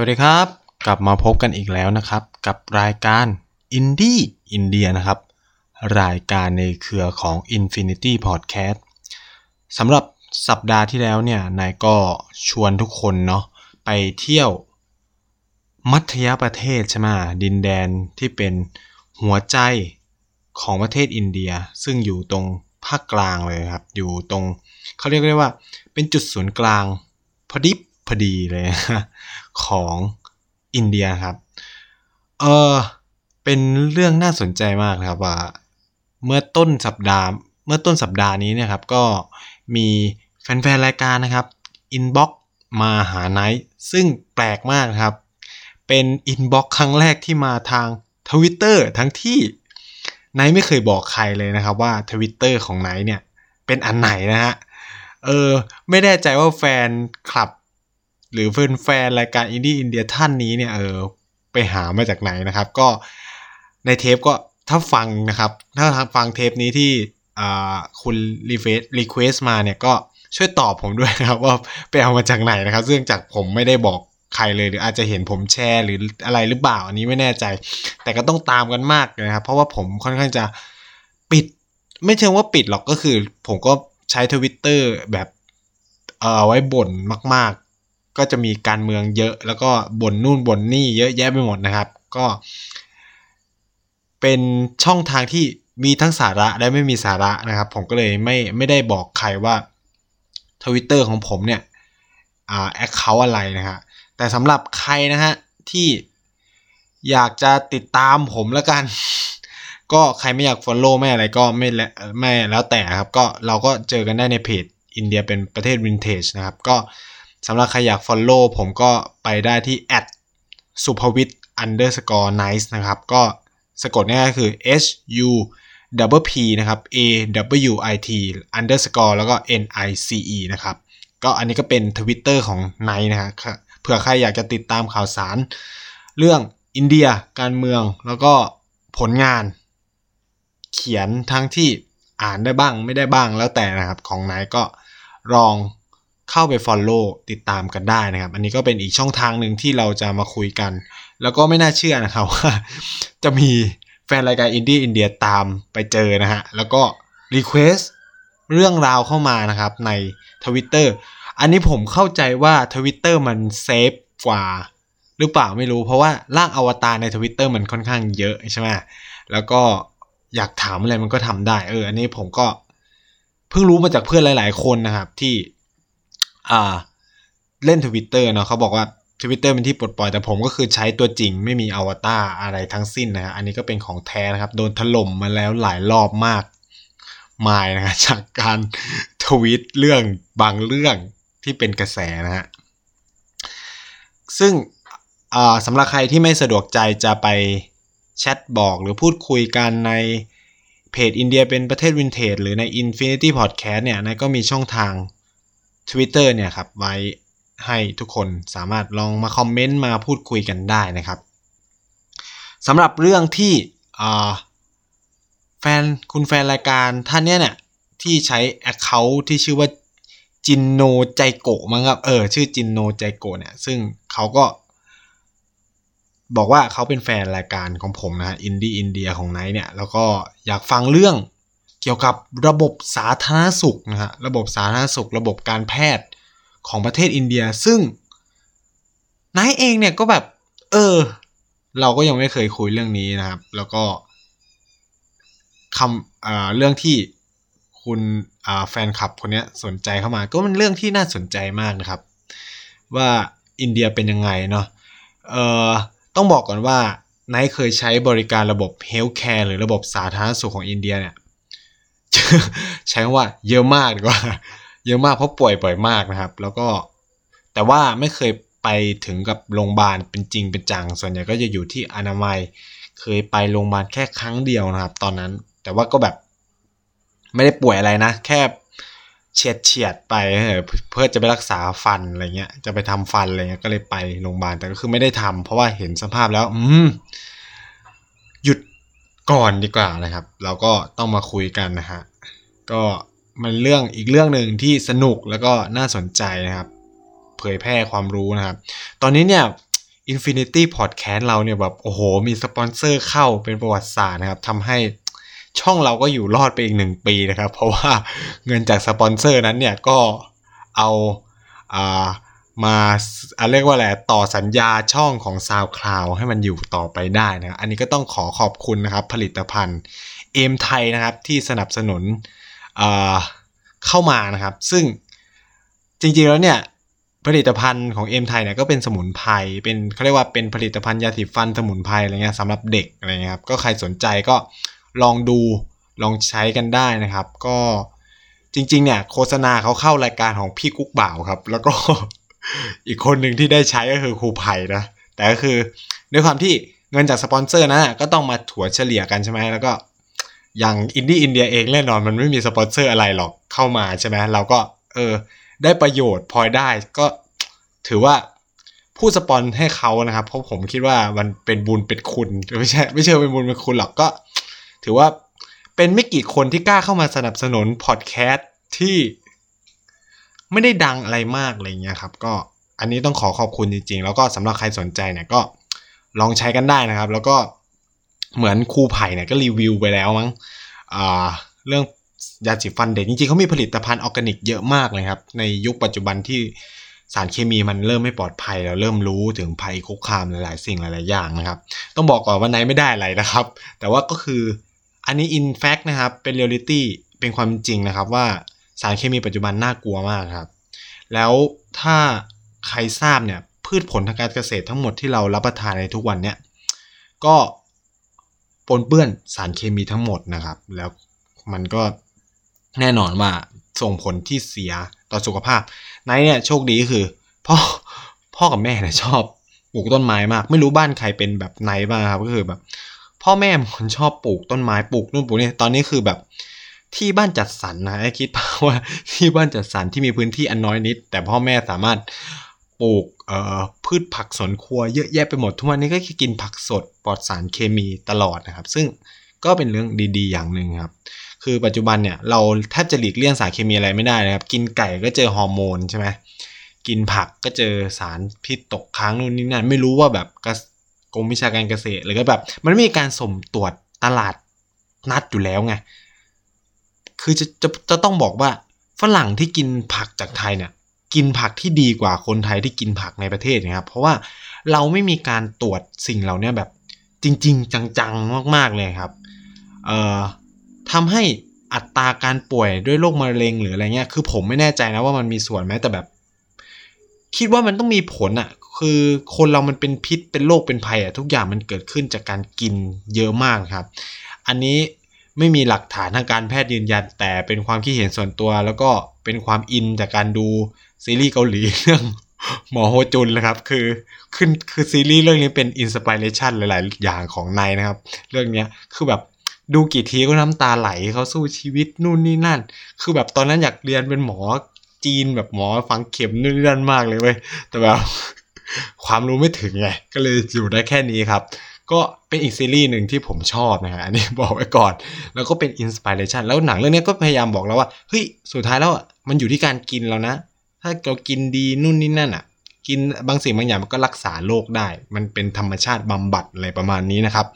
สวัสดีครับกลับมาพบกันอีกแล้วนะครับกับรายการ Indie-India นะครับรายการในเครือของ Infinity Podcast สำหรับสัปดาห์ที่แล้วเนี่ยนายก็ชวนทุกคนเนาะไปเที่ยวมัธยประเทศใช่ไหมดินแดนที่เป็นหัวใจของประเทศอินเดียซึ่งอยู่ตรงภาคกลางเลยครับอยู่ตรงเขาเรียกได้ว่าเป็นจุดศูนย์กลางพอดีเลยของอินเดียครับเป็นเรื่องน่าสนใจมากครับว่าเมื่อต้นสัปดาห์นี้เนี่ยครับก็มีแฟนๆรายการนะครับอินบ็อกซ์มาหาไนท์ซึ่งแปลกมากครับเป็นอินบ็อกซ์ครั้งแรกที่มาทาง Twitter ทั้งที่ไนท์ไม่เคยบอกใครเลยนะครับว่า Twitter ของไนท์เนี่ยเป็นอันไหนนะฮะไม่แน่ใจว่าแฟนคลับหรือแฟนๆรายการ Indie-India ท่านนี้เนี่ยไปหามาจากไหนนะครับก็ในเทปก็ถ้าฟังเทปนี้ที่คุณรีเควสต์มาเนี่ยก็ช่วยตอบผมด้วยนะครับว่าไปเอามาจากไหนนะครับซึ่งจากผมไม่ได้บอกใครเลยหรืออาจจะเห็นผมแชร์หรืออะไรหรือเปล่าอันนี้ไม่แน่ใจแต่ก็ต้องตามกันมากนะครับเพราะว่าผมค่อนข้างจะปิดไม่เชิงว่าปิดหรอกก็คือผมก็ใช้ Twitter แบบไว้บ่นมากๆก็จะมีการเมืองเยอะแล้วก็บ่นนู่นบ่นนี่เยอะแยะไปหมดนะครับก็เป็นช่องทางที่มีทั้งสาระและไม่มีสาระนะครับผมก็เลยไม่ได้บอกใครว่า Twitter ของผมเนี่ยaccount อะไรนะฮะแต่สำหรับใครนะฮะที่อยากจะติดตามผมแล้วกัน ก็ใครไม่อยาก follow ไม่อะไรก็ไม่แล้วแต่ครับก็เราก็เจอกันได้ในเพจอินเดียเป็นประเทศวินเทจนะครับก็สำหรับใครอยาก follow ผมก็ไปได้ที่ @supavit_nice นะครับก็สะกดง่ายๆคือ HUPP นะครับ AWIT_ แล้วก็ NICE นะครับก็อันนี้ก็เป็น Twitter ของ Nice นะฮะเผื่อใครอยากจะติดตามข่าวสารเรื่องอินเดียการเมืองแล้วก็ผลงานเขียนทั้งที่อ่านได้บ้างไม่ได้บ้างแล้วแต่นะครับของ Nice ก็ลองเข้าไป follow ติดตามกันได้นะครับอันนี้ก็เป็นอีกช่องทางนึงที่เราจะมาคุยกันแล้วก็ไม่น่าเชื่อนะครับว่าจะมีแฟนรายการ Indie-India ตามไปเจอนะฮะแล้วก็ request เรื่องราวเข้ามานะครับใน Twitter อันนี้ผมเข้าใจว่า Twitter มันเซฟกว่าหรือเปล่าไม่รู้เพราะว่าร่างอวตารใน Twitter มันค่อนข้างเยอะใช่มั้ยแล้วก็อยากถามอะไรมันก็ทำได้อันนี้ผมก็เพิ่งรู้มาจากเพื่อนหลายๆคนนะครับที่เล่น Twitter เนาะเขาบอกว่า Twitter เป็นที่ปลดปล่อยแต่ผมก็คือใช้ตัวจริงไม่มีอวตารอะไรทั้งสิ้นนะฮะอันนี้ก็เป็นของแท้นะครับโดนถล่มมาแล้วหลายรอบมากมายนะฮะจากการทวีตเรื่องบางเรื่องที่เป็นกระแสนะฮะซึ่งสำหรับใครที่ไม่สะดวกใจจะไปแชทบอกหรือพูดคุยกันในเพจอินเดียเป็นประเทศวินเทจหรือใน Infinity Podcast เนี่ยนายก็มีช่องทางTwitter เนี่ยครับไว้ให้ทุกคนสามารถลองมาคอมเมนต์มาพูดคุยกันได้นะครับสำหรับเรื่องที่คุณแฟนรายการท่านเนี่ยที่ใช้ account ที่ชื่อว่าจินโนใจโกะมั้งครับชื่อจินโนใจโกะเนี่ยซึ่งเขาก็บอกว่าเขาเป็นแฟนรายการของผมนะฮะ Indie-India ของไนท์เนี่ยแล้วก็อยากฟังเรื่องเกี่ยวกับระบบสาธารณสุขนะฮะระบบสาธารณสุขระบบการแพทย์ของประเทศอินเดียซึ่งนายเองเนี่ยก็แบบเราก็ยังไม่เคยคุยเรื่องนี้นะครับแล้วก็เรื่องที่คุณแฟนคลับคนนี้สนใจเข้ามาก็เป็นเรื่องที่น่าสนใจมากนะครับว่าอินเดียเป็นยังไงเนาะต้องบอกก่อนว่านายเคยใช้บริการระบบเฮลท์แคร์หรือระบบสาธารณสุขของอินเดียเนี่ยใช้คำว่าเยอะมากดีกว่าเยอะมากเพราะป่วยบ่อยมากนะครับแล้วก็แต่ว่าไม่เคยไปถึงกับโรงพยาบาลเป็นจริงเป็นจังส่วนใหญ่ก็จะอยู่ที่อนามัยเคยไปโรงพยาบาลแค่ครั้งเดียวนะครับตอนนั้นแต่ว่าก็แบบไม่ได้ป่วยอะไรนะแค่เฉียดไปเพื่อจะไปรักษาฟันอะไรเงี้ยจะไปทำฟันอะไรเงี้ยก็เลยไปโรงพยาบาลแต่ก็คือไม่ได้ทำเพราะว่าเห็นสภาพแล้วหยุดก่อนดีกว่านะครับเราก็ต้องมาคุยกันนะฮะก็มันเรื่องอีกเรื่องนึงที่สนุกแล้วก็น่าสนใจนะครับเผยแพร่ความรู้นะครับตอนนี้เนี่ย Infinity Podcast เราเนี่ยแบบโอ้โหมีสปอนเซอร์เข้าเป็นประวัติศาสตร์นะครับทำให้ช่องเราก็อยู่รอดไปอีก1ปีนะครับเพราะว่าเงินจากสปอนเซอร์นั้นเนี่ยก็เอามาเรียกว่าอะไรต่อสัญญาช่องของ SoundCloud ให้มันอยู่ต่อไปได้นะอันนี้ก็ต้องขอบคุณนะครับผลิตภัณฑ์เอมไทยนะครับที่สนับสนุนเข้ามานะครับซึ่งจริงๆแล้วเนี่ยผลิตภัณฑ์ของเอมไทยเนี่ยก็เป็นสมุนไพรเป็นเขาเรียกว่าเป็นผลิตภัณฑ์ยาสีฟันสมุนไพรอะไรเงี้ยสำหรับเด็กอะไรเงี้ยครับก็ใครสนใจก็ลองดูลองใช้กันได้นะครับก็จริงๆเนี่ยโฆษณาเขาเข้ารายการของพี่กุ๊กบ่าวครับแล้วก็ อีกคนหนึ่งที่ได้ใช้ก็คือครูไผ่นะแต่ก็คือด้วยความที่เงินจากสปอนเซอร์นะก็ต้องมาถัวเฉลี่ยกันใช่ไหมแล้วก็อย่าง Indie-India เองแน่นอนมันไม่มีสปอนเซอร์อะไรหรอกเข้ามาใช่ไหมเราก็ได้ประโยชน์พอได้ก็ถือว่าผู้สปอนให้เขานะครับเพราะผมคิดว่ามันเป็นบุญเป็นคุณไม่ใช่เป็นบุญเป็นคุณหรอกก็ถือว่าเป็นไม่กี่คนที่กล้าเข้ามาสนับสนุนพอดแคสต์ที่ไม่ได้ดังอะไรมากอะไรเงี้ยครับก็อันนี้ต้องขอบคุณจริงๆแล้วก็สำหรับใครสนใจเนี่ยก็ลองใช้กันได้นะครับแล้วก็เหมือนครูไผ่เนี่ยก็รีวิวไปแล้วมั้งเรื่องยาสีฟันเด็กจริงๆเขามีผลิตภัณฑ์ออร์แกนิกเยอะมากเลยครับในยุคปัจจุบันที่สารเคมีมันเริ่มไม่ปลอดภัยแล้วเริ่มรู้ถึงภัยคุกคามหลายๆสิ่งหลายๆอย่างนะครับต้องบอกก่อนว่าไหนไม่ได้อะไรนะครับแต่ว่าก็คืออันนี้ in fact นะครับเป็น reality เป็นความจริงนะครับว่าสารเคมีปัจจุบันน่ากลัวมากครับแล้วถ้าใครทราบเนี่ยพืชผลทางการเกษตรทั้งหมดที่เรารับประทานในทุกวันเนี่ยก็ปนเปื้อนสารเคมีทั้งหมดนะครับแล้วมันก็แน่นอนว่าส่งผลที่เสียต่อสุขภาพไนท์เนี่ยโชคดีคือพ่อกับแม่เนี่ยชอบปลูกต้นไม้มากไม่รู้บ้านใครเป็นแบบไนท์บ้างครับก็คือแบบพ่อแม่เป็นคนชอบปลูกต้นไม้ปลูกนู่นปลูกนี่ตอนนี้คือแบบที่บ้านจัดสรรนะไอ้คิดว่าที่บ้านจัดสรรที่มีพื้นที่อันน้อยนิดแต่พ่อแม่สามารถปลูกพืชผักสวนครัวเยอะแยะไปหมดทุกวันนี้ก็กินผักสดปลอดสารเคมีตลอดนะครับซึ่งก็เป็นเรื่องดีๆอย่างนึงครับคือปัจจุบันเนี่ยเราแทบจะหลีกเลี่ยงสารเคมีอะไรไม่ได้นะครับกินไก่ก็เจอฮอร์โมนใช่ไหมกินผักก็เจอสารพิษตกค้างนู่นนี่นั่นไม่รู้ว่าแบบกรมวิชาการเกษตรหรือก็แบบมันไม่มีการสุ่มตรวจตลาดนัดอยู่แล้วไงคือจะต้องบอกว่าฝรั่งที่กินผักจากไทยเนี่ยกินผักที่ดีกว่าคนไทยที่กินผักในประเทศนะครับเพราะว่าเราไม่มีการตรวจสิ่งเหล่านี้แบบจริงๆจังๆมากๆเลยครับทำให้อัตราการป่วยด้วยโรคมะเร็งหรืออะไรเงี้ยคือผมไม่แน่ใจนะว่ามันมีส่วนไหมแต่แบบคิดว่ามันต้องมีผลอ่ะคือคนเรามันเป็นพิษเป็นโรคเป็นภัยอ่ะทุกอย่างมันเกิดขึ้นจากการกินเยอะมากครับอันนี้ไม่มีหลักฐานทางการแพทย์ยืนยันแต่เป็นความคิดเห็นส่วนตัวแล้วก็เป็นความอินจากการดูซีรีส์เกาหลีเรื่องหมอโฮจุนนะครับคือซีรีส์เรื่องนี้เป็นอินสไปเรชันหลายๆอย่างของนายนะครับเรื่องนี้คือแบบดูกี่ทีก็น้ำตาไหลเขาสู้ชีวิตนู่นนี่นั่นคือแบบตอนนั้นอยากเรียนเป็นหมอจีนแบบหมอฝังเข็มนู่นนี่นั่นมากเลยเว้ยแต่แบบความรู้ไม่ถึงไงก็เลยอยู่ได้แค่นี้ครับก็เป็นอีกซีรีส์หนึ่งที่ผมชอบนะฮะอันนี้บอกไว้ก่อนแล้วก็เป็นอินสไปเรชันแล้วหนังเรื่องนี้ก็พยายามบอกแล้วว่าเฮ้ยสุดท้ายแล้วมันอยู่ที่การกินแล้วนะถ้าเรากินดีนู่นนี่นั่นอ่ะกินบางสิ่งบางอย่างมันก็รักษาโรคได้มันเป็นธรรมชาติบำบัดอะไรประมาณนี้นะครับ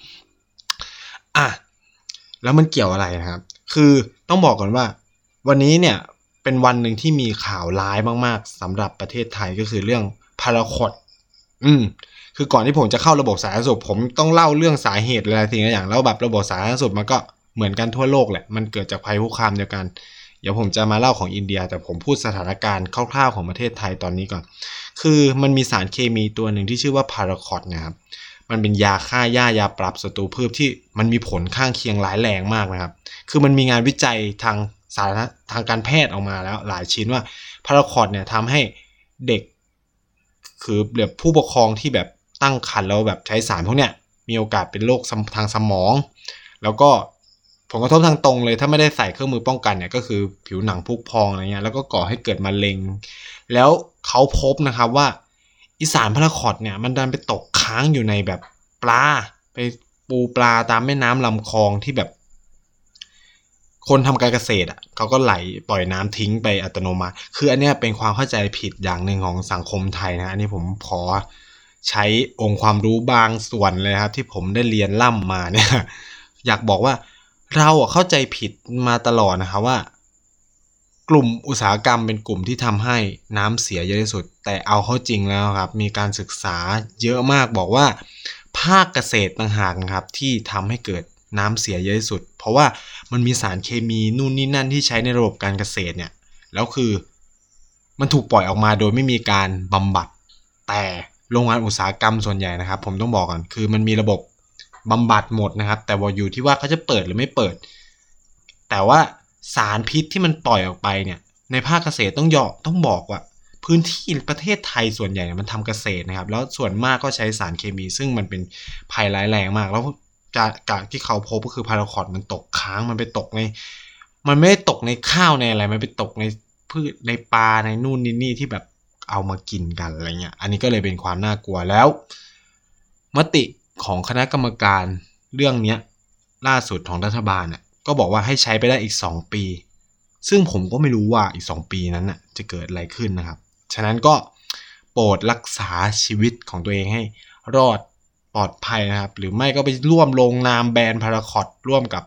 อ่ะแล้วมันเกี่ยวอะไรนะครับคือต้องบอกก่อนว่าวันนี้เนี่ยเป็นวันหนึ่งที่มีข่าวร้ายมากๆสำหรับประเทศไทยก็คือเรื่องพาราคอตคือก่อนที่ผมจะเข้าระบบสาธารณสุขผมต้องเล่าเรื่องสาเหตุอะไรทีละอย่างแล้วแบบระบบสาธารณสุขมันก็เหมือนกันทั่วโลกแหละมันเกิดจากภัยคุกคามเดียวกันเดี๋ยวผมจะมาเล่าของอินเดียแต่ผมพูดสถานการณ์คร่าวๆของประเทศไทยตอนนี้ก่อนคือมันมีสารเคมีตัวหนึ่งที่ชื่อว่าพาราคอตนะครับมันเป็นยาฆ่าหญ้ายาปรับศัตรูพืชที่มันมีผลข้างเคียงร้ายแรงมากนะครับคือมันมีงานวิจัยทางการแพทย์ออกมาแล้วหลายชิ้นว่าพาราคอตเนี่ยทำให้เด็กคือแบบผู้ปกครองที่แบบตั้งครรภ์แล้วแบบใช้สารพวกเนี้ยมีโอกาสเป็นโรคทางสมองแล้วก็ผลกระทบทางตรงเลยถ้าไม่ได้ใส่เครื่องมือป้องกันเนี่ยก็คือผิวหนังพุพองอะไรเงี้ยแล้วก็ก่อให้เกิดมะเร็งแล้วเขาพบนะครับว่าอีสารพาราคอตเนี่ยมันดันไปตกค้างอยู่ในแบบปลาไปปูปลาตามแม่น้ำลำคลองที่แบบคนทำการเกษตรอ่ะเขาก็ไหลปล่อยน้ำทิ้งไปอัตโนมัติคืออันเนี้ยเป็นความเข้าใจผิดอย่างหนึ่งของสังคมไทยนะอันนี้ผมขอ ใช้องค์ความรู้บางส่วนเลยครับที่ผมได้เรียนร่ำมาเนี่ยอยากบอกว่าเราเข้าใจผิดมาตลอดนะครับว่ากลุ่มอุตสาหกรรมเป็นกลุ่มที่ทำให้น้ำเสียเยอะที่สุดแต่เอาเข้าจริงแล้วครับมีการศึกษาเยอะมากบอกว่าภาคเกษตรต่างหากนะครับที่ทำให้เกิดน้ำเสียเยอะที่สุดเพราะว่ามันมีสารเคมีนู่นนี่นั่นที่ใช้ในระบบการเกษตรเนี่ยแล้วคือมันถูกปล่อยออกมาโดยไม่มีการบำบัดแต่โรงงานอุตสาหกรรมส่วนใหญ่นะครับผมต้องบอกก่อนคือมันมีระบบบำบัดหมดนะครับแต่ว่าอยู่ที่ว่าเขาจะเปิดหรือไม่เปิดแต่ว่าสารพิษที่มันปล่อยออกไปเนี่ยในภาคเกษตรต้องบอกว่าพื้นที่ประเทศไทยส่วนใหญ่มันทำเกษตรนะครับแล้วส่วนมากก็ใช้สารเคมีซึ่งมันเป็นภัยร้ายแรงมากแล้วจากที่เขาพบก็คือพาราควอดมันตกค้างมันไปตกในมันไม่ได้ตกในข้าวในอะไรมันไปตกในพืชในปลาในนู่นนี่ที่แบบเอามากินกันอะไรเงี้ยอันนี้ก็เลยเป็นความน่ากลัวแล้วมติของคณะกรรมการเรื่องนี้ล่าสุดของรัฐบาลเนี่ยก็บอกว่าให้ใช้ไปได้อีก2ปีซึ่งผมก็ไม่รู้ว่าอีก2ปีนั้นน่ะจะเกิดอะไรขึ้นนะครับฉะนั้นก็โปรดรักษาชีวิตของตัวเองให้รอดปลอดภัยนะครับหรือไม่ก็ไปร่วมลงนามแบนพาราคอตร่วมกับ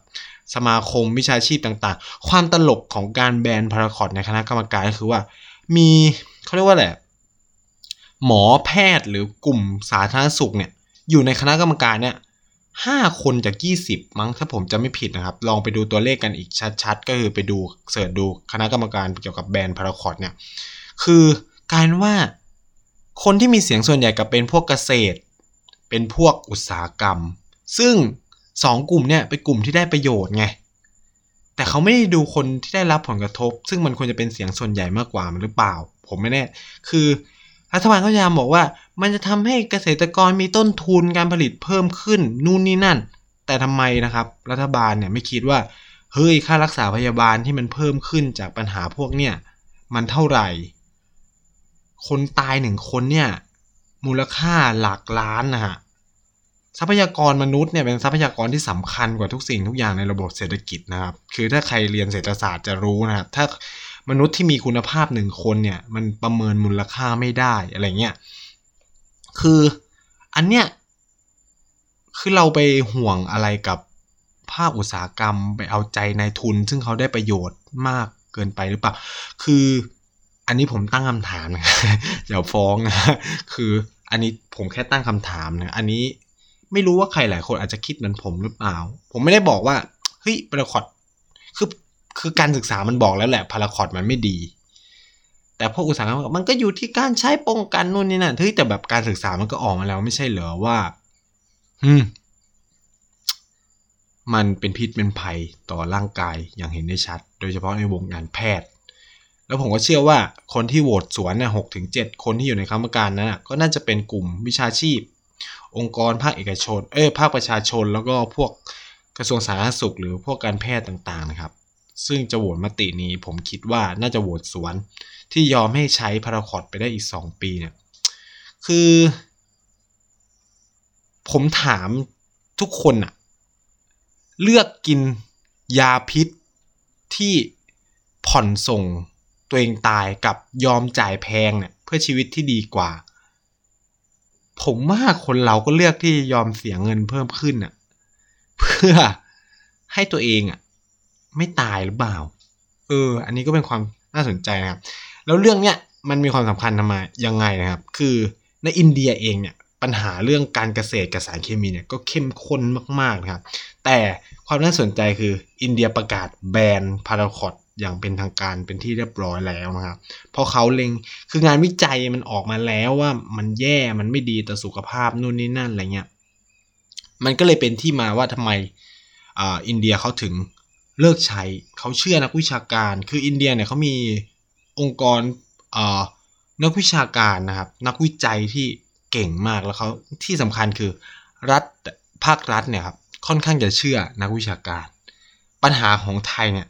สมาคมวิชาชีพต่างๆความตลกของการแบนพาราคอตในคณะกรรมการก็คือว่ามีเขาเรียกว่าแหละหมอแพทย์หรือกลุ่มสาธารณสุขเนี่ยอยู่ในคณะกรรมการเนี่ย5คนจาก20มั้งถ้าผมจะไม่ผิดนะครับลองไปดูตัวเลขกันอีกชัดๆก็คือไปดูเสิร์ชดูคณะกรรมการเกี่ยวกับแบนพาราคอตเนี่ยคือการว่าคนที่มีเสียงส่วนใหญ่กับเป็นพวกเกษตรเป็นพวกอุตสาหกรรมซึ่ง2กลุ่มเนี่ยเป็นกลุ่มที่ได้ประโยชน์ไงแต่เขาไม่ได้ดูคนที่ได้รับผลกระทบซึ่งมันควรจะเป็นเสียงส่วนใหญ่มากกว่ามันหรือเปล่าผมไม่แน่คือรัฐบาลก็พยายามบอกว่ามันจะทำให้เกษตรกรมีต้นทุนการผลิตเพิ่มขึ้นนู่นนี่นั่นแต่ทำไมนะครับรัฐบาลเนี่ยไม่คิดว่าเฮ้ยค่ารักษาพยาบาลที่มันเพิ่มขึ้นจากปัญหาพวกเนี่ยมันเท่าไหร่คนตาย1คนเนี่ยมูลค่าหลักล้านนะฮะทรัพยากรมนุษย์เนี่ยเป็นทรัพยากรที่สำคัญกว่าทุกสิ่งทุกอย่างในระบบเศรษฐกิจนะครับคือถ้าใครเรียนเศรษฐศาสตร์จะรู้นะครับถ้ามนุษย์ที่มีคุณภาพ1คนเนี่ยมันประเมินมูลค่าไม่ได้อะไรเงี้ยคืออันเนี้ยคือเราไปห่วงอะไรกับภาคอุตสาหกรรมไปเอาใจนายทุนซึ่งเขาได้ประโยชน์มากเกินไปหรือเปล่าคืออันนี้ผมตั้งคำถามนะอย่าฟ้องนะคืออันนี้ผมแค่ตั้งคำถามนะอันนี้ไม่รู้ว่าใครหลายคนอาจจะคิดเหมือนผมหรือเปล่าผมไม่ได้บอกว่าเฮ้ยพาราคอตคือการศึกษามันบอกแล้วแหละพาราคอตมันไม่ดีแต่พวกอุตสาหกรรมมันก็อยู่ที่การใช้ป้องกันนู่นนี่นั่นเฮ้ยแต่แบบการศึกษามันก็ออกมาแล้วไม่ใช่เหรอว่ามันเป็นพิษเป็นภัยต่อร่างกายอย่างเห็นได้ชัดโดยเฉพาะในวงการแพทย์แล้วผมก็เชื่อว่าคนที่โหวตสวนน่ะ 6-7 คนที่อยู่ในคณะกรรมการนั้นน่ะก็น่าจะเป็นกลุ่มวิชาชีพองค์กรภาคเอกชนภาคประชาชนแล้วก็พวกกระทรวงสาธารณสุขหรือพวกการแพทย์ต่างๆนะครับซึ่งจะโหวตมตินี้ผมคิดว่าน่าจะโหวตสวนที่ยอมให้ใช้พาราคอตไปได้อีก2ปีเนี่ยคือผมถามทุกคนน่ะเลือกกินยาพิษที่ผ่อนส่งตัวเองตายกับยอมจ่ายแพงเนี่ยเพื่อชีวิตที่ดีกว่าผมว่าคนเราก็เลือกที่ยอมเสียเงินเพิ่มขึ้นน่ะเพื่อให้ตัวเองอ่ะไม่ตายหรือเปล่าอันนี้ก็เป็นความน่าสนใจนะครับแล้วเรื่องเนี้ยมันมีความสำคัญทำไมยังไงนะครับคือในอินเดียเองเนี่ยปัญหาเรื่องการเกษตรกับสารเคมีเนี่ยก็เข้มข้นมากๆนะครับแต่ความน่าสนใจคืออินเดียประกาศแบนพาราคอตอย่างเป็นทางการเป็นที่เรียบร้อยแล้วนะครับเพราะเขาเล็งคืองานวิจัยมันออกมาแล้วว่ามันแย่มันไม่ดีต่อสุขภาพนู่นนี่นั่นอะไรเงี้ยมันก็เลยเป็นที่มาว่าทำไมอินเดียเขาถึงเลิกใช้เขาเชื่อนักวิชาการคืออินเดียเนี่ยเขามีองค์กรนักวิชาการนะครับนักวิจัยที่เก่งมากแล้วเขาที่สำคัญคือรัฐภาครัฐเนี่ยครับค่อนข้างจะเชื่อนักวิชาการปัญหาของไทยเนี่ย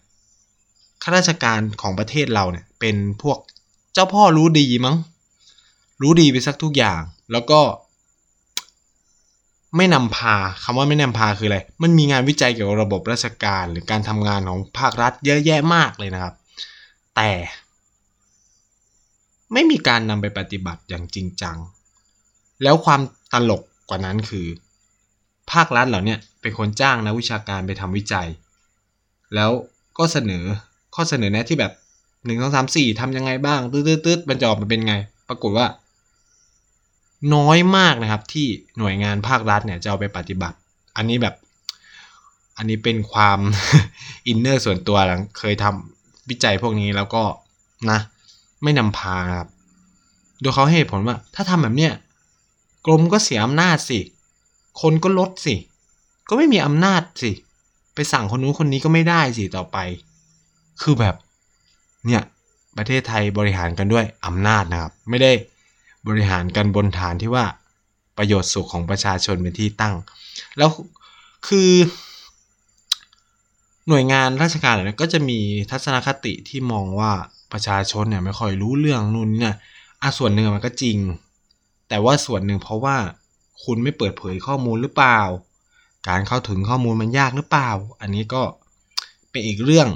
ข้าราชการของประเทศเราเนี่ยเป็นพวกเจ้าพ่อรู้ดีมั้งรู้ดีไปสักทุกอย่างแล้วก็ไม่นำพาคำว่าไม่นำพาคืออะไรมันมีงานวิจัยเกี่ยวกับระบบราชการหรือการทำงานของภาครัฐเยอะแยะมากเลยนะครับแต่ไม่มีการนำไปปฏิบัติอย่างจริงจัง แล้วความตลกกว่านั้นคือภาครัฐเหล่านี้เป็นคนจ้างนักวิชาการไปทำวิจัยแล้วก็เสนอข้อเสนอแนะที่แบบ1 2 3 4ทำยังไงบ้างตืดๆๆมันจะออกมาเป็นไงปรากฏว่าน้อยมากนะครับที่หน่วยงานภาครัฐเนี่ยจะเอาไปปฏิบัติอันนี้แบบอันนี้เป็นความอินเนอร์ส่วนตัวหลังเคยทำวิจัยพวกนี้แล้วก็นะไม่นำพาครับโดยเขาให้เหตุผลว่าถ้าทำแบบเนี้ยกรมก็เสียอำนาจสิคนก็ลดสิก็ไม่มีอำนาจสิไปสั่งคนนู้นคนนี้ก็ไม่ได้สิต่อไปคือแบบเนี่ยประเทศไทยบริหารกันด้วยอำนาจนะครับไม่ได้บริหารกันบนฐานที่ว่าประโยชน์สุขของประชาชนเป็นที่ตั้งแล้วคือหน่วยงานราชการอะไรก็จะมีทัศนคติที่มองว่าประชาชนเนี่ยไม่ค่อยรู้เรื่องนู่นนี่นะส่วนหนึ่งมันก็จริงแต่ว่าส่วนหนึ่งเพราะว่าคุณไม่เปิดเผยข้อมูลหรือเปล่าการเข้าถึงข้อมูลมันยากหรือเปล่าอันนี้ก็เป็นอีกเรื่อง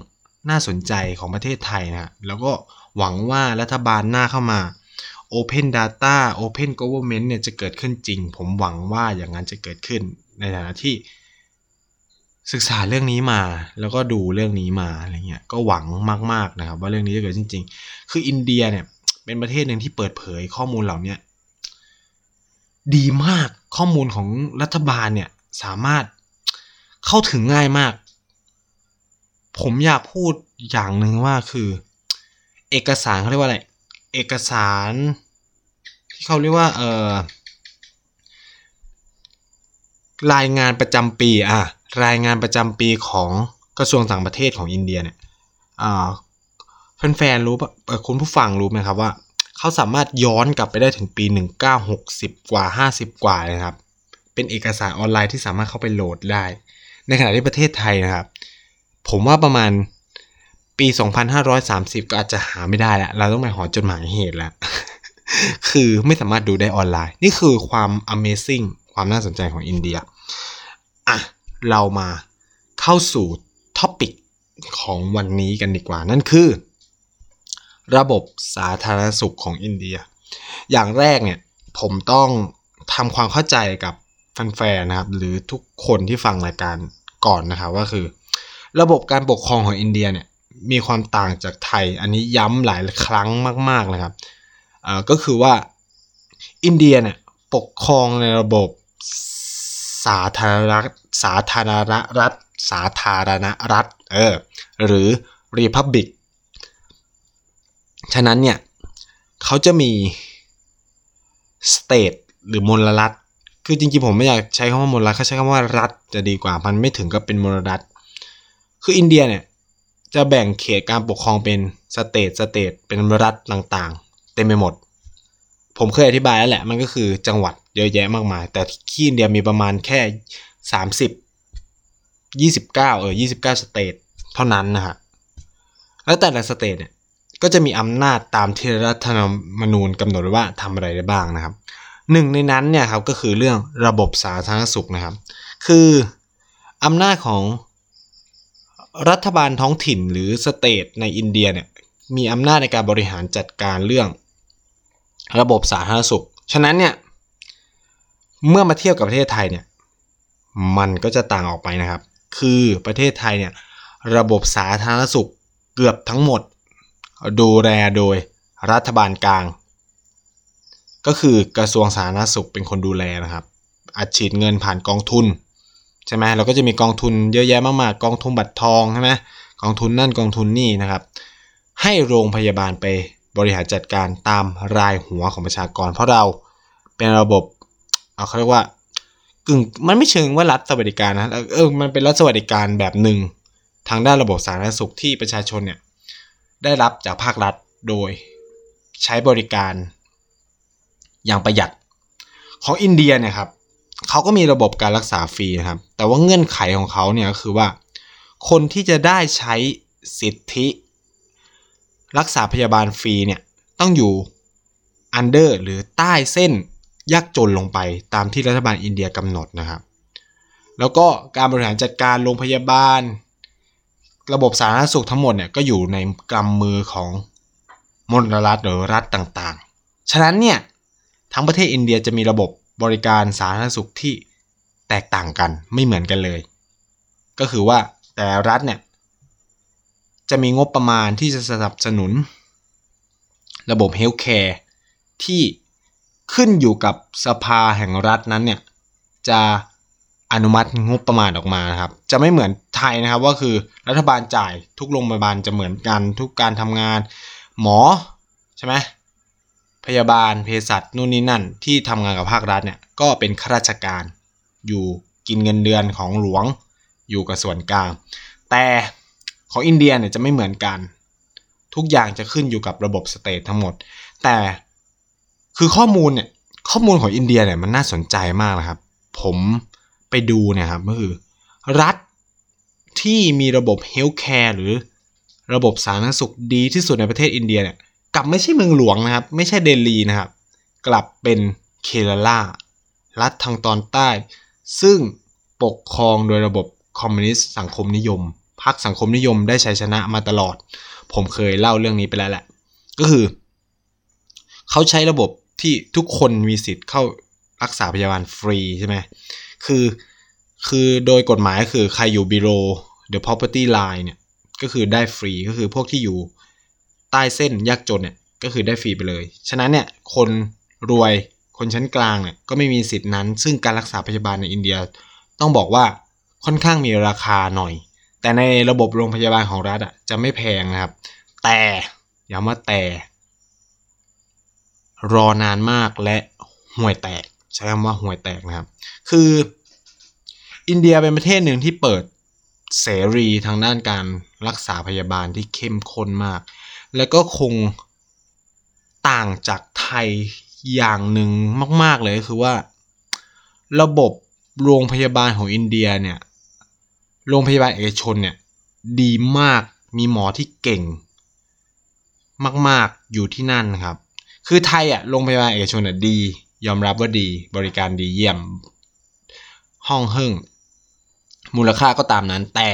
น่าสนใจของประเทศไทยนะแล้วก็หวังว่ารัฐบาลหน้าเข้ามา Open Data Open Government เนี่ยจะเกิดขึ้นจริงผมหวังว่าอย่างนั้นจะเกิดขึ้นในฐานะที่ศึกษาเรื่องนี้มาแล้วก็ดูเรื่องนี้มาอะไรเงี้ยก็หวังมากๆนะครับว่าเรื่องนี้จะเกิดจริงๆคืออินเดียเนี่ยเป็นประเทศหนึ่งที่เปิดเผยข้อมูลเหล่านี้ดีมากข้อมูลของรัฐบาลเนี่ยสามารถเข้าถึงง่ายมากผมอยากพูดอย่างหนึ่งว่าคือเอกสารเขาเรียกว่าอะไรเอกสารที่เขาเรียกว่ารายงานประจำปีรายงานประจำปีของกระทรวงต่างประเทศของอินเดียเนี่ยแฟนๆรู้ป่ะคุณผู้ฟังรู้ไหมครับว่าเขาสามารถย้อนกลับไปได้ถึงปี1960กว่า50กว่านะครับเป็นเอกสารออนไลน์ที่สามารถเข้าไปโหลดได้ในขณะที่ประเทศไทยนะครับผมว่าประมาณปี2530ก็อาจจะหาไม่ได้แล้วเราต้องไปหอจดหมายเหตุแล้ว คือไม่สามารถดูได้ออนไลน์นี่คือความ Amazing ความน่าสนใจของอินเดียเรามาเข้าสู่ท็อปิกของวันนี้กันดีกว่านั่นคือระบบสาธารณสุขของอินเดียอย่างแรกเนี่ยผมต้องทำความเข้าใจกับแฟนๆนะครับหรือทุกคนที่ฟังรายการก่อนนะครับว่าคือระบบการปกครองของอินเดียเนี่ยมีความต่างจากไทยอันนี้ย้ำหลายครั้งมากๆนะครับก็คือว่าอินเดียเนี่ยปกครองในระบบสาธารณรัฐหรือ Republic ฉะนั้นเนี่ยเขาจะมี State หรือมลรัฐคือจริงๆผมไม่อยากใช้คำว่ามลรัฐเขาใช้คำว่ารัฐจะดีกว่ามันไม่ถึงกับเป็นมลรัฐคืออินเดียเนี่ยจะแบ่งเขตการปกครองเป็น State เป็นรัฐต่างๆเต็มไปหมดผมเคยอธิบายแล้วแหละมันก็คือจังหวัดเยอะแยะมากมายแต่ที่อินเดียมีประมาณแค่29 สเตทเท่านั้นนะฮะแล้วแต่ละสเตทเนี่ยก็จะมีอำนาจตามที่รัฐธรรมนูญกำหนดว่าทำอะไรได้บ้างนะครับหนึ่งในนั้นเนี่ยครับก็คือเรื่องระบบสาธารณสุขนะครับคืออำนาจของรัฐบาลท้องถิ่นหรือสเตทในอินเดียเนี่ยมีอำนาจในการบริหารจัดการเรื่องระบบสาธารณสุขฉะนั้นเนี่ยเมื่อมาเทียบกับประเทศไทยเนี่ยมันก็จะต่างออกไปนะครับคือประเทศไทยเนี่ยระบบสาธารณสุขเกือบทั้งหมดดูแลโดยรัฐบาลกลางก็คือกระทรวงสาธารณสุขเป็นคนดูแลนะครับอัดฉีดเงินผ่านกองทุนใช่ไหมเราก็จะมีกองทุนเยอะแยะมากมายกองทุนบัตรทองใช่ไหมกองทุนนั่นกองทุนนี่นะครับให้โรงพยาบาลไปบริหารจัดการตามรายหัวของประชากรเพราะเราเป็นระบบเขาเรียกว่ากึ่งมันไม่เชิงว่ารัฐสวัสดิการนะมันเป็นรัฐสวัสดิการแบบหนึ่งทางด้านระบบสาธารณสุขที่ประชาชนเนี่ยได้รับจากภาครัฐโดยใช้บริการอย่างประหยัดของอินเดียเนี่ยครับเขาก็มีระบบการรักษาฟรีนะครับแต่ว่าเงื่อนไขของเขาเนี่ยก็คือว่าคนที่จะได้ใช้สิทธิรักษาพยาบาลฟรีเนี่ยต้องอยู่อันเดอร์หรือใต้เส้นยากจนลงไปตามที่รัฐบาลอินเดียกำหนดนะครับแล้วก็การบริหารจัดการโรงพยาบาลระบบสาธารณสุขทั้งหมดเนี่ยก็อยู่ในกำมือของมณฑลรัฐหรือรัฐต่างๆฉะนั้นเนี่ย ทั้งประเทศอินเดียจะมีระบบบริการสาธารณสุขที่แตกต่างกันไม่เหมือนกันเลยก็คือว่าแต่รัฐเนี่ยจะมีงบประมาณที่จะสนับสนุนระบบเฮลท์แคร์ที่ขึ้นอยู่กับสภาแห่งรัฐนั้นเนี่ยจะอนุมัติงบประมาณออกมานะครับจะไม่เหมือนไทยนะครับว่าคือรัฐบาลจ่ายทุกโรงพยาบาลจะเหมือนกันทุกการทำงานหมอใช่ไหมพยาบาลเภสัชนู่นนี่นั่นที่ทำงานกับภาครัฐเนี่ยก็เป็นข้าราชการอยู่กินเงินเดือนของหลวงอยู่กับส่วนกลางแต่ของอินเดียเนี่ยจะไม่เหมือนกันทุกอย่างจะขึ้นอยู่กับระบบสเตททั้งหมดแต่คือข้อมูลของอินเดียเนี่ยมันน่าสนใจมากนะครับผมไปดูเนี่ยครับก็คือรัฐที่มีระบบเฮลท์แคร์หรือระบบสาธารณสุขดีที่สุดในประเทศอินเดียเนี่ยกลับไม่ใช่เมืองหลวงนะครับไม่ใช่เดลีนะครับกลับเป็นเครัลารัฐทางตอนใต้ซึ่งปกครองโดยระบบคอมมิวนิสต์สังคมนิยมพรรคสังคมนิยมได้ชัยชนะมาตลอดผมเคยเล่าเรื่องนี้ไปแล้วแหละก็คือเขาใช้ระบบที่ทุกคนมีสิทธิ์เข้ารักษาพยาบาลฟรีใช่ไหมคือโดยกฎหมายคือใครอยู่ below the poverty line เนี่ยก็คือได้ฟรีก็คือพวกที่อยู่ใต้เส้นยากจนเนี่ยก็คือได้ฟรีไปเลยฉะนั้นเนี่ยคนรวยคนชั้นกลางเนี่ยก็ไม่มีสิทธิ์นั้นซึ่งการรักษาพยาบาลในอินเดียต้องบอกว่าค่อนข้างมีราคาหน่อยแต่ในระบบโรงพยาบาลของรัฐอ่ะจะไม่แพงนะครับแต่ย้ำว่าแต่รอนานมากและห่วยแตกใช้คำว่าห่วยแตกนะครับคืออินเดียเป็นประเทศหนึ่งที่เปิดเสรีทางด้านการรักษาพยาบาลที่เข้มข้นมากและก็คงต่างจากไทยอย่างหนึ่งมากๆเลยคือว่าระบบโรงพยาบาลของอินเดียเนี่ยโรงพยาบาลเอกชนเนี่ยดีมากมีหมอที่เก่งมากๆอยู่ที่นั่นครับคือไทยอ่ะโรงพยาบาลเอกชนน่ะดียอมรับว่าดีบริการดีเยี่ยมห้องฮึ่งมูลค่าก็ตามนั้นแต่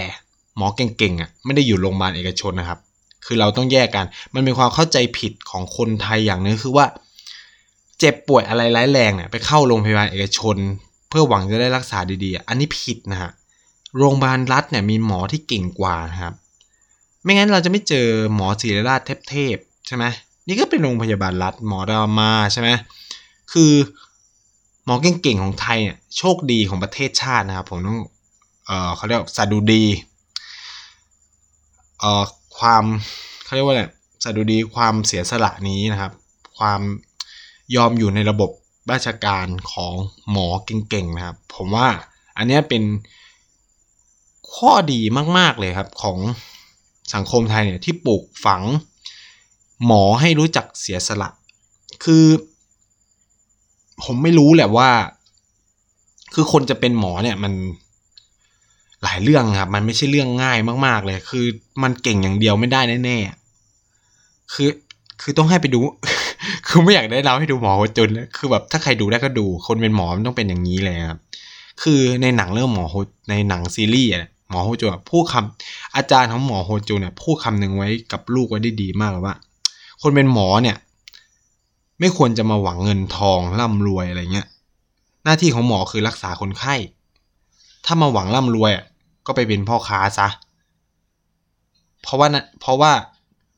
หมอเก่งๆอ่ะไม่ได้อยู่โรงพยาบาลเอกชนนะครับคือเราต้องแยกกันมันเป็นความเข้าใจผิดของคนไทยอย่างนึงคือว่าเจ็บป่วยอะไรร้ายแรงเนี่ยไปเข้าโรงพยาบาลเอกชนเพื่อหวังจะได้รักษาดีๆอันนี้ผิดนะฮะโรงพยาบาลรัฐเนี่ยมีหมอที่เก่งกว่านะครับไม่งั้นเราจะไม่เจอหมอศิริราชเทพๆใช่มั้ยนี่ก็เป็นโรงพยาบาลรัฐหมอรามาใช่มั้ยคือหมอเก่งๆของไทยเนี่ยโชคดีของประเทศชาตินะครับผมต้องเขาเรียกสดุดีความเขาเรียกว่าอะไรสดุดีความเสียสละนี้นะครับความยอมอยู่ในระบบราชการของหมอเก่งๆนะครับผมว่าอันนี้เป็นข้อดีมากๆเลยครับของสังคมไทยเนี่ยที่ปลูกฝังหมอให้รู้จักเสียสละคือผมไม่รู้แหละว่าคือคนจะเป็นหมอเนี่ยมันหลายเรื่องครับมันไม่ใช่เรื่องง่ายมากๆเลยคือมันเก่งอย่างเดียวไม่ได้แน่ๆคือต้องให้ไปดู คือไม่อยากได้เราให้ดูหมอโหดจนเลยคือแบบถ้าใครดูได้ก็ดูคนเป็นหมอมันต้องเป็นอย่างนี้เลยครับคือในหนังเรื่องหมอโหดในหนังซีรีส์อ่ะหมอโฮจูพูดคำอาจารย์ของหมอโฮจูเนี่ยพูดคำหนึ่งไว้กับลูกไว้ได้ดีมากเลยว่าคนเป็นหมอเนี่ยไม่ควรจะมาหวังเงินทองร่ำรวยอะไรเงี้ยหน้าที่ของหมอคือรักษาคนไข้ถ้ามาหวังร่ำรวยก็ไปเป็นพ่อค้าซะเพราะว่า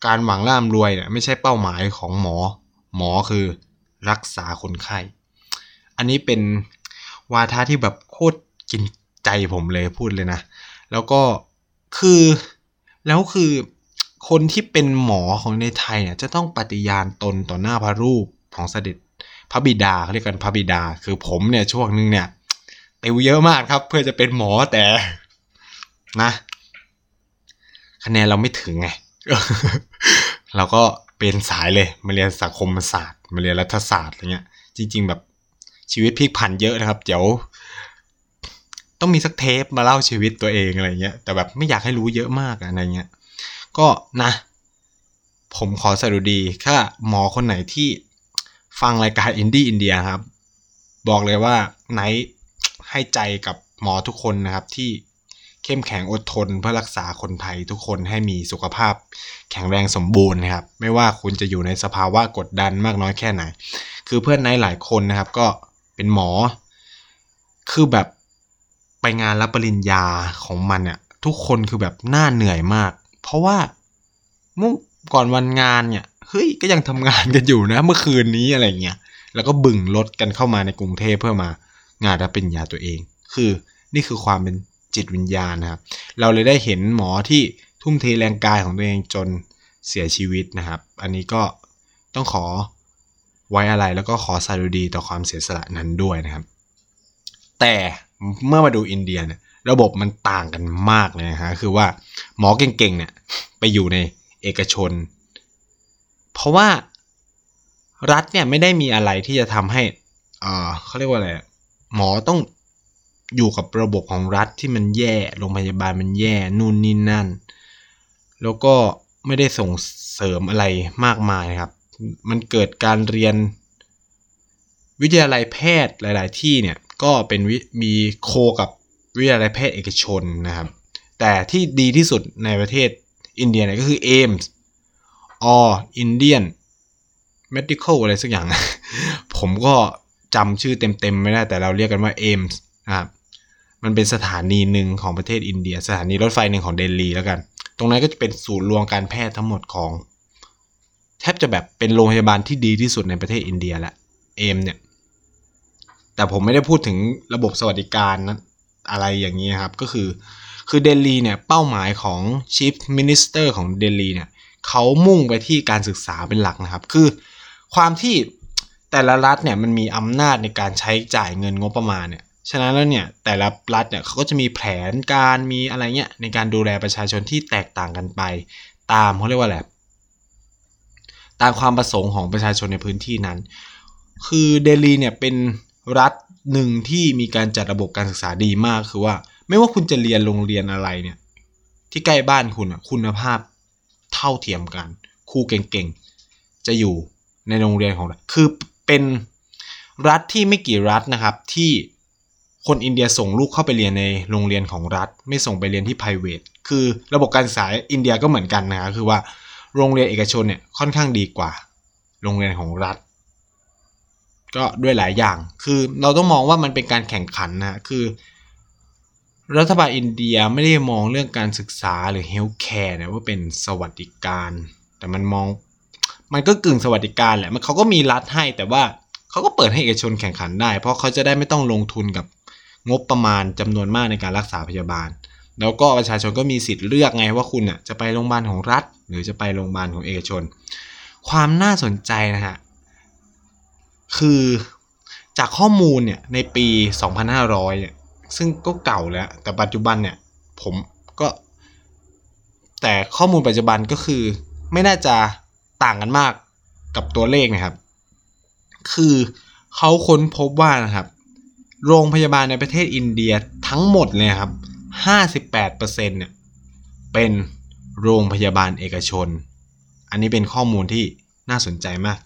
การหวังร่ำรวยเนี่ยไม่ใช่เป้าหมายของหมอคือรักษาคนไข้อันนี้เป็นวาทะที่แบบโคตรกินใจผมเลยพูดเลยนะแล้วก็คือแล้วคือคนที่เป็นหมอของในไทยเนี่ยจะต้องปฏิญาณตนต่อหน้าพระรูปของเสด็จพระบิดาเขาเรียกกันพระบิดาคือผมเนี่ยช่วงนึงเนี่ยติวเยอะมากครับเพื่อจะเป็นหมอแต่นะคะแนนเราไม่ถึงไง เราก็เป็นสายเลยมาเรียนสังคมศาสตร์มาเรียนรัฐศาสตร์อะไรเงี้ยจริงๆแบบชีวิตพลิกผันเยอะนะครับเดี๋ยวต้องมีสักเทปมาเล่าชีวิตตัวเองอะไรเงี้ยแต่แบบไม่อยากให้รู้เยอะมากอะไรเงี้ยก็นะผมขอสรุปดีถ้าหมอคนไหนที่ฟังรายการ Indie-India ครับบอกเลยว่าไหนให้ใจกับหมอทุกคนนะครับที่เข้มแข็งอดทนเพื่อรักษาคนไทยทุกคนให้มีสุขภาพแข็งแรงสมบูรณ์นะครับไม่ว่าคุณจะอยู่ในสภาวะกดดันมากน้อยแค่ไหน คือเพื่อนในหลายคนนะครับก็เป็นหมอคือแบบไปงานรับปริญญาของมันเนี่ยทุกคนคือแบบหน้าเหนื่อยมากเพราะว่าเมื่อก่อนวันงานเนี่ยเฮ้ยก็ยังทำงานกันอยู่นะเมื่อคืนนี้อะไรเงี้ยแล้วก็บึ่งรถกันเข้ามาในกรุงเทพเพื่อมางานรับปริญญาตัวเองคือนี่คือความเป็นจิตวิญญาณนะครับเราเลยได้เห็นหมอที่ทุ่มเทแรงกายของตัวเองจนเสียชีวิตนะครับอันนี้ก็ต้องขอไว้อะไรแล้วก็ขอสาธุดีต่อความเสียสละนั้นด้วยนะครับแต่เมื่อมาดูอินเดียเนี่ยระบบมันต่างกันมากเลยนะฮะคือว่าหมอเก่งๆเนี่ยไปอยู่ในเอกชนเพราะว่ารัฐเนี่ยไม่ได้มีอะไรที่จะทำให้เขาเรียกว่าอะไรหมอต้องอยู่กับระบบของรัฐที่มันแย่โรงพยาบาลมันแย่นู่นนี่นั่นแล้วก็ไม่ได้ส่งเสริมอะไรมากมายครับมันเกิดการเรียนวิทยาลัยแพทย์หลายๆที่เนี่ยก็เป็นมีโคกับวิทยาลัยแพทย์เอกชนนะครับแต่ที่ดีที่สุดในประเทศอินเดียเนี่ยก็คือเอมส์Indian Medical อะไรสักอย่าง ผมก็จำชื่อเต็มๆไม่ได้แต่เราเรียกกันว่าเอมส์นะครับมันเป็นสถานีหนึ่งของประเทศอินเดียสถานีรถไฟหนึ่งของเดลีแล้วกันตรงนั้นก็จะเป็นศูนย์รวมการแพทย์ทั้งหมดของแทบจะแบบเป็นโรงพยาบาลที่ดีที่สุดในประเทศอินเดียละเอมเนี่ยแต่ผมไม่ได้พูดถึงระบบสวัสดิการนะอะไรอย่างนี้ครับก็คือเดลีเนี่ยเป้าหมายของ Chief Minister ของเดลีเนี่ยเขามุ่งไปที่การศึกษาเป็นหลักนะครับคือความที่แต่ละรัฐเนี่ยมันมีอำนาจในการใช้จ่ายเงินงบประมาณเนี่ยฉะนั้นแล้วเนี่ยแต่ละรัฐเนี่ยเขาก็จะมีแผนการมีอะไรเงี้ยในการดูแลประชาชนที่แตกต่างกันไปตามเขาเรียกว่าอะไรตามความประสงค์ของประชาชนในพื้นที่นั้นคือเดลีเนี่ยเป็นรัฐหนึ่งที่มีการจัดระบบการศึกษาดีมากคือว่าไม่ว่าคุณจะเรียนโรงเรียนอะไรเนี่ยที่ใกล้บ้านคุณอ่ะคุณภาพเท่าเทียมกันครูเก่งๆจะอยู่ในโรงเรียนของเราคือเป็นรัฐที่ไม่กี่รัฐนะครับที่คนอินเดียส่งลูกเข้าไปเรียนในโรงเรียนของรัฐไม่ส่งไปเรียนที่ private คือระบบการศึกษาอินเดียก็เหมือนกันนะครับคือว่าโรงเรียนเอกชนเนี่ยค่อนข้างดีกว่าโรงเรียนของรัฐก็ด้วยหลายอย่างคือเราต้องมองว่ามันเป็นการแข่งขันนะคือรัฐบาลอินเดียไม่ได้มองเรื่องการศึกษาหรือเฮลท์แคร์นะว่าเป็นสวัสดิการแต่มันมองมันก็กึ่งสวัสดิการแหละมันเขาก็มีรัฐให้แต่ว่าเขาก็เปิดให้เอกชนแข่งขันได้เพราะเขาจะได้ไม่ต้องลงทุนกับงบประมาณจำนวนมากในการรักษาพยาบาลแล้วก็ประชาชนก็มีสิทธิ์เลือกไงว่าคุณน่ะจะไปโรงพยาบาลของรัฐหรือจะไปโรงพยาบาลของเอกชนความน่าสนใจนะฮะคือจากข้อมูลเนี่ยในปี 2500 เนี่ยซึ่งก็เก่าแล้วแต่ปัจจุบันเนี่ยผมก็แต่ข้อมูลปัจจุบันก็คือไม่น่าจะต่างกันมากกับตัวเลขนะครับคือเขาค้นพบว่านะครับโรงพยาบาลในประเทศอินเดียทั้งหมดเลยครับ 58% เนี่ยเป็นโรงพยาบาลเอกชนอันนี้เป็นข้อมูลที่น่าสนใจมาก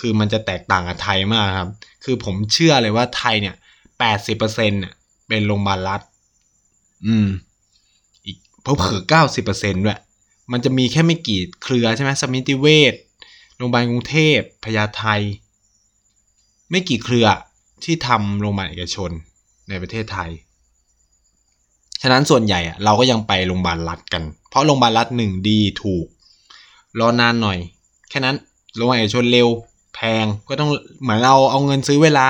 คือมันจะแตกต่างกับไทยมากครับคือผมเชื่อเลยว่าไทยเนี่ย 80% เนี่ยเป็นโรงพยาบาลรัฐอีกเพิ่ม 90% ด้วยมันจะมีแค่ไม่กี่เครือใช่ไหมสมิติเวชโรงพยาบาลกรุงเทพพญาไทไม่กี่เครือที่ทำโรงพยาบาลเอกชนในประเทศไทยฉะนั้นส่วนใหญ่เราก็ยังไปโรงพยาบาลรัฐกันเพราะโรงพยาบาลรัฐ1ดีถูกรอนานหน่อยแค่นั้นโรงพยาบาลเอกชนเร็วแพงก็ต้องเหมือนเราเอาเงินซื้อเวลา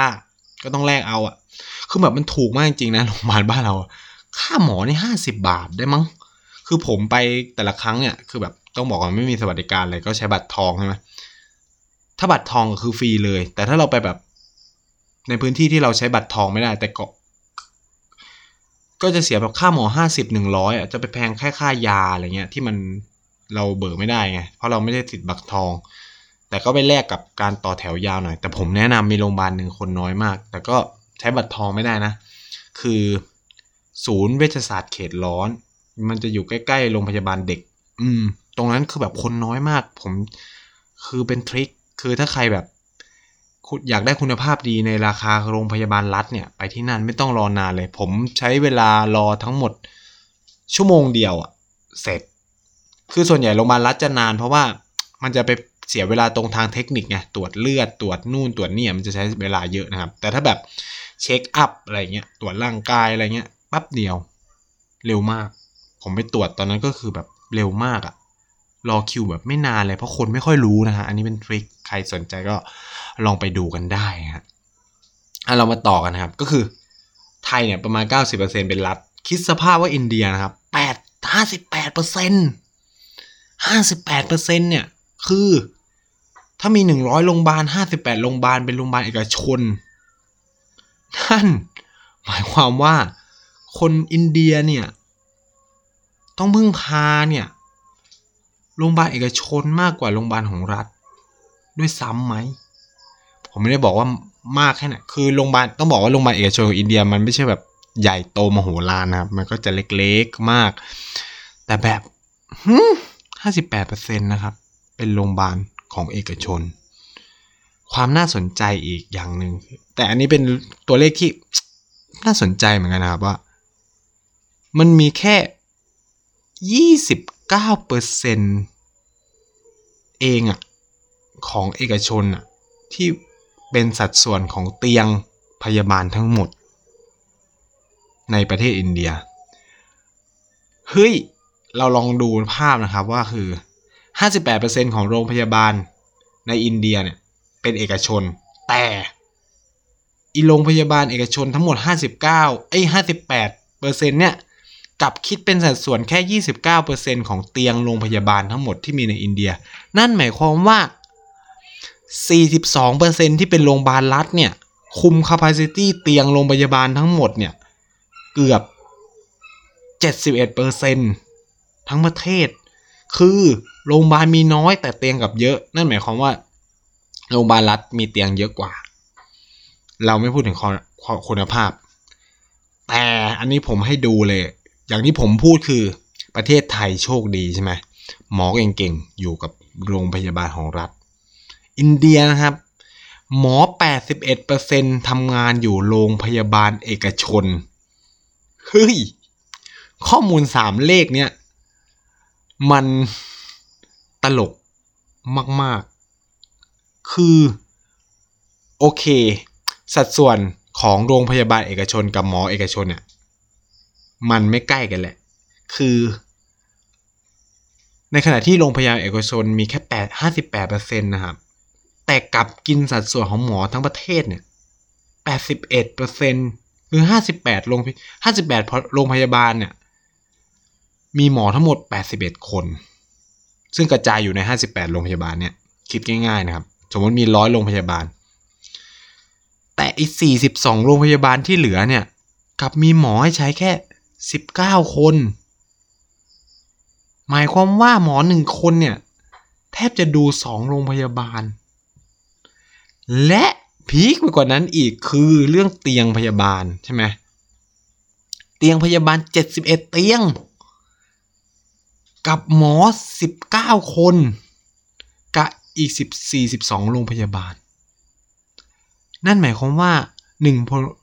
ก็ต้องแลกเอาคือแบบมันถูกมากจริงๆนะโรงพยาบาลบ้านเราค่าหมอนี่50 บาทได้มั้งคือผมไปแต่ละครั้งเนี่ยคือแบบต้องบอกว่าไม่มีสวัสดิการอะไรก็ใช้บัตรทองใช่ไหมถ้าบัตรทองก็คือฟรีเลยแต่ถ้าเราไปแบบในพื้นที่ที่เราใช้บัตรทองไม่ได้แต่ก็จะเสียแบบค่าหมอ50-100จะไปแพงแค่ค่ายาอะไรเงี้ยที่มันเราเบิกไม่ได้ไงเพราะเราไม่ได้ติดบัตรทองแต่ก็ไปแลกกับการต่อแถวยาวหน่อยแต่ผมแนะนำมีโรงพยาบาลหนึ่งคนน้อยมากแต่ก็ใช้บัตรทองไม่ได้นะคือศูนย์เวชศาสตร์เขตร้อนมันจะอยู่ใกล้ๆโรงพยาบาลเด็กตรงนั้นคือแบบคนน้อยมากผมคือเป็นทริคคือถ้าใครแบบอยากได้คุณภาพดีในราคาโรงพยาบาลรัฐเนี่ยไปที่นั่นไม่ต้องรอนานเลยผมใช้เวลารอทั้งหมดชั่วโมงเดียวเสร็จคือส่วนใหญ่โรงพยาบาลรัฐจะนานเพราะว่ามันจะไป เสียเวลาตรงทางเทคนิคไงตรวจเลือดตรวจนู่นตรวจนี่มันจะใช้เวลาเยอะนะครับแต่ถ้าแบบเช็คอัพอะไรเงี้ยตรวจร่างกายอะไรเงี้ยปั๊บเดียวเร็วมากผมไปตรวจตอนนั้นก็คือแบบเร็วมากอะรอคิวแบบไม่นานเลยเพราะคนไม่ค่อยรู้นะฮะอันนี้เป็นทริคใครสนใจก็ลองไปดูกันได้ฮะเรามาต่อกันนะครับก็คือไทยเนี่ยประมาณ 90% เป็นรัฐคิดสภาพว่าอินเดียนะครับ58% เนี่ยคือถ้ามี100โรงพยาบาล58โรงพยาบาลเป็นโรงพยาบาลเอกชนนั่นหมายความว่าคนอินเดียเนี่ยต้องพึ่งพาเนี่ยโรงพยาบาลเอกชนมากกว่าโรงพยาบาลของรัฐด้วยซ้ำไหมผมไม่ได้บอกว่ามากแค่ไหนคือโรงพยาบาลต้องบอกว่าโรงพยาบาลเอกชนของอินเดียมันไม่ใช่แบบใหญ่โตมโหฬารนะครับมันก็จะเล็กๆมากแต่แบบ 58% นะครับเป็นโรงพยาบาลของเอกชนความน่าสนใจอีกอย่างนึงแต่อันนี้เป็นตัวเลขที่น่าสนใจเหมือนกันนะครับว่ามันมีแค่29% เองอ่ะของเอกชนอ่ะที่เป็นสัดส่วนของเตียงพยาบาลทั้งหมดในประเทศอินเดียเฮ้ยเราลองดูภาพนะครับว่าคือ 58% ของโรงพยาบาลในอินเดียเนี่ยเป็นเอกชนแต่อีโรงพยาบาลเอกชนทั้งหมด58% เนี่ยกลับคิดเป็นสัดส่วนแค่ 29% ของเตียงโรงพยาบาลทั้งหมดที่มีในอินเดียนั่นหมายความว่า 42% ที่เป็นโรงพยาบาลรัฐเนี่ยคุม capacity เตียงโรงพยาบาลทั้งหมดเนี่ยเกือบ 71% ทั้งประเทศคือโรงพยาบาลมีน้อยแต่เตียงกับเยอะนั่นหมายความว่าโรงพยาบาลรัฐมีเตียงเยอะกว่าเราไม่พูดถึงคุณภาพแต่อันนี้ผมให้ดูเลยอย่างที่ผมพูดคือประเทศไทยโชคดีใช่ไหมหมอเก่งๆอยู่กับโรงพยาบาลของรัฐอินเดียนะครับหมอ 81% ทำงานอยู่โรงพยาบาลเอกชนเฮ้ยข้อมูล3เลขเนี่ยมันตลกมากๆคือโอเคสัดส่วนของโรงพยาบาลเอกชนกับหมอเอกชนเนี่ยมันไม่ใกล้กันแหละคือในขณะที่โรงพยาบาลเอกชนมีแค่ 58% นะครับแต่กลับกินสัดส่วนของหมอทั้งประเทศเนี่ย 81% คือ58โรงพยาบาลเนี่ยมีหมอทั้งหมด81คนซึ่งกระจายอยู่ใน58โรงพยาบาลเนี่ยคิดง่ายๆนะครับสมมติมี100โรงพยาบาลแต่อีก42โรงพยาบาลที่เหลือเนี่ยกลับมีหมอให้ใช้แค่19คนหมายความว่าหมอ1คนเนี่ยแทบจะดู2โรงพยาบาลและพีคไปกว่านั้นอีกคือเรื่องเตียงพยาบาลใช่ไหมเตียงพยาบาล71เตียงกับหมอ19คนกับอีก12โรงพยาบาลนั่นหมายความว่า1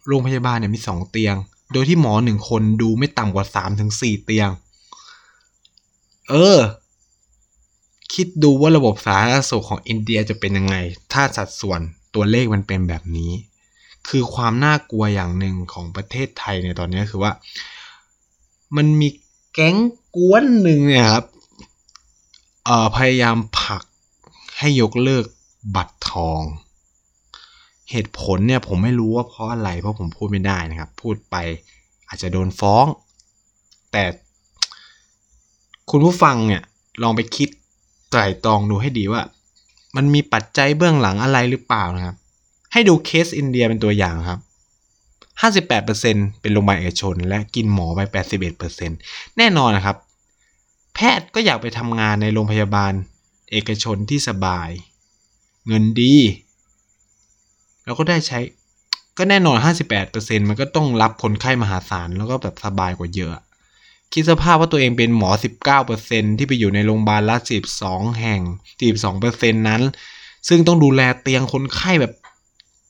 โรงพยาบาลเนี่ยมี2เตียงโดยที่หมอ1คนดูไม่ต่ำกว่า 3-4 เตียงคิดดูว่าระบบสาธารณสุขของอินเดียจะเป็นยังไงถ้าสัดส่วนตัวเลขมันเป็นแบบนี้คือความน่ากลัวอย่างหนึ่งของประเทศไทยในตอนนี้คือว่ามันมีแก๊งกวนหนึ่งเนี่ยครับพยายามผลักให้ยกเลิกบัตรทองเหตุผลเนี่ยผมไม่รู้ว่าเพราะอะไรเพราะผมพูดไม่ได้นะครับพูดไปอาจจะโดนฟ้องแต่คุณผู้ฟังเนี่ยลองไปคิดไตร่ตรองดูให้ดีว่ามันมีปัจจัยเบื้องหลังอะไรหรือเปล่านะครับให้ดูเคสอินเดียเป็นตัวอย่างครับ 58% เป็นโรงพยาบาลเอกชนและกินหมอไป 81% แน่นอนนะครับแพทย์ก็อยากไปทำงานในโรงพยาบาลเอกชนที่สบายเงินดีแล้วก็ได้ใช้ก็แน่นอน 58% มันก็ต้องรับคนไข้มหาศาลแล้วก็แบบสบายกว่าเยอะคิดสภาพว่าตัวเองเป็นหมอ 19% ที่ไปอยู่ในโรงพยาบาลรัฐ12แห่ง 12% นั้นซึ่งต้องดูแลเตียงคนไข้แบบ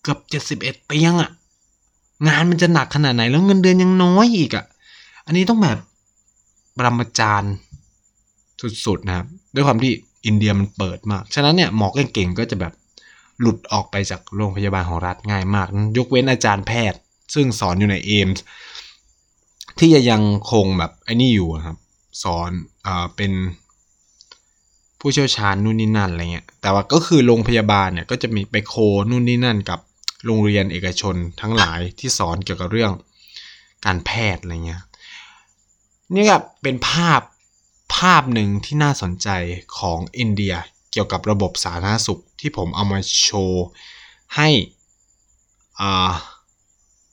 เกือบ71เตียงอ่ะงานมันจะหนักขนาดไหนแล้วเงินเดือนยังน้อยอีกอ่ะอันนี้ต้องแบบปรมาจารย์สุดๆนะครับด้วยความที่ อินเดียมันเปิดมากฉะนั้นเนี่ยหมอเก่งๆก็จะแบบหลุดออกไปจากโรงพยาบาลของรัฐง่ายมากยกเว้นอาจารย์แพทย์ซึ่งสอนอยู่ในเอมส์ที่ยังคงแบบไอ้นี่อยู่ครับสอนเป็นผู้เชี่ยวชาญนู่นนี่นั่นอะไรเงี้ยแต่ว่าก็คือโรงพยาบาลเนี่ยก็จะมีไปโคนู่นนี่นั่นกับโรงเรียนเอกชนทั้งหลายที่สอนเกี่ยวกับเรื่องการแพทย์อะไรเงี้ยนี่ก็เป็นภาพหนึ่งที่น่าสนใจของอินเดียเกี่ยวกับระบบสาธารณสุขที่ผมเอามาโชว์ให้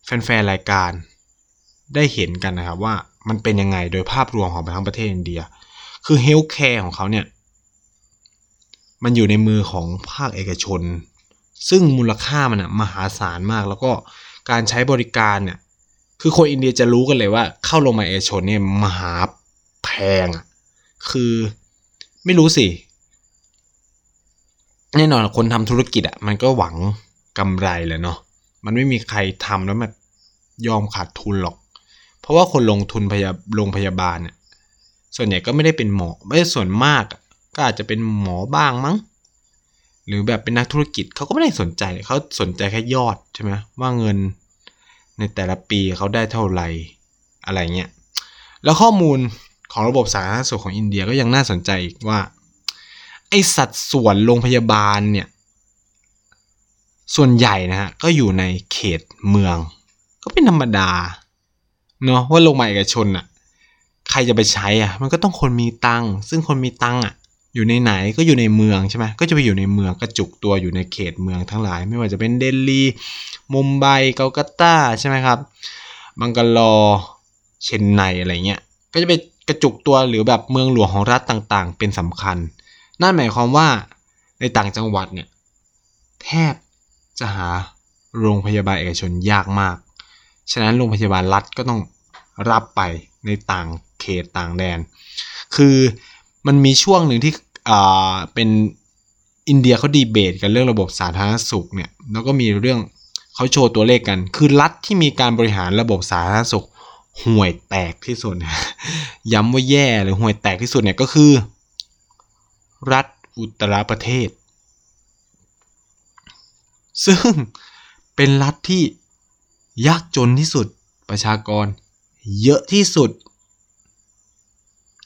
แฟนๆรายการได้เห็นกันนะครับว่ามันเป็นยังไงโดยภาพรวมของทั้งประเทศอินเดียคือเฮลท์แคร์ของเขาเนี่ยมันอยู่ในมือของภาคเอกชนซึ่งมูลค่ามันมหาศาลมากแล้วก็การใช้บริการเนี่ยคือคนอินเดียจะรู้กันเลยว่าเข้าโรงพยาบาลเอกชนเนี่ยมหาแพงคือไม่รู้สิแน่นอนคนทำธุรกิจมันก็หวังกำไรแหละเนาะมันไม่มีใครทำแล้วมันยอมขาดทุนหรอกเพราะว่าคนลงทุนโรงพยาบาลเนี่ยส่วนใหญ่ก็ไม่ได้เป็นหมอไม่ส่วนมากก็อาจจะเป็นหมอบ้างมั้งหรือแบบเป็นนักธุรกิจเขาก็ไม่ได้สนใจเขาสนใจแค่ยอดใช่ไหมว่าเงินในแต่ละปีเขาได้เท่าไหร่อะไรเงี้ยแล้วข้อมูลของระบบสาธารณสุขของอินเดียก็ยังน่าสนใจอีกว่าไอสัดส่วนโรงพยาบาลเนี่ยส่วนใหญ่นะฮะก็อยู่ในเขตเมืองก็เป็นธรรมดาเนาะว่าโรงพยาบาลเอกชนน่ะใครจะไปใช้มันก็ต้องคนมีตังค์ซึ่งคนมีตังค์อยู่ในไหนก็อยู่ในเมืองใช่ไหมก็จะไปอยู่ในเมืองกระจุกตัวอยู่ในเขตเมืองทั้งหลายไม่ว่าจะเป็นเดลีมุมไบกัลกัตตาใช่ไหมครับบังกาโลเชนไนอะไรเงี้ยก็จะไปกระจุกตัวหรือแบบเมืองหลวงของรัฐต่างๆเป็นสำคัญนั่นหมายความว่าในต่างจังหวัดเนี่ยแทบจะหาโรงพยาบาลเอกชนยากมากฉะนั้นโรงพยาบาลรัฐก็ต้องรับไปในต่างเขตต่างแดนคือมันมีช่วงหนึ่งที่เป็นอินเดียเขาดีเบตกันเรื่องระบบสาธารณสุขเนี่ยแล้วก็มีเรื่องเขาโชว์ตัวเลขกันคือรัฐที่มีการบริหารระบบสาธารณสุขห่วยแตกที่สุดย้ำว่าแย่หรือห่วยแตกที่สุดเนี่ยก็คือรัฐอุตตรประเทศซึ่งเป็นรัฐที่ยากจนที่สุดประชากรเยอะที่สุด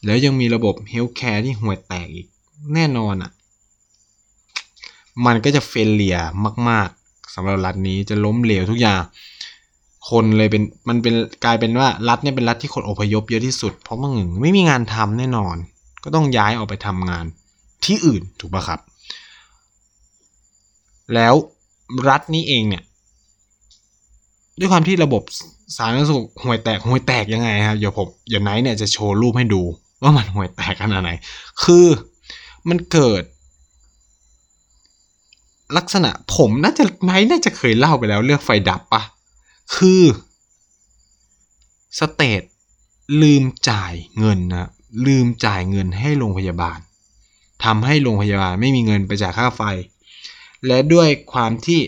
แล้วยังมีระบบเฮลท์แคร์ที่ห่วยแตกอีกแน่นอนมันก็จะเฟลเลียมากๆสำหรับรัฐนี้จะล้มเหลวทุกอย่างคนเลยเป็นมันเป็นกลายเป็นว่ารัฐเนี่ยเป็นรัฐที่คนอพยพเยอะที่สุดเพราะมันไม่มีงานทำแน่นอนก็ต้องย้ายออกไปทำงานที่อื่นถูกป่ะครับแล้วรัฐนี้เองเนี่ยด้วยความที่ระบบสาธารณสุขห่วยแตกยังไงครับเดี๋ยวไนท์เนี่ยจะโชว์รูปให้ดูว่ามันห่วยแตกขนาดไหนคือมันเกิดลักษณะผมน่าจะไนท์น่าจะเคยเล่าไปแล้วเรื่องไฟดับป่ะคือสเตทลืมจ่ายเงินนะลืมจ่ายเงินให้โรงพยาบาลทำให้โรงพยาบาลไม่มีเงินไปจ่ายค่าไฟและด้วยความที่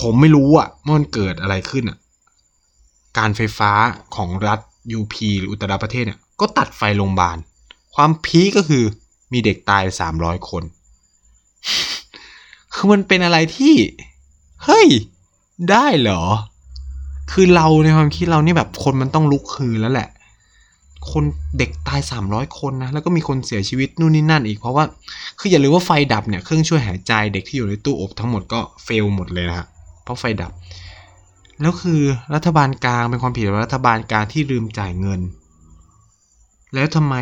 ผมไม่รู้มันเกิดอะไรขึ้นการไฟฟ้าของรัฐ UP หรืออุตตรประเทศเนี่ยก็ตัดไฟโรงพยาบาลความพีคก็คือมีเด็กตาย300คนคือมันเป็นอะไรที่เฮ้ยได้เหรอคือเราในความคิดเรานี่แบบคนมันต้องลุกฮือแล้วแหละคนเด็กตาย300คนนะแล้วก็มีคนเสียชีวิตนู่นนี่นั่นอีกเพราะว่าคืออย่าลืมว่าไฟดับเนี่ยเครื่องช่วยหายใจเด็กที่อยู่ในตู้อบทั้งหมดก็เฟลหมดเลยนะฮะเพราะไฟดับแล้วคือรัฐบาลกลางเป็นความผิดของรัฐบาลกลางที่ลืมจ่ายเงินแล้วทำไม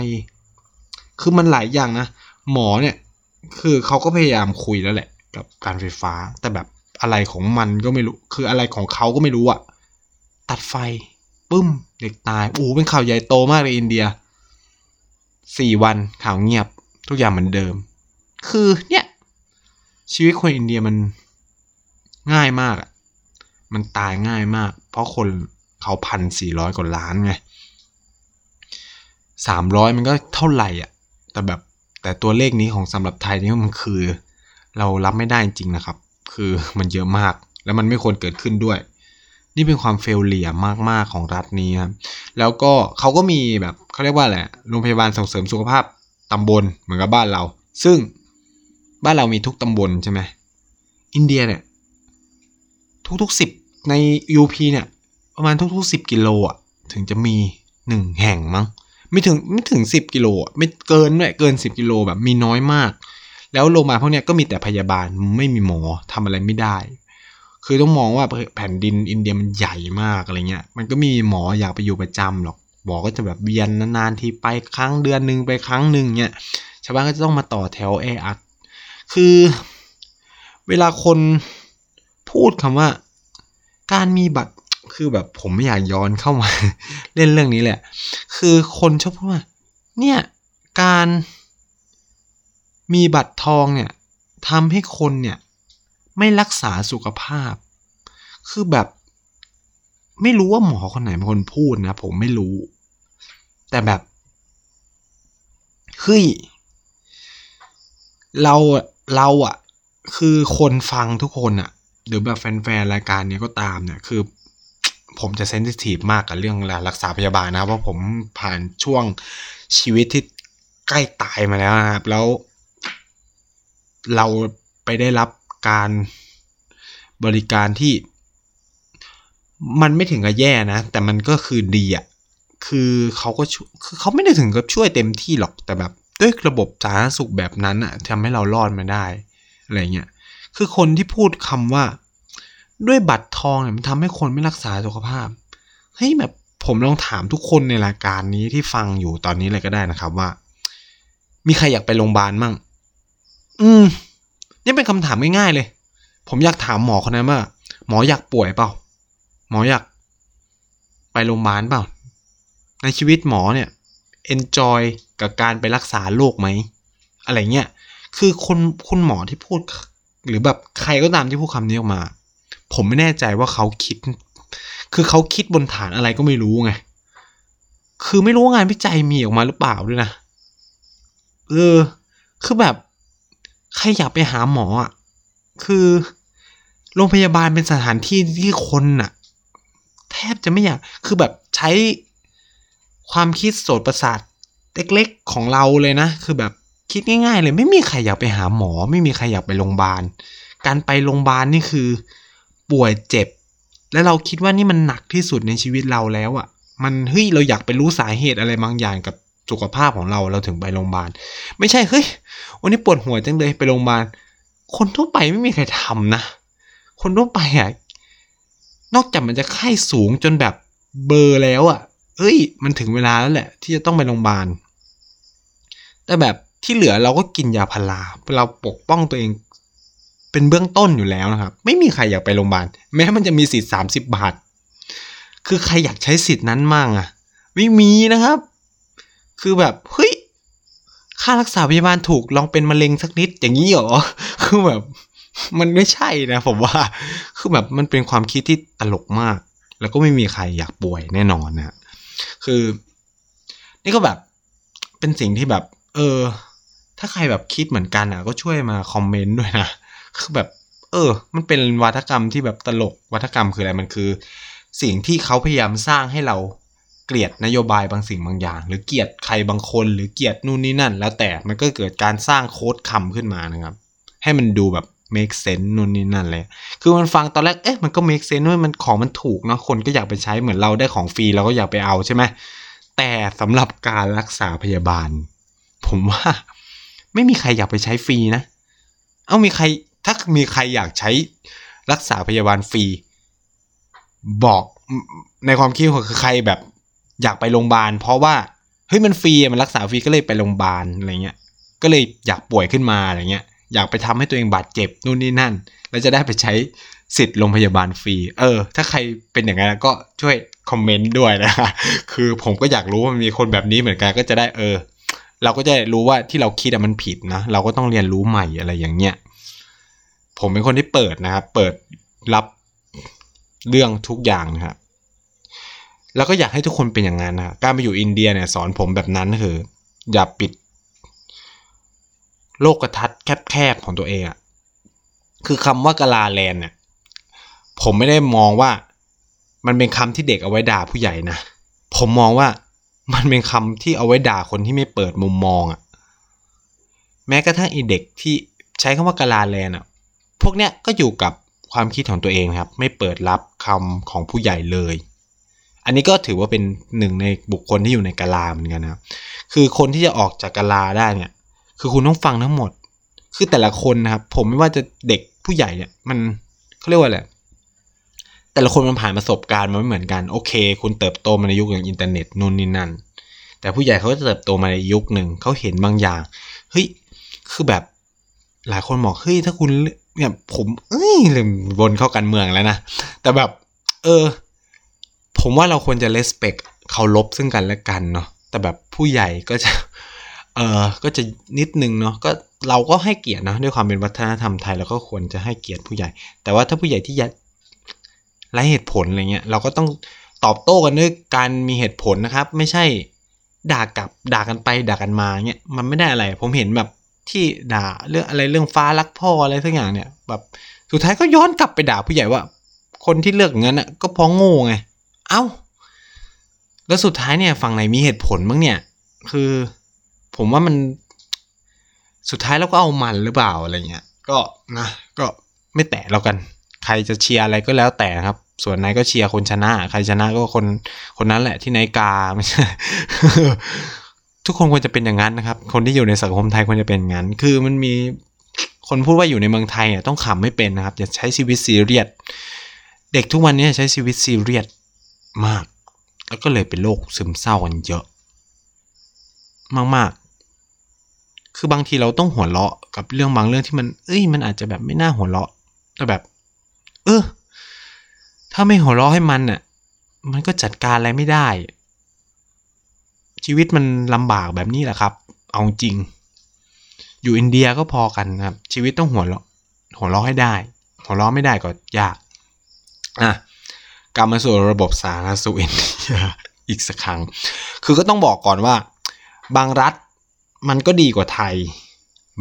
คือมันหลายอย่างนะหมอเนี่ยคือเขาก็พยายามคุยแล้วแหละกับการไฟฟ้าแต่แบบอะไรของมันก็ไม่รู้คืออะไรของเขาก็ไม่รู้ตัดไฟปึ้มเด็กตายโอ้เป็นข่าวใหญ่โตมากเลยอินเดีย4วันข่าวเงียบทุกอย่างเหมือนเดิมคือเนี่ยชีวิตคนอินเดียมันง่ายมากมันตายง่ายมากเพราะคนเขา 1,400 กว่าล้านไง300มันก็เท่าไหร่แต่แบบแต่ตัวเลขนี้ของสำหรับไทยนี่มันคือเรารับไม่ได้จริงนะครับคือมันเยอะมากแล้วมันไม่ควรเกิดขึ้นด้วยนี่เป็นความเฟลเลียมากๆของรัฐนี้ครับแล้วก็เขาก็มีแบบเขาเรียกว่าแหละโรงพยาบาลส่งเสริมสุขภาพตำบลเหมือนกับบ้านเรา ซึ่งบ้านเรามีทุกตำบลใช่ไหมอินเดียเนี่ยทุกๆ10ใน UP เนี่ยประมาณทุกๆ10กิโลอ่ะถึงจะมี1แห่งมั้งไม่ถึง10กิโลอ่ะไม่เกินด้วยเกิน10กิโลแบบมีน้อยมากแล้วโรงพยาบาลพวกเนี้ยก็มีแต่พยาบาลไม่มีหมอทำอะไรไม่ได้คือต้องมองว่าแผ่นดินอินเดียมันใหญ่มากอะไรเงี้ยมันก็มีหมออยากไปอยู่ประจำหรอกหมอก็จะแบบเวียนนานๆทีไปครั้งเดือนนึงไปครั้งนึงเนี่ยชาวบ้านก็จะต้องมาต่อแถวแออัดคือเวลาคนพูดคำว่าการมีบัตรคือแบบผมไม่อยากย้อนเข้ามา เล่นเรื่องนี้แหละคือคนชอบพูดว่าเนี่ยการมีบัตรทองเนี่ยทำให้คนเนี่ยไม่รักษาสุขภาพคือแบบไม่รู้ว่าหมอคนไหนเป็นคนพูดนะผมไม่รู้แต่แบบเฮ้ยเราอ่ะคือคนฟังทุกคนอ่ะหรือแบบแฟนๆรายการนี้ก็ตามเนี่ยคือผมจะเซนซิทีฟมากกับเรื่องรักษาพยาบาลนะเพราะผมผ่านช่วงชีวิตที่ใกล้ตายมาแล้วนะครับแล้วเราไปได้รับการบริการที่มันไม่ถึงกับแย่นะแต่มันก็คือดีอ่ะคือเขาก็คือเขาไม่ได้ถึงกับช่วยเต็มที่หรอกแต่แบบด้วยระบบสาธารณสุขแบบนั้นอ่ะทำให้เรารอดมาได้อะไรเงี้ยคือคนที่พูดคำว่าด้วยบัตรทองเนี่ยมันทำให้คนไม่รักษาสุขภาพเฮ้ยแบบผมลองถามทุกคนในรายการนี้ที่ฟังอยู่ตอนนี้เลยก็ได้นะครับว่ามีใครอยากไปโรงพยาบาลมั่งนี่เป็นคำถามง่ายๆเลยผมอยากถามหมอคนนั้นว่าหมออยากป่วยเปล่าหมออยากไปโรงพยาบาลเปล่าในชีวิตหมอเนี่ย enjoy กับการไปรักษาโรคไหมอะไรเงี้ยคือคุณหมอที่พูดหรือแบบใครก็ตามที่พูดคำนี้ออกมาผมไม่แน่ใจว่าเขาคิดคือเขาคิดบนฐานอะไรก็ไม่รู้ไงคือไม่รู้ว่างานวิจัยมีออกมาหรือเปล่าด้วยนะคือแบบใครอยากไปหาหมออ่ะคือโรงพยาบาลเป็นสถานที่ที่คนน่ะแทบจะไม่อยากคือแบบใช้ความคิดโสตประสาทเล็กๆของเราเลยนะคือแบบคิดง่ายๆเลยไม่มีใครอยากไปหาหมอไม่มีใครอยากไปโรงพยาบาลการไปโรงพยาบาลนี่คือป่วยเจ็บและเราคิดว่านี่มันหนักที่สุดในชีวิตเราแล้วอ่ะมันเฮ้ยเราอยากไปรู้สาเหตุอะไรบางอย่างกับสุขภาพของเราถึงไปโรงพยาบาลไม่ใช่เฮ้ยวันนี้ปวดหัวจังเลยไปโรงพยาบาลคนทั่วไปไม่มีใครทำนะคนทั่วไปอ่ะนอกจากมันจะไข้สูงจนแบบเบลอแล้วอ่ะเอ้ยมันถึงเวลาแล้วแหละที่จะต้องไปโรงพยาบาลแต่แบบที่เหลือเราก็กินยาพาราเราปกป้องตัวเองเป็นเบื้องต้นอยู่แล้วนะครับไม่มีใครอยากไปโรงพยาบาลแม้มันจะมีสิทธิ์30บาทคือใครอยากใช้สิทธิ์นั้นมั่งอ่ะไม่มีนะครับคือแบบเฮ้ยค่ารักษาพยาบาลถูกลองเป็นมะเร็งสักนิดอย่างนี้เหรอคือแบบมันไม่ใช่นะผมว่าคือแบบมันเป็นความคิดที่ตลกมากแล้วก็ไม่มีใครอยากป่วยแน่นอนนะคือนี่ก็แบบเป็นสิ่งที่แบบถ้าใครแบบคิดเหมือนกันอ่ะก็ช่วยมาคอมเมนต์ด้วยนะคือแบบมันเป็นวาทกรรมที่แบบตลกวาทกรรมคืออะไรมันคือสิ่งที่เขาพยายามสร้างให้เราเกลียดนโยบายบางสิ่งบางอย่างหรือเกลียดใครบางคนหรือเกลียดนู่นนี่นั่นแล้วแต่มันก็เกิดการสร้างโค้ดคำขึ้นมานะครับให้มันดูแบบ make sense นู่นนี่นั่นเลยคือมันฟังตอนแรกมันก็ make sense ด้วยมันของมันถูกเนาะคนก็อยากไปใช้เหมือนเราได้ของฟรีเราก็อยากไปเอาใช่ไหมแต่สำหรับการรักษาพยาบาลผมว่าไม่มีใครอยากไปใช้ฟรีนะมีใครถ้ามีใครอยากใช้รักษาพยาบาลฟรีบอกในความคิดของคือใครแบบอยากไปโรงพยาบาลเพราะว่าเฮ้ยมันฟรีมันรักษาฟรีก็เลยไปโรงพยาบาลอะไรเงี้ยก็เลยอยากป่วยขึ้นมาอะไรเงี้ยอยากไปทำให้ตัวเองบาดเจ็บนู่นนี่นั่นแล้วจะได้ไปใช้สิทธิ์โรงพยาบาลฟรีถ้าใครเป็นอย่างนั้นก็ช่วยคอมเมนต์ด้วยนะคือผมก็อยากรู้ว่ามีคนแบบนี้เหมือนกันก็จะได้เราก็จะรู้ว่าที่เราคิดมันผิดนะเราก็ต้องเรียนรู้ใหม่อะไรอย่างเงี้ยผมเป็นคนที่เปิดนะครับเปิดรับเรื่องทุกอย่างนะครับแล้วก็อยากให้ทุกคนเป็นอย่างนั้นนะการไปอยู่อินเดียเนี่ยสอนผมแบบนั้นคืออย่าปิดโลกทัศน์แคบๆของตัวเองอ่ะคือคำว่ากะลาแลนเนี่ยผมไม่ได้มองว่ามันเป็นคำที่เด็กเอาไว้ด่าผู้ใหญ่นะผมมองว่ามันเป็นคำที่เอาไว้ด่าคนที่ไม่เปิดมุมมองอ่ะ แม้กระทั่งอีเด็กที่ใช้คำว่ากาลาแลนอ่ะพวกเนี้ยก็อยู่กับความคิดของตัวเองครับไม่เปิดรับคำของผู้ใหญ่เลยอันนี้ก็ถือว่าเป็นหนึ่งในบุคคลที่อยู่ในกาลาเหมือนกันนะคือคนที่จะออกจากกาลาได้เนี่ยคือคุณต้องฟังทั้งหมดคือแต่ละคนนะครับผมไม่ว่าจะเด็กผู้ใหญ่เนี่ยมันเขาเรียกว่าอะไรแต่ละคนมันผ่านประสบการณ์มันไม่เหมือนกันโอเคคุณเติบโตมาในยุคอย่างอินเทอร์เน็ตนู่นนี่นั่นแต่ผู้ใหญ่เขาจะเติบโตมาในยุคหนึ่งเขาเห็นบางอย่างเฮ้ยคือแบบหลายคนบอกเฮ้ยถ้าคุณเนี่ยผมเริ่มวนเข้ากันเมืองแล้วนะแต่แบบผมว่าเราควรจะ respect เคารพซึ่งกันและกันเนาะแต่แบบผู้ใหญ่ก็จะนิดนึงเนาะก็เราก็ให้เกียรตินะด้วยความเป็นวัฒนธรรมไทยเราก็ควรจะให้เกียรติผู้ใหญ่แต่ว่าถ้าผู้ใหญ่ที่ไร้เหตุผลอะไรเงี้ยเราก็ต้องตอบโต้กันด้วยการมีเหตุผลนะครับไม่ใช่ด่ากลับด่ากันไปด่ากันมาเงี้ยมันไม่ได้อะไรผมเห็นแบบที่ด่าเรื่องอะไรเรื่องฟ้ารักพ่ออะไรสักอย่างเนี่ยแบบสุดท้ายก็ย้อนกลับไปด่าผู้ใหญ่ว่าคนที่เลือกงั้นน่ะก็เพราะโง่ไงเอ้าแล้วสุดท้ายเนี่ยฝั่งไหนมีเหตุผลบ้างเนี่ยคือผมว่ามันสุดท้ายเราก็เอามันหรือเปล่าอะไรเงี้ยก็นะก็ไม่แตะเรากันใครจะเชียร์อะไรก็แล้วแต่ครับส่วนนายก็เชียร์คนชนะใครชนะก็คนนั้นแหละที่นายกาไม่ใช่ ทุกคนควรจะเป็นอย่างนั้นนะครับคนที่อยู่ในสังคมไทยควรจะเป็นอย่างนั้นคือมันมีคนพูดว่าอยู่ในเมืองไทยอ่ะต้องขำไม่เป็นนะครับอย่าใช้ชีวิตซีเรียสเด็กทุกวันนี้ใช้ชีวิตซีเรียสมากแล้วก็เลยเป็นโรคซึมเศร้ากันเยอะมากๆคือบางทีเราต้องหัวเราะกับเรื่องบางเรื่องที่มันมันอาจจะแบบไม่น่าหัวเราะแต่แบบถ้าไม่หัวเราะให้มันน่ะมันก็จัดการอะไรไม่ได้ชีวิตมันลำบากแบบนี้แหละครับเอาจริงอยู่อินเดียก็พอกันครับชีวิตต้องหัวเราะให้ได้หัวเราะไม่ได้ก็ยากกลับมาสู่ระบบสาธารณสุขอินเดียอีกสักครั้งคือก็ต้องบอกก่อนว่าบางรัฐมันก็ดีกว่าไทย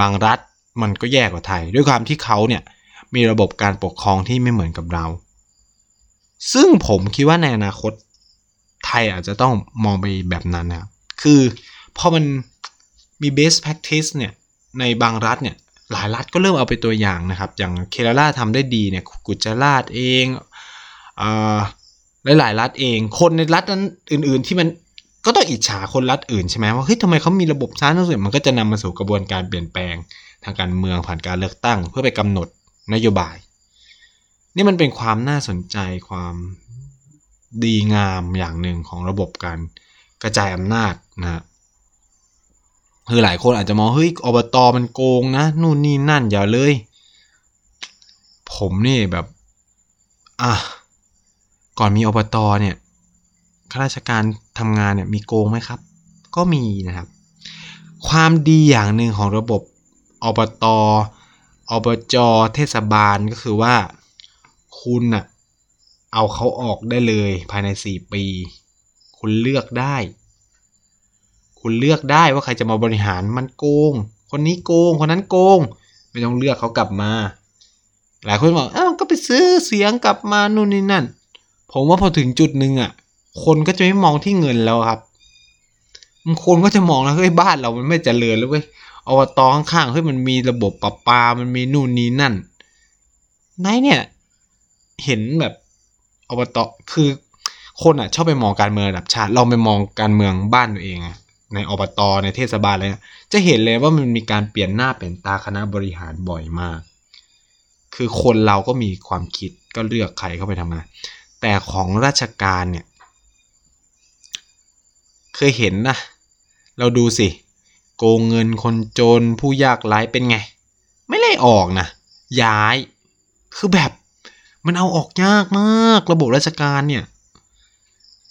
บางรัฐมันก็แย่กว่าไทยด้วยความที่เขาเนี่ยมีระบบการปกครองที่ไม่เหมือนกับเราซึ่งผมคิดว่าในอนาคตไทยอาจจะต้องมองไปแบบนั้นนะครับคือพอมันมี best practice เนี่ยในบางรัฐเนี่ยหลายรัฐก็เริ่มเอาไปตัวอย่างนะครับอย่างเครัลาทำได้ดีเนี่ยกุจราตเองหลายรัฐเองคนในรัฐนั้นอื่นๆที่มันก็ต้องอิจฉาคนรัฐอื่นใช่ไหมว่าเฮ้ยทำไมเขามีระบบช้าหน่อยมันก็จะนำมาสู่กระบวนการเปลี่ยนแปลงทางการเมืองผ่านการเลือกตั้งเพื่อไปกำหนดนโยบายนี่มันเป็นความน่าสนใจความดีงามอย่างหนึ่งของระบบการกระจายอำนาจนะคือหลายคนอาจจะมองเฮ้ยอบต.มันโกงนะนู่นนี่นั่นอย่าเลยผมนี่แบบก่อนมีอบต.เนี่ยข้าราชการทำงานเนี่ยมีโกงไหมครับก็มีนะครับความดีอย่างหนึ่งของระบบอบจ.เทศบาลก็คือว่าคุณน่ะเอาเขาออกได้เลยภายใน4ปีคุณเลือกได้ว่าใครจะมาบริหารมันโกงคนนี้โกงคนนั้นโกงไม่ต้องเลือกเขากลับมาหลายคนบอกอ้าวก็ไปซื้อเสียงกลับมานู่นนี่นั่นผมว่าพอถึงจุดนึงอ่ะคนก็จะไม่มองที่เงินแล้วครับคนก็จะมองแล้วเฮ้ยบ้านเรามันไม่เจริญแล้วเว้ยอบต.ข้างๆเฮ้ยมันมีระบบประปามันมีนู่นนี่นั่นนายเนี่ยเห็นแบบอบต.คือคนอ่ะชอบไปมองการเมืองระดับชาติเราไปมองการเมืองบ้านตัวเองอ่ะในอบต.ในเทศบาลอะไรจะเห็นเลยว่ามันมีการเปลี่ยนหน้าเปลี่ยนตาคณะบริหารบ่อยมากคือคนเราก็มีความคิดก็เลือกใครเข้าไปทำงานแต่ของราชการเนี่ยเคยเห็นนะเราดูสิโกงเงินคนจนผู้ยากไร้เป็นไงไม่ไล่ออกนะย้ายคือแบบมันเอาออกยากมากระบบราชการเนี่ย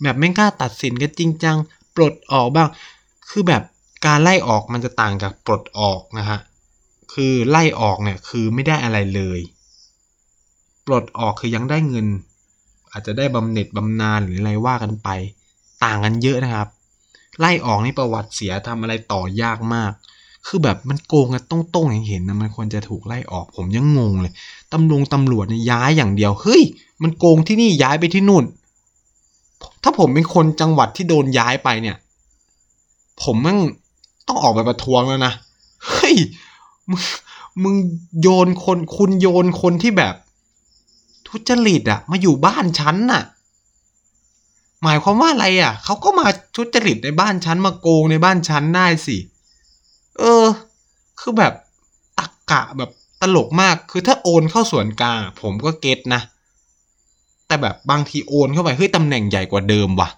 แบบไม่กล้าตัดสินกันจริงจังปลดออกบ้างคือแบบการไล่ออกมันจะต่างจากปลดออกนะฮะคือไล่ออกเนี่ยคือไม่ได้อะไรเลยปลดออกคือยังได้เงินอาจจะได้บำเหน็จบำนาญหรืออะไรว่ากันไปต่างกันเยอะนะครับไล่ออกนี่ประวัติเสียทำอะไรต่อยากมากคือแบบมันโกงกันต้องเห็นนะมันควรจะถูกไล่ออกผมยังงงเลยตำรวจเนี่ยย้ายอย่างเดียวเฮ้ยมันโกงที่นี่ย้ายไปที่นู่นถ้าผมเป็นคนจังหวัดที่โดนย้ายไปเนี่ยผมมั่งต้องออกไปประท้วงแล้วนะเฮ้ย มึงโยนคนคุณโยนคนที่แบบทุจริตอ่ะมาอยู่บ้านฉันน่ะหมายความว่าอะไรอ่ะเขาก็มาทุจริตในบ้านฉันมาโกงในบ้านฉันได้สิคือแบบตรรกะแบบตลกมากคือถ้าโอนเข้าส่วนกลางผมก็เก็ตนะแต่แบบบางทีโอนเข้าไปเฮ้ยตำแหน่งใหญ่กว่าเดิมว่ะ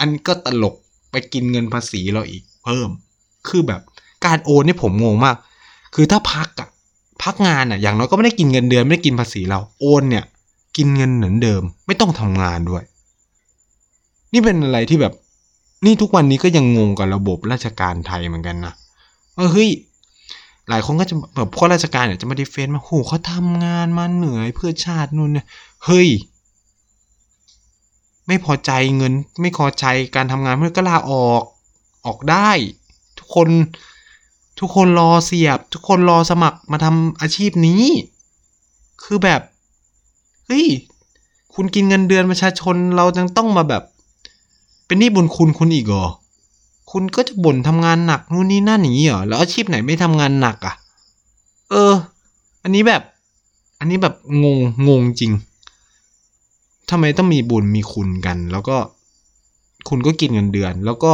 อันก็ตลกไปกินเงินภาษีเราอีกเพิ่มคือแบบการโอนนี่ผมงงมากคือถ้าพักงานอะอย่างน้อยก็ไม่ได้กินเงินเดือนไม่ได้กินภาษีเราโอนเนี่ยกินเงินเหมือนเดิมไม่ต้องทำงานด้วยนี่เป็นอะไรที่แบบนี่ทุกวันนี้ก็ยังงงกับระบบราชการไทยเหมือนกันนะเฮ้ยหลายคนก็จะแบบข้าราชการเนี่ยจะมาดิเฟนมาโหเขาทำงานมาเหนื่อยเพื่อชาตินู่นเนี่ยเฮ้ยไม่พอใจเงินไม่พอใจการทำงานเพื่อก็ลาออกได้ทุกคนรอเสียบทุกคนรอสมัครมาทำอาชีพนี้คือแบบเฮ้ยคุณกินเงินเดือนประชาชนเรายังต้องมาแบบเป็นหนี้บุญคุณคุณอีกเหรอคุณก็จะบ่นทำงานหนักนู่นนี่นั่นอย่างนี้เหรอแล้วอาชีพไหนไม่ทำงานหนักอ่ะอันนี้แบบงงจริงทำไมต้องมีบุญมีคุณกันแล้วก็คุณก็กินเงินเดือนแล้วก็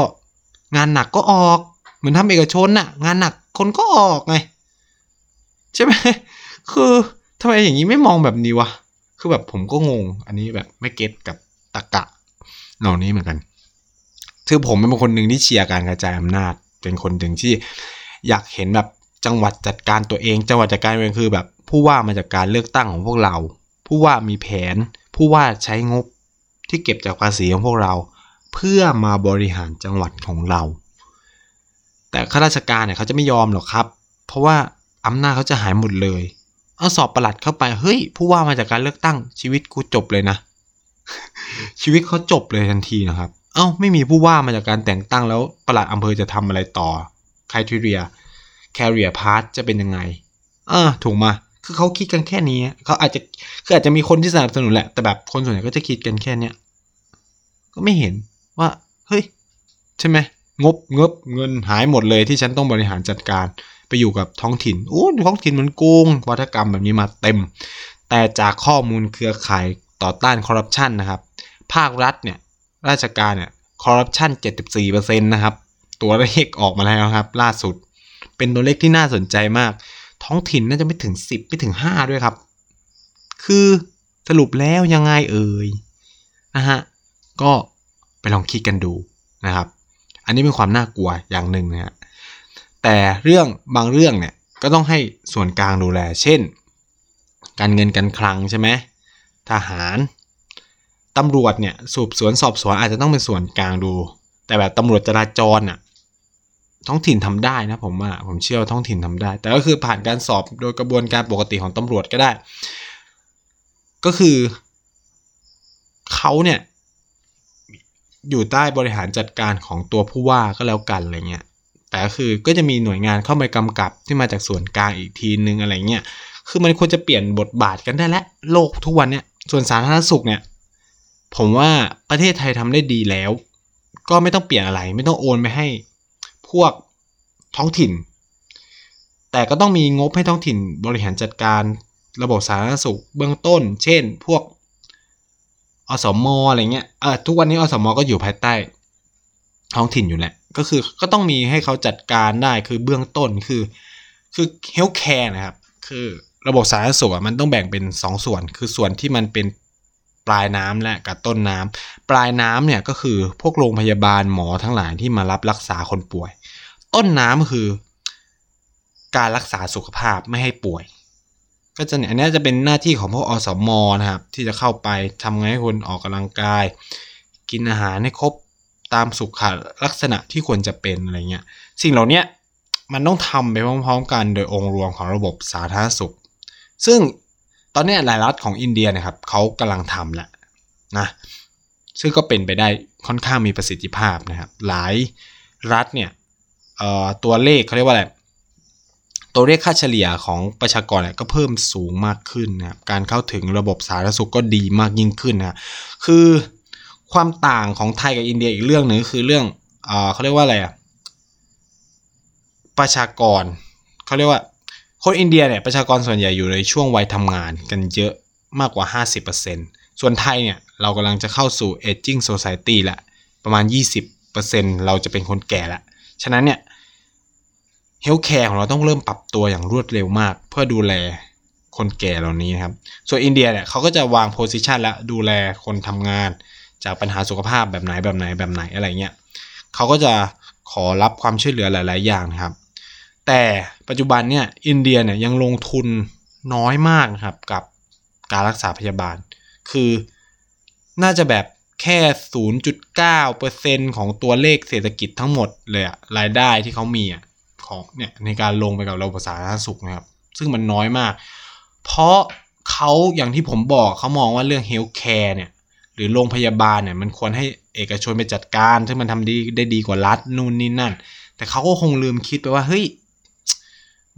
งานหนักก็ออกเหมือนทำเอกชนน่ะงานหนักคนก็ออกไงใช่ไหมคือทำไมอย่างนี้ไม่มองแบบนี้วะคือแบบผมก็งงอันนี้แบบไม่เก็ตกับตรรกะเหล่านี้เหมือนกันคือผมเป็นคนหนึ่งที่เชียร์การกระจายอำนาจเป็นคนหนึ่งที่อยากเห็นแบบจังหวัดจัดการตัวเองจังหวัดจัดการเองคือแบบผู้ว่ามาจากการเลือกตั้งของพวกเราผู้ว่ามีแผนผู้ว่าใช้งบที่เก็บจากภาษีของพวกเราเพื่อมาบริหารจังหวัดของเราแต่ข้าราชการเนี่ยเขาจะไม่ยอมหรอกครับเพราะว่าอำนาจเขาจะหายหมดเลยเอาสอบปลัดเข้าไปเฮ้ยผู้ว่ามาจากการเลือกตั้งชีวิตกูจบเลยนะ ชีวิตเขาจบเลยทันทีนะครับไม่มีผู้ว่ามาจากการแต่งตั้งแล้วปลัดอำเภอจะทำอะไรต่อ criteria career path จะเป็นยังไงถูกมาคือเขาคิดกันแค่นี้เขาอาจจะคืออาจจะมีคนที่สนับสนุนแหละแต่แบบคนส่วนใหญ่ก็จะคิดกันแค่เนี้ยก็ไม่เห็นว่าเฮ้ยใช่ไหมงบเงินหายหมดเลยที่ฉันต้องบริหารจัดการไปอยู่กับท้องถิ่นท้องถิ่นมันโกงวัฒกรรมแบบนี้มาเต็มแต่จากข้อมูลเครือข่ายต่อต้านคอร์รัปชันนะครับภาครัฐเนี่ยราชการเนี่ยคอร์รัปชัน 74% นะครับตัวเลขออกมาแล้วครับล่าสุดเป็นตัวเลขที่น่าสนใจมากท้องถิ่นน่าจะไม่ถึง10ไม่ถึง5ด้วยครับคือสรุปแล้วยังไงเอ่ยนะฮะก็ไปลองคิดกันดูนะครับอันนี้เป็นความน่ากลัวอย่างหนึ่งนะฮะแต่เรื่องบางเรื่องเนี่ยก็ต้องให้ส่วนกลางดูแลเช่นการเงินการคลังใช่ไหมทหารตำรวจเนี่ยสืบสวนสอบสวนอาจจะต้องเป็นส่วนกลางดูแต่แบบตำรวจจราจรน่ะท้องถิ่นทำได้นะผมเชื่อว่าท้องถิ่นทำได้แต่ก็คือผ่านการสอบโดยกระบวนการปกติของตำรวจก็ได้ก็คือเขาเนี่ยอยู่ใต้บริหารจัดการของตัวผู้ว่าก็แล้วกันอะไรเงี้ยแต่คือก็จะมีหน่วยงานเข้าไปกำกับที่มาจากส่วนกลางอีกทีนึงอะไรเงี้ยคือมันควรจะเปลี่ยนบทบาทกันได้แล้วโลกทุกวันเนี่ยส่วนสาธารณสุขเนี่ยผมว่าประเทศไทยทำได้ดีแล้วก็ไม่ต้องเปลี่ยนอะไรไม่ต้องโอนไปให้พวกท้องถิ่นแต่ก็ต้องมีงบให้ท้องถิ่นบริหารจัดการระบบสาธารณสุขเบื้องต้นเช่นพวกอสม.อะไรเงี้ยทุกวันนี้อสม.ก็อยู่ภายใต้ท้องถิ่นอยู่แหละก็คือก็ต้องมีให้เขาจัดการได้คือเบื้องต้นคือเฮลท์แคร์นะครับคือระบบสาธารณสุขมันต้องแบ่งเป็น2ส่วนคือส่วนที่มันเป็นปลายน้ำและกับต้นน้ำปลายน้ำเนี่ยก็คือพวกโรงพยาบาลหมอทั้งหลายที่มารับรักษาคนป่วยต้นน้ำคือการรักษาสุขภาพไม่ให้ป่วยก็จะเนี่ยอันนี้จะเป็นหน้าที่ของพวกอสม.นะครับที่จะเข้าไปทำไงให้คนออกกำลังกายกินอาหารให้ครบตามสุขลักษณะที่ควรจะเป็นอะไรเงี้ยสิ่งเหล่านี้มันต้องทำไปพร้อมๆกันโดยองค์รวมของระบบสาธารณสุขซึ่งตอนนี้หลายรัฐของอินเดียนะครับเขากำลังทำแหละนะซึ่งก็เป็นไปได้ค่อนข้างมีประสิทธิภาพนะครับหลายรัฐเนี่ยตัวเลขเขาเรียกว่าอะไรตัวเลขค่าเฉลี่ยของประชากรเนี่ยก็เพิ่มสูงมากขึ้นนะครับการเข้าถึงระบบสาธารณสุขก็ดีมากยิ่งขึ้นนะคือความต่างของไทยกับอินเดียอีกเรื่องนึงคือเรื่องเขาเรียกว่าอะไรประชากรเขาเรียกว่า คนอินเดียเนี่ยประชากรส่วนใหญ่อยู่ในช่วงวัยทำงานกันเยอะมากกว่า 50% ส่วนไทยเนี่ยเรากำลังจะเข้าสู่ Aging Society ละประมาณ 20% เราจะเป็นคนแก่ละฉะนั้นเนี่ยเฮลท์แคร์ของเราต้องเริ่มปรับตัวอย่างรวดเร็วมากเพื่อดูแลคนแก่เหล่านี้นะครับส่วนอินเดียเนี่ยเขาก็จะวางโพสิชันแล้วดูแลคนทำงานจากปัญหาสุขภาพแบบไหนอะไรเงี้ยเขาก็จะขอรับความช่วยเหลือหลายๆอย่างนะครับแต่ปัจจุบันเนี่ยอินเดียเนี่ยยังลงทุนน้อยมากนะครับกับการรักษาพยาบาลคือน่าจะแบบแค่ 0.9% ของตัวเลขเศรษฐกิจทั้งหมดเลยอะรายได้ที่เขามีอะของเนี่ยในการลงไปกับระบบสาธารณสุขนะครับซึ่งมันน้อยมากเพราะเขาอย่างที่ผมบอกเขามองว่าเรื่องเฮลท์แคร์เนี่ยหรือโรงพยาบาลเนี่ยมันควรให้เอกชนไปจัดการซึ่งมันทำได้ดีกว่ารัฐนู่นนี่นั่นแต่เขาก็คงลืมคิดไปว่าเฮ้ย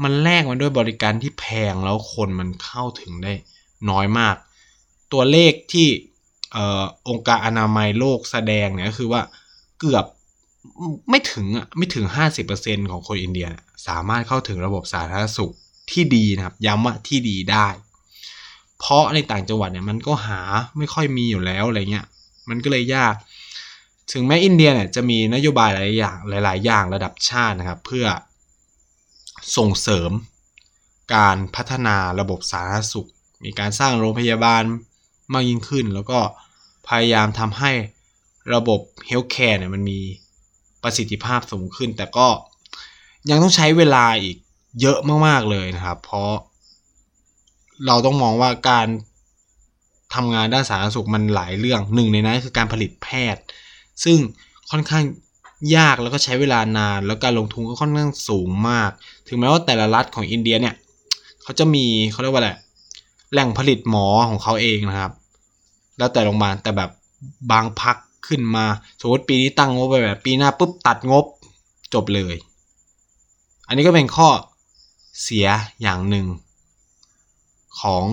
มันแลกมันด้วยบริการที่แพงแล้วคนมันเข้าถึงได้น้อยมากตัวเลขที่องค์การอนามัยโลกแสดงเนี่ยก็คือว่าเกือบไม่ถึง 50% ของคนอินเดียสามารถเข้าถึงระบบสาธารณสุขที่ดีนะครับย้ำว่าที่ดีได้เพราะในต่างจังหวัดเนี่ยมันก็หาไม่ค่อยมีอยู่แล้วอะไรเงี้ยมันก็เลยยากถึงแม้อินเดียเนี่ยจะมีนโยบายหลายอย่างระดับชาตินะครับเพื่อส่งเสริมการพัฒนาระบบสาธารณสุขมีการสร้างโรงพยาบาลมากยิ่งขึ้นแล้วก็พยายามทำให้ระบบเฮลท์แคร์เนี่ยมันมีประสิทธิภาพสูงขึ้นแต่ก็ยังต้องใช้เวลาอีกเยอะมากๆเลยนะครับเพราะเราต้องมองว่าการทำงานด้านสาธารณสุขมันหลายเรื่องหนึ่งในนั้นคือการผลิตแพทย์ซึ่งค่อนข้างยากแล้วก็ใช้เวลานานแล้วการลงทุนก็ค่อนข้างสูงมากถึงแม้ว่าแต่ละรัฐของอินเดียเนี่ยเขาจะมีเขาเรียกว่าอะไรแหล่งผลิตหมอของเขาเองนะครับแล้วแต่โรงพยาบาลแต่แบบบางพักขึ้นมาสมมติปีนี้ตั้งงบไปแบบปีหน้าปุ๊บตัดงบจบเลยอันนี้ก็เป็นข้อเสียอย่างหนึ่งของ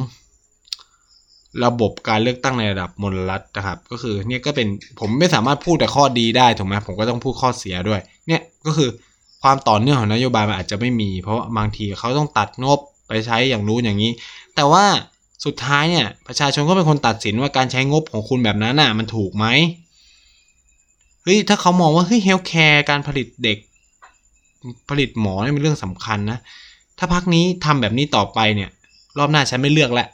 ระบบการเลือกตั้งในระดับมลรัฐนะครับก็คือเนี่ยก็เป็นผมไม่สามารถพูดแต่ข้อดีได้ถูกไหมผมก็ต้องพูดข้อเสียด้วยเนี่ยก็คือความต่อเนื่องของนโยบายมันอาจจะไม่มีเพราะบางทีเขาต้องตัดงบไปใช้อย่างรู้อย่างนี้แต่ว่าสุดท้ายเนี่ยประชาชนก็เป็นคนตัดสินว่าการใช้งบของคุณแบบนั้นน่ะมันถูกไหมเฮ้ยถ้าเขามองว่าเฮ้ยเฮลท์แคร์การผลิตเด็กผลิตหมอเนี่ยเป็นเรื่องสำคัญนะถ้าพรรคนี้ทำแบบนี้ต่อไปเนี่ยรอบหน้าฉันไม่เลือกแล้ว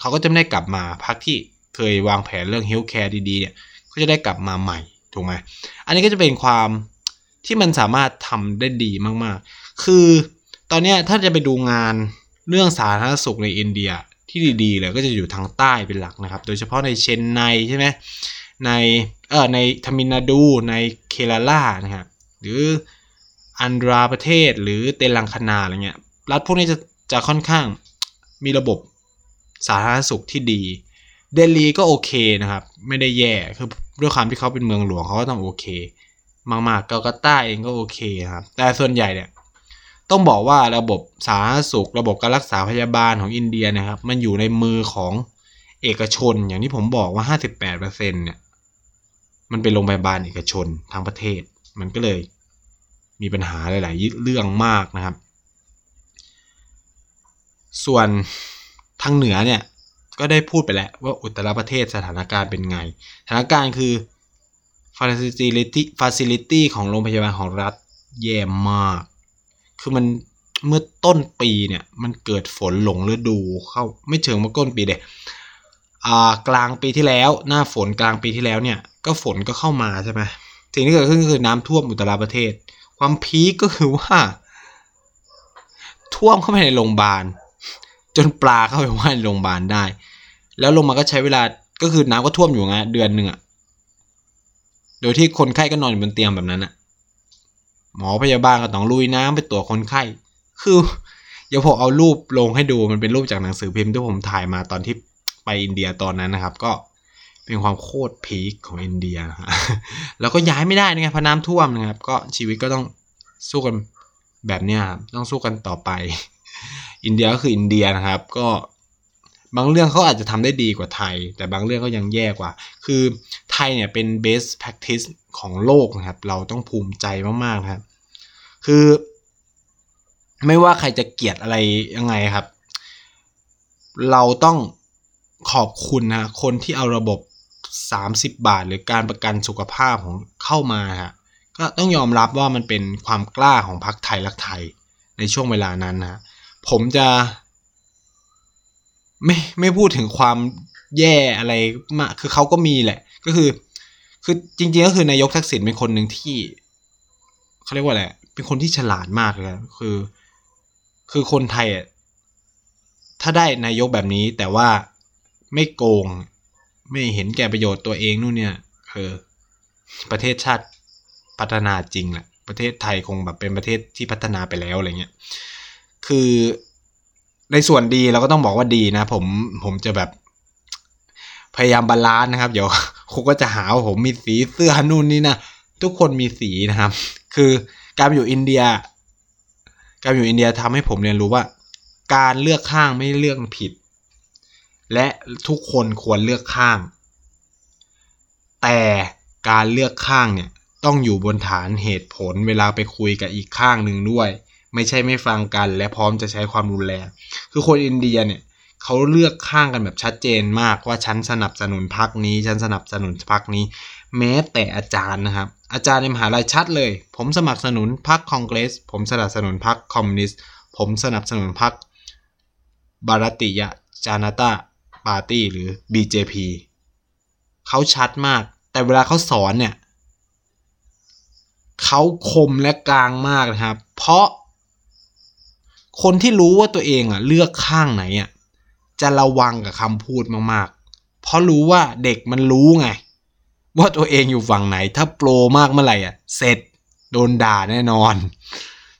เขาก็จะไม่ได้กลับมาพรรคที่เคยวางแผนเรื่องเฮลท์แคร์ดีๆเนี่ยก็จะได้กลับมาใหม่ถูกไหมอันนี้ก็จะเป็นความที่มันสามารถทำได้ดีมากๆคือตอนนี้ถ้าจะไปดูงานเรื่องสาธารณสุขในอินเดียที่ดีๆเลยก็จะอยู่ทางใต้เป็นหลักนะครับโดยเฉพาะในเชนไนใช่ไหมในทามิลนาดูในเครัลานะฮะหรืออันดราประเทศหรือเตลังคานาอะไรเงี้ยรัฐพวกนี้จะค่อนข้างมีระบบสาธารณสุขที่ดีเดลีก็โอเคนะครับไม่ได้แย่คือด้วยความที่เขาเป็นเมืองหลวงเขาก็ต้องโอเคมากๆกัลกัตตาเองก็โอเคครับแต่ส่วนใหญ่เนี่ยต้องบอกว่าระบบสาธารณสุขระบบการรักษาพยาบาลของอินเดียนะครับมันอยู่ในมือของเอกชนอย่างที่ผมบอกว่า 58% เนี่ยมันเป็นโรงพยาบาลเอกชนทั้งประเทศมันก็เลยมีปัญหาหลายๆเรื่องมากนะครับส่วนทางเหนือเนี่ยก็ได้พูดไปแล้วว่าอุตตรประเทศสถานการณ์เป็นไงสถานการณ์คือ facility ของโรงพยาบาลของรัฐแย่มากคือมันเมื่อต้นปีเนี่ยมันเกิดฝนหลงฤดูเข้าไม่เชิงเมื่อต้นปีเด็กกลางปีที่แล้วหน้าฝนกลางปีที่แล้วเนี่ยก็ฝนก็เข้ามาใช่ไหมสิ่งที่เกิดขึ้นก็คือน้ำท่วมอุตตรประเทศความพีคก็คือว่าท่วมเข้าไปในโรงพยาบาลจนปลาเข้าไปว่ายโรงพยาบาลได้แล้วลงมาก็ใช้เวลาก็คือน้ำก็ท่วมอยู่ไงเดือนหนึ่งอ่ะโดยที่คนไข้ก็นอนอยู่บนเตียงแบบนั้นอ่ะหมอพยาบาลก็ต้องลุยน้ำไปตรวจคนไข้คือเดี๋ยวผมเอารูปลงให้ดูมันเป็นรูปจากหนังสือพิมพ์ที่ผมถ่ายมาตอนที่ไปอินเดียตอนนั้นนะครับก็เป็นความโคตรพีคของอินเดียนะฮะแล้วก็ย้ายไม่ได้นะครับเพราะน้ำท่วมนะครับก็ชีวิตก็ต้องสู้กันแบบนี้ครับต้องสู้กันต่อไปอินเดียก็คืออินเดียนะครับก็บางเรื่องเขาอาจจะทำได้ดีกว่าไทยแต่บางเรื่องก็ยังแย่กว่าคือไทยเนี่ยเป็น best practice ของโลกนะครับเราต้องภูมิใจมากๆครับคือ ไม่ว่าใครจะเกลียดอะไรยังไงครับเราต้องขอบคุณนะคนที่เอาระบบ30บาทหรือการประกันสุขภาพของเข้ามาฮะก็ต้องยอมรับว่ามันเป็นความกล้าของพรรคไทยรักไทยในช่วงเวลานั้นนะผมจะไม่พูดถึงความแย่อะไรมากคือเขาก็มีแหละก็คือจริงๆก็คือนายกทักษิณเป็นคนหนึ่งที่เขาเรียกว่าอะไรเป็นคนที่ฉลาดมากเลยคือคนไทยอ่ะถ้าได้นายกแบบนี้แต่ว่าไม่โกงไม่เห็นแก่ประโยชน์ตัวเองนู่นเนี่ยคือประเทศชาติพัฒนาจริงแหละประเทศไทยคงแบบเป็นประเทศที่พัฒนาไปแล้วอะไรเงี้ยคือในส่วนดีเราก็ต้องบอกว่าดีนะผมจะแบบพยายามบาลานซ์นะครับเดี๋ยวคุณก็จะหาว่าผมมีสีเสื้อนู่นนี่นะทุกคนมีสีนะครับคือการอยู่อินเดียทำให้ผมเรียนรู้ว่าการเลือกข้างไม่เลือกผิดและทุกคนควรเลือกข้างแต่การเลือกข้างเนี่ยต้องอยู่บนฐานเหตุผลเวลาไปคุยกับอีกข้างหนึ่งด้วยไม่ใช่ไม่ฟังกันและพร้อมจะใช้ความรุนแรงคือคนอินเดียเนี่ยเขาเลือกข้างกันแบบชัดเจนมากว่าฉันสนับสนุนพรรคนี้ฉันสนับสนุนพรรคนี้แม้แต่อาจารย์นะครับอาจารย์ในมหาลัยชัดเลยผมสนับสนุนพรรคคองเกรสผมสนับสนุนพรรคคอมมิวนิสต์ผมสนับสนุนพรรคบารติยะจานาตาปาร์ตี้หรือ BJP เขาชัดมากแต่เวลาเขาสอนเนี่ยเขาคมและกลางมากนะครับเพราะคนที่รู้ว่าตัวเองอ่ะเลือกข้างไหนอ่ะจะระวังกับคำพูดมากๆเพราะรู้ว่าเด็กมันรู้ไงว่าตัวเองอยู่ฝั่งไหนถ้าโปรมากเมื่อไหร่อ่ะเสร็จโดนด่าแน่นอน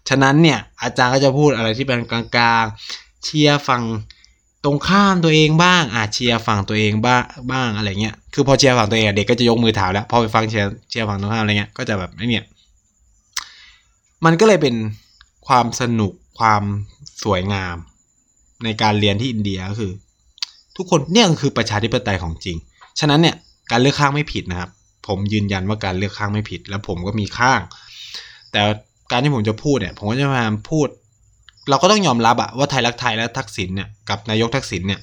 ฉะนั้นเนี่ยอาจารย์ก็จะพูดอะไรที่เป็นกลางๆเชียร์ฝั่งตรงข้ามตัวเองบ้างเชียร์ฝั่งตัวเองบ้างอะไรเงี้ยคือพอเชียร์ฝั่งตัวเองเด็กก็จะยกมือถามแล้วพอไปฟังเชียร์ฝั่งตรงข้ามอะไรเงี้ยก็จะแบบไอ้เนี่ยมันก็เลยเป็นความสนุกความสวยงามในการเรียนที่อินเดียก็คือทุกคนเนี่ยคือประชาธิปไตยของจริงฉะนั้นเนี่ยการเลือกข้างไม่ผิดนะครับผมยืนยันว่าการเลือกข้างไม่ผิดและผมก็มีข้างแต่การที่ผมจะพูดเนี่ยผมก็จะพยายามพูดเราก็ต้องยอมรับอะว่าไทยรักไทยและทักษิณเนี่ยกับนายกทักษิณเนี่ย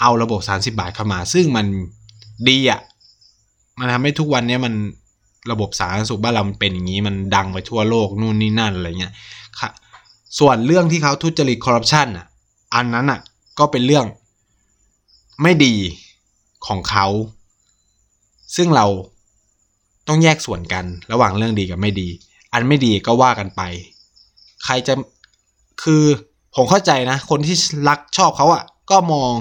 เอาระบบ30บาทเข้ามาซึ่งมันดีอะมันทำให้ทุกวันนี้มันระบบสาธารณสุขบ้านเรามันเป็นอย่างนี้มันดังไปทั่วโลกนู่นนี่นั่นอะไรเงี้ยค่ะส่วนเรื่องที่เขาทุจริตคอร์รัปชันอะอันนั้นอะก็เป็นเรื่องไม่ดีของเขาซึ่งเราต้องแยกส่วนกันระหว่างเรื่องดีกับไม่ดีอันไม่ดีก็ว่ากันไปใครจะคือผมเข้าใจนะคนที่รักชอบเขาอ่ะก็มอง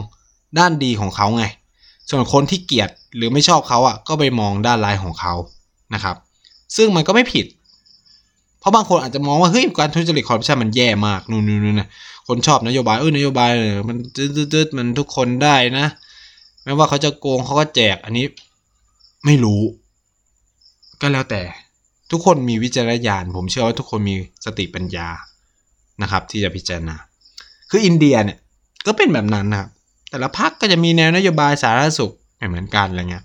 ด้านดีของเขาไงส่วนคนที่เกลียดหรือไม่ชอบเขาอ่ะก็ไปมองด้านร้ายของเขานะครับซึ่งมันก็ไม่ผิดเพราะบางคนอาจจะมองว่าเฮ้ยการทุจริตคอร์รัปชันมันแย่มากนู่นๆนะคนชอบนโยบายนโยบายมันตึ๊ดๆมันทุกคนได้นะไม่ว่าเขาจะโกงเขาก็แจกอันนี้ไม่รู้ก็แล้วแต่ทุกคนมีวิจารณญาณผมเชื่อว่าทุกคนมีสติปัญญานะครับที่จะพิจารณาคืออินเดียเนี่ยก็เป็นแบบนั้นนะครับแต่ละพรรคก็จะมีแนวนโยบายสาธารณสุขไม่เหมือนกันอะไรเงี้ย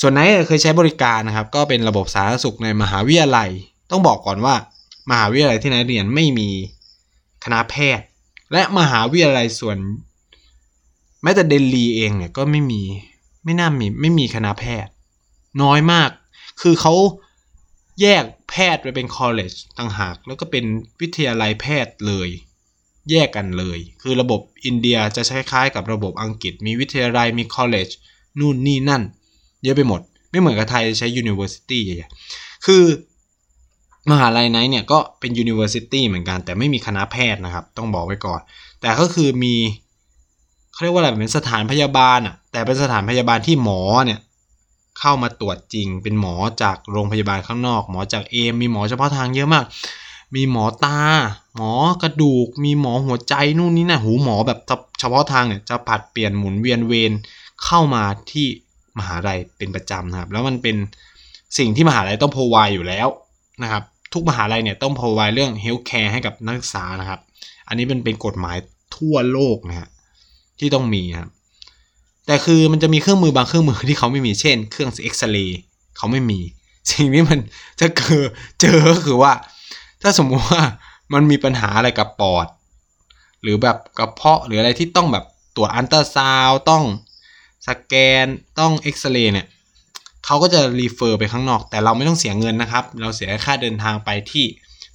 ส่วนไหนเคยใช้บริการนะครับก็เป็นระบบสาธารณสุขในมหาวิทยาลัยต้องบอกก่อนว่ามหาวิทยาลัยที่ไหนเรียนไม่มีคณะแพทย์และมหาวิทยาลัยส่วนแม้แต่เดลีเองเนี่ยก็ไม่มีคณะแพทย์น้อยมากคือเขาแยกแพทย์ไปเป็น college ต่างหากแล้วก็เป็นวิทยาลัยแพทย์เลยแยกกันเลยคือระบบอินเดียจะคล้ายๆกับระบบอังกฤษมีวิทยาลัยมี college นู่นนี่นั่นเยอะไปหมดไม่เหมือนกับไทยใช้ university คือมหาลัยไหนเนี่ยก็เป็น university เหมือนกันแต่ไม่มีคณะแพทย์นะครับต้องบอกไว้ก่อนแต่ก็คือมีเขาเรียกว่าอะไรเป็นสถานพยาบาลอ่ะแต่เป็นสถานพยาบาลที่หมอเนี่ยเข้ามาตรวจจริงเป็นหมอจากโรงพยาบาลข้างนอกหมอจากเอมมีหมอเฉพาะทางเยอะมากมีหมอตาหมอกระดูกมีหมอหัวใจนู่นนี่นะหูหมอแบบเฉพาะทางเนี่ยจะผัดเปลี่ยนหมุนเวียนเวรเข้ามาที่มหาลัยเป็นประจำนะครับแล้วมันเป็นสิ่งที่มหาลัยต้องโพรไวด์อยู่แล้วนะครับทุกมหาลัยเนี่ยต้องโพรไวด์เรื่องเฮลท์แคร์ให้กับนักศึกษานะครับอันนี้เป็นกฎหมายทั่วโลกนะฮะที่ต้องมีครับแต่คือมันจะมีเครื่องมือบางเครื่องมือที่เขาไม่มีเช่นเครื่องเอ็กซเรย์เขาไม่มีสิ่งนี้มันจะเจอคือว่าถ้าสมมุติว่า มันมีปัญหาอะไรกับปอดหรือแบบกระเพาะหรืออะไรที่ต้องแบบตรวจอัลตราซาวด์ต้องสแกนต้องเอ็กซเรย์เนี่ยเขาก็จะรีเฟอร์ไปข้างนอกแต่เราไม่ต้องเสียเงินนะครับเราเสียค่าเดินทางไปที่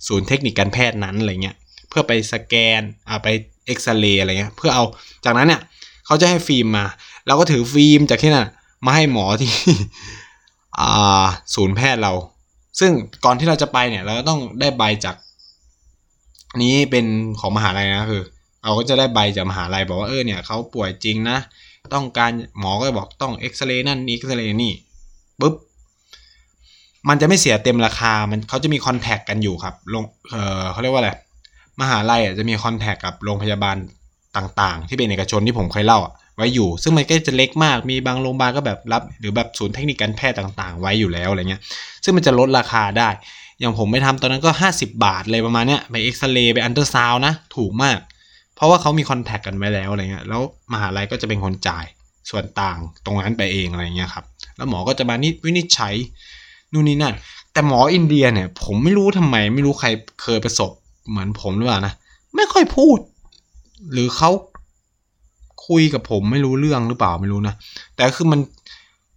ศูนย์เทคนิคการแพทย์นั้นอะไรเงี้ยเพื่อไปสแกนไปเอ็กซเรย์อะไรเงี้ยเพื่อเอาจากนั้นเนี่ยเขาจะให้ฟิล์มมาเราก็ถือฟิล์มจากที่นั่นมาให้หมอที่ศูนย์แพทย์เราซึ่งก่อนที่เราจะไปเนี่ยเราก็ต้องได้ใบจากนี้เป็นของมหาลัยนะคือเราก็จะได้ใบจากมหาลัยบอกว่าเนี่ยเขาป่วยจริงนะต้องการหมอก็บอกต้องเอ็กซเรย์นั่นเอ็กซเรย์นี่ปุ๊บมันจะไม่เสียเต็มราคามันเขาจะมีคอนแทคกันอยู่ครับลงเขาเรียกว่าอะไรมหาลัยจะมีคอนแทคกับโรงพยาบาลต่างๆที่เป็นเอกชนที่ผมเคยเล่าไว้อยู่ซึ่งมันก็จะเล็กมากมีบางโรงพยาบาลก็แบบรับหรือแบบศูนย์เทคนิคการแพทย์ต่างๆไว้อยู่แล้วอะไรเงี้ยซึ่งมันจะลดราคาได้อย่างผมไปทำตอนนั้นก็50 บาทเลยประมาณเนี้ยไปเอ็กซเรย์ไปอัลตราซาวด์นะถูกมากเพราะว่าเขามีคอนแทคกันไว้แล้วอะไรเงี้ยแล้วมหาลัยก็จะเป็นคนจ่ายส่วนต่างตรงนั้นไปเองอะไรเงี้ยครับแล้วหมอก็จะมาวินิจฉัยนู่นนี่นั่นแต่หมออินเดียเนี่ยผมไม่รู้ทำไมไม่รู้ใครเคยประสบเหมือนผมหรือเปล่านะไม่ค่อยพูดหรือเขาคุยกับผมไม่รู้เรื่องหรือเปล่าไม่รู้นะแต่คือมัน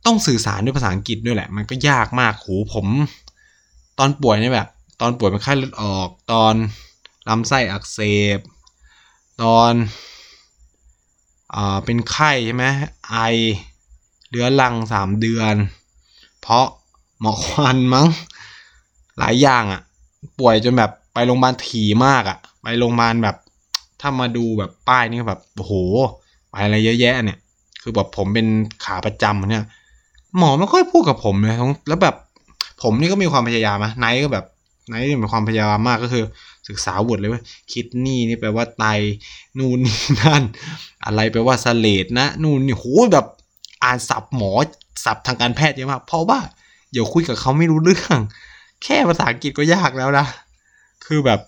ต้องสื่อสารด้วยภาษาอังกฤษด้วยแหละมันก็ยากมากโหผมตอนป่วยเนี่ยแบบตอนป่วยเป็นไข้เลือดออกตอนลำไส้อักเสบตอนเป็นไข้ใช่ไหมไอเรื้อรัง3 เดือนเพราะหมอกควันมั้งหลายอย่างอ่ะป่วยจนแบบไปโรงพยาบาลถี่มากอ่ะไปโรงพยาบาลแบบถ้ามาดูแบบป้ายนี่แบบโอ้โหไปอะไรเยอะแยะเนี่ยคือแบบผมเป็นขาประจำเนี่ยหมอไม่ค่อยพูดกับผมเลยแล้วแบบผมนี่ก็มีความพยายามนะไนท์ก็แบบไนท์มีความพยายามมากก็คือศึกษาบทเลยว่าคิดนี่แปลว่าไตนู่นนี่นั่นอะไรแปลว่าสเลดนะนู่นนี่โหแบบอ่านศัพท์หมอศัพท์ทางการแพทย์เยอะมากเพราะว่าเดี๋ยวคุยกับเขาไม่รู้เรื่องแค่ภาษาอังกฤษก็ยากแล้วนะคือแบบ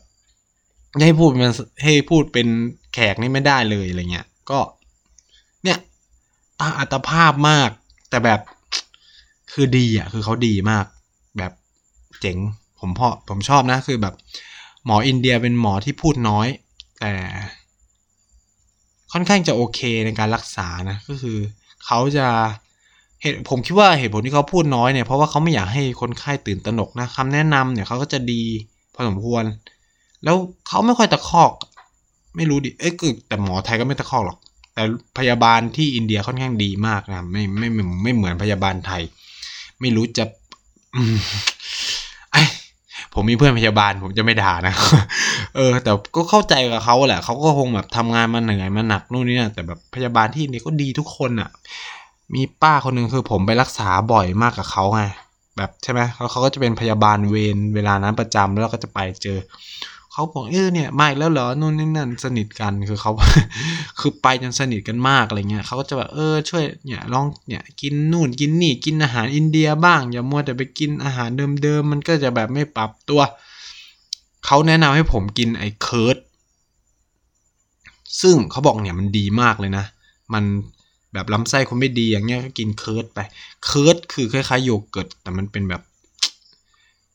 ให้พูดเป็นแขกนี่ไม่ได้เลยอะไรเงี้ยก็เนี่ยตาอัตภาพมากแต่แบบคือดีอ่ะคือเขาดีมากแบบเจ๋งผมชอบนะคือแบบหมออินเดียเป็นหมอที่พูดน้อยแต่ค่อนข้างจะโอเคในการรักษานะก็คือเขาจะผมคิดว่าเหตุผลที่เขาพูดน้อยเนี่ยเพราะว่าเขาไม่อยากให้คนไข้ตื่นตระหนกนะคำแนะนำเนี่ยเขาก็จะดีพอสมควรแล้วเขาไม่ค่อยตะคอกไม่รู้ดิแต่หมอไทยก็ไม่ตะคอกหรอกแต่พยาบาลที่อินเดียค่อนข้างดีมากนะไม่เหมือนพยาบาลไทยไม่รู้จะผมมีเพื่อนพยาบาลผมจะไม่ด่านะแต่ก็เข้าใจกับเขาแหละเขาก็คงแบบทำงานมาเหนื่อยมาหนักนู่นนี่นะแต่แบบพยาบาลที่อินเดียก็ดีทุกคนอ่ะมีป้าคนนึงคือผมไปรักษาบ่อยมากกับเขาไงแบบใช่ไหมเขาก็จะเป็นพยาบาลเวรเวลานั้นประจำแล้วก็จะไปเจอเขาบอกเนี่ยมาอีกแล้วเหรอนู่นนี่นั่นสนิทกันคือเขา คือไปจนสนิทกันมากอะไรเงี้ยเขาก็จะแบบช่วยเนี่ยลองเนี่ยกินนู่นกินนี่กินอาหารอินเดียบ้างอย่ามัวแต่ไปกินอาหารเดิมๆมันก็จะแบบไม่ปรับตัวเขาแนะนำให้ผมกินไอ้เคิร์ดซึ่งเขาบอกเนี่ยมันดีมากเลยนะมันแบบลำไส้คุณไม่ดีอย่างเงี้ยก็กินเคิร์ดไปเคิร์ดคือคล้ายๆโยเกิร์ตแต่มันเป็นแบบ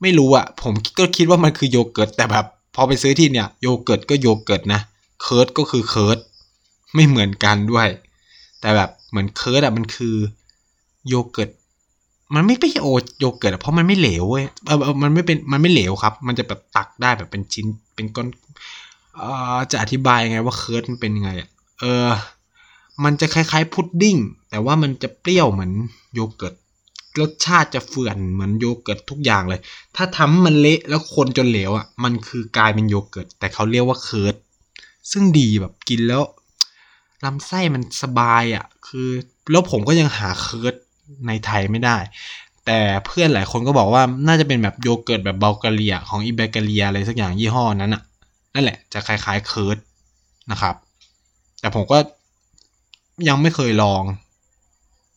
ไม่รู้อะผมก็คิดว่ามันคือโยเกิร์ตแต่แบบพอไปซื้อที่เนี่ยโยเกิร์ตก็โยเกิร์ตนะเคิร์ดก็คือเคิร์ดไม่เหมือนกันด้วยแต่แบบเหมือนเคิร์ดอะมันคือโยเกิร์ตมันไม่ใช่โยเกิร์ตเพราะมันไม่เหลวเว้ยมันไม่เหลวครับมันจะแบบตักได้แบบเป็นชิ้นเป็นก้อนจะอธิบายไงว่าเคิร์ดมันเป็นยังไงมันจะคล้ายๆพุดดิ้งแต่ว่ามันจะเปรี้ยวเหมือนโยเกิร์ตรสชาติจะเฟื่อนเหมือนโยเกิร์ตทุกอย่างเลยถ้าทำมันเละแล้วคนจนเหลวอ่ะมันคือกลายเป็นโยเกิร์ตแต่เขาเรียกว่าเคิร์ดซึ่งดีแบบกินแล้วลำไส้มันสบายอ่ะคือแล้วผมก็ยังหาเคิร์ดในไทยไม่ได้แต่เพื่อนหลายคนก็บอกว่าน่าจะเป็นแบบโยเกิร์ตแบบบัลแกเรียของอิแบกาเรียอะไรสักอย่างยี่ห้อนั้นอ่ะนั่นแหละจะคล้ายๆเคิร์ดนะครับแต่ผมก็ยังไม่เคยลอง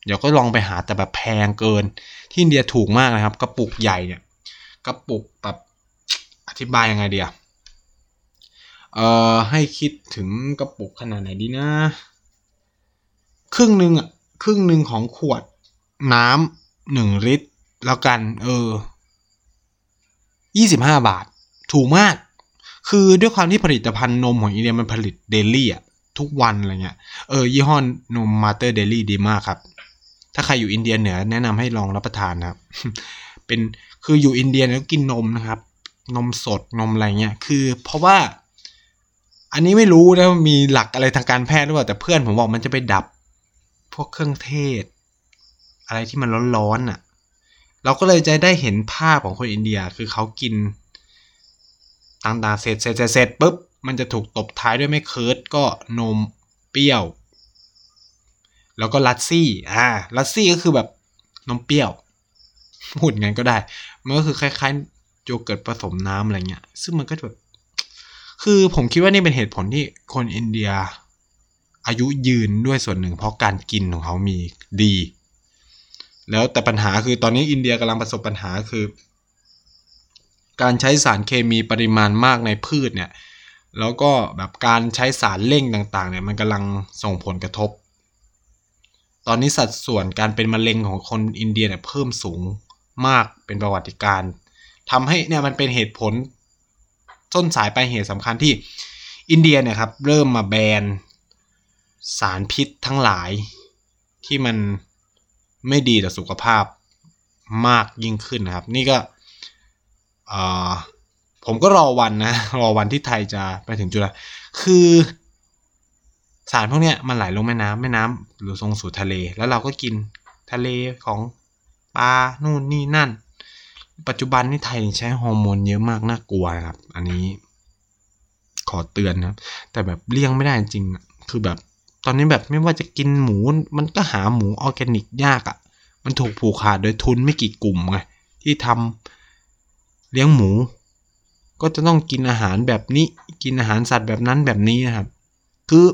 เดี๋ยวก็ลองไปหาแต่แบบแพงเกินที่อินเดียถูกมากนะครับกระปุกใหญ่เนี่ยกระปุกแบบอธิบายยังไงดีอะให้คิดถึงกระปุกขนาดไหนดีนะครึ่งนึงของขวดน้ำ1 ลิตรแล้วกัน25 บาทถูกมาก คือด้วยความที่ผลิตภัณฑ์นมของอินเดียมันผลิตเดลี่อ่ะทุกวันอะไรเงี้ยยี่ห้อนมมาเตอร์เดลี่ดีมากครับถ้าใครอยู่อินเดียเหนือแนะนำให้ลองรับประทานนะครับเป็นคืออยู่อินเดียแล้วกินนมนะครับนมสดนมอะไรเงี้ยคือเพราะว่าอันนี้ไม่รู้นะมีหลักอะไรทางการแพทย์หรือเปล่าแต่เพื่อนผมบอกมันจะไปดับพวกเครื่องเทศอะไรที่มันร้อนๆอ่ะเราก็เลยจะได้เห็นภาพของคนอินเดียคือเขากินต่างๆเสร็จปุ๊บมันจะถูกตบท้ายด้วยไม่เคิร์ดก็นมเปรี้ยวแล้วก็ลัสซี่ลัสซี่ก็คือแบบนมเปรี้ยวพูดงั้นก็ได้มันก็คือคล้ายๆโยเกิร์ตผสมน้ำอะไรเงี้ยซึ่งมันก็แบบคือผมคิดว่านี่เป็นเหตุผลที่คนอินเดียอายุยืนด้วยส่วนหนึ่งเพราะการกินของเขามีดีแล้วแต่ปัญหาคือตอนนี้อินเดียกำลังประสบปัญหาคือการใช้สารเคมีปริมาณมากในพืชเนี่ยแล้วก็แบบการใช้สารเร่งต่างๆเนี่ยมันกำลังส่งผลกระทบตอนนี้สัดส่วนการเป็นมะเร็งของคนอินเดียเนี่ยเพิ่มสูงมากเป็นประวัติการณ์ทำให้เนี่ยมันเป็นเหตุผลต้นสายปลายเหตุสำคัญที่อินเดียเนี่ยครับเริ่มมาแบนสารพิษทั้งหลายที่มันไม่ดีต่อสุขภาพมากยิ่งขึ้นนะครับนี่ก็ผมก็รอวันที่ไทยจะไปถึงจุดละคือสารพวกเนี้ยมันไหลลงแม่น้ำหรือส่งสู่ทะเลแล้วเราก็กินทะเลของปลานู่นนี่นั่นปัจจุบันนี่ไทยใช้ฮอร์โมนเยอะมากน่ากลัวนะครับอันนี้ขอเตือนนะแต่แบบเลี่ยงไม่ได้จริงคือแบบตอนนี้แบบไม่ว่าจะกินหมูมันก็หาหมูออร์แกนิกยากอ่ะมันถูกผูกขาดโดยทุนไม่กี่กลุ่มไงที่ทำเลี้ยงหมูก็จะต้องกินอาหารแบบนี้กินอาหารสัตว์แบบนั้นแบบนี้นะครับคือ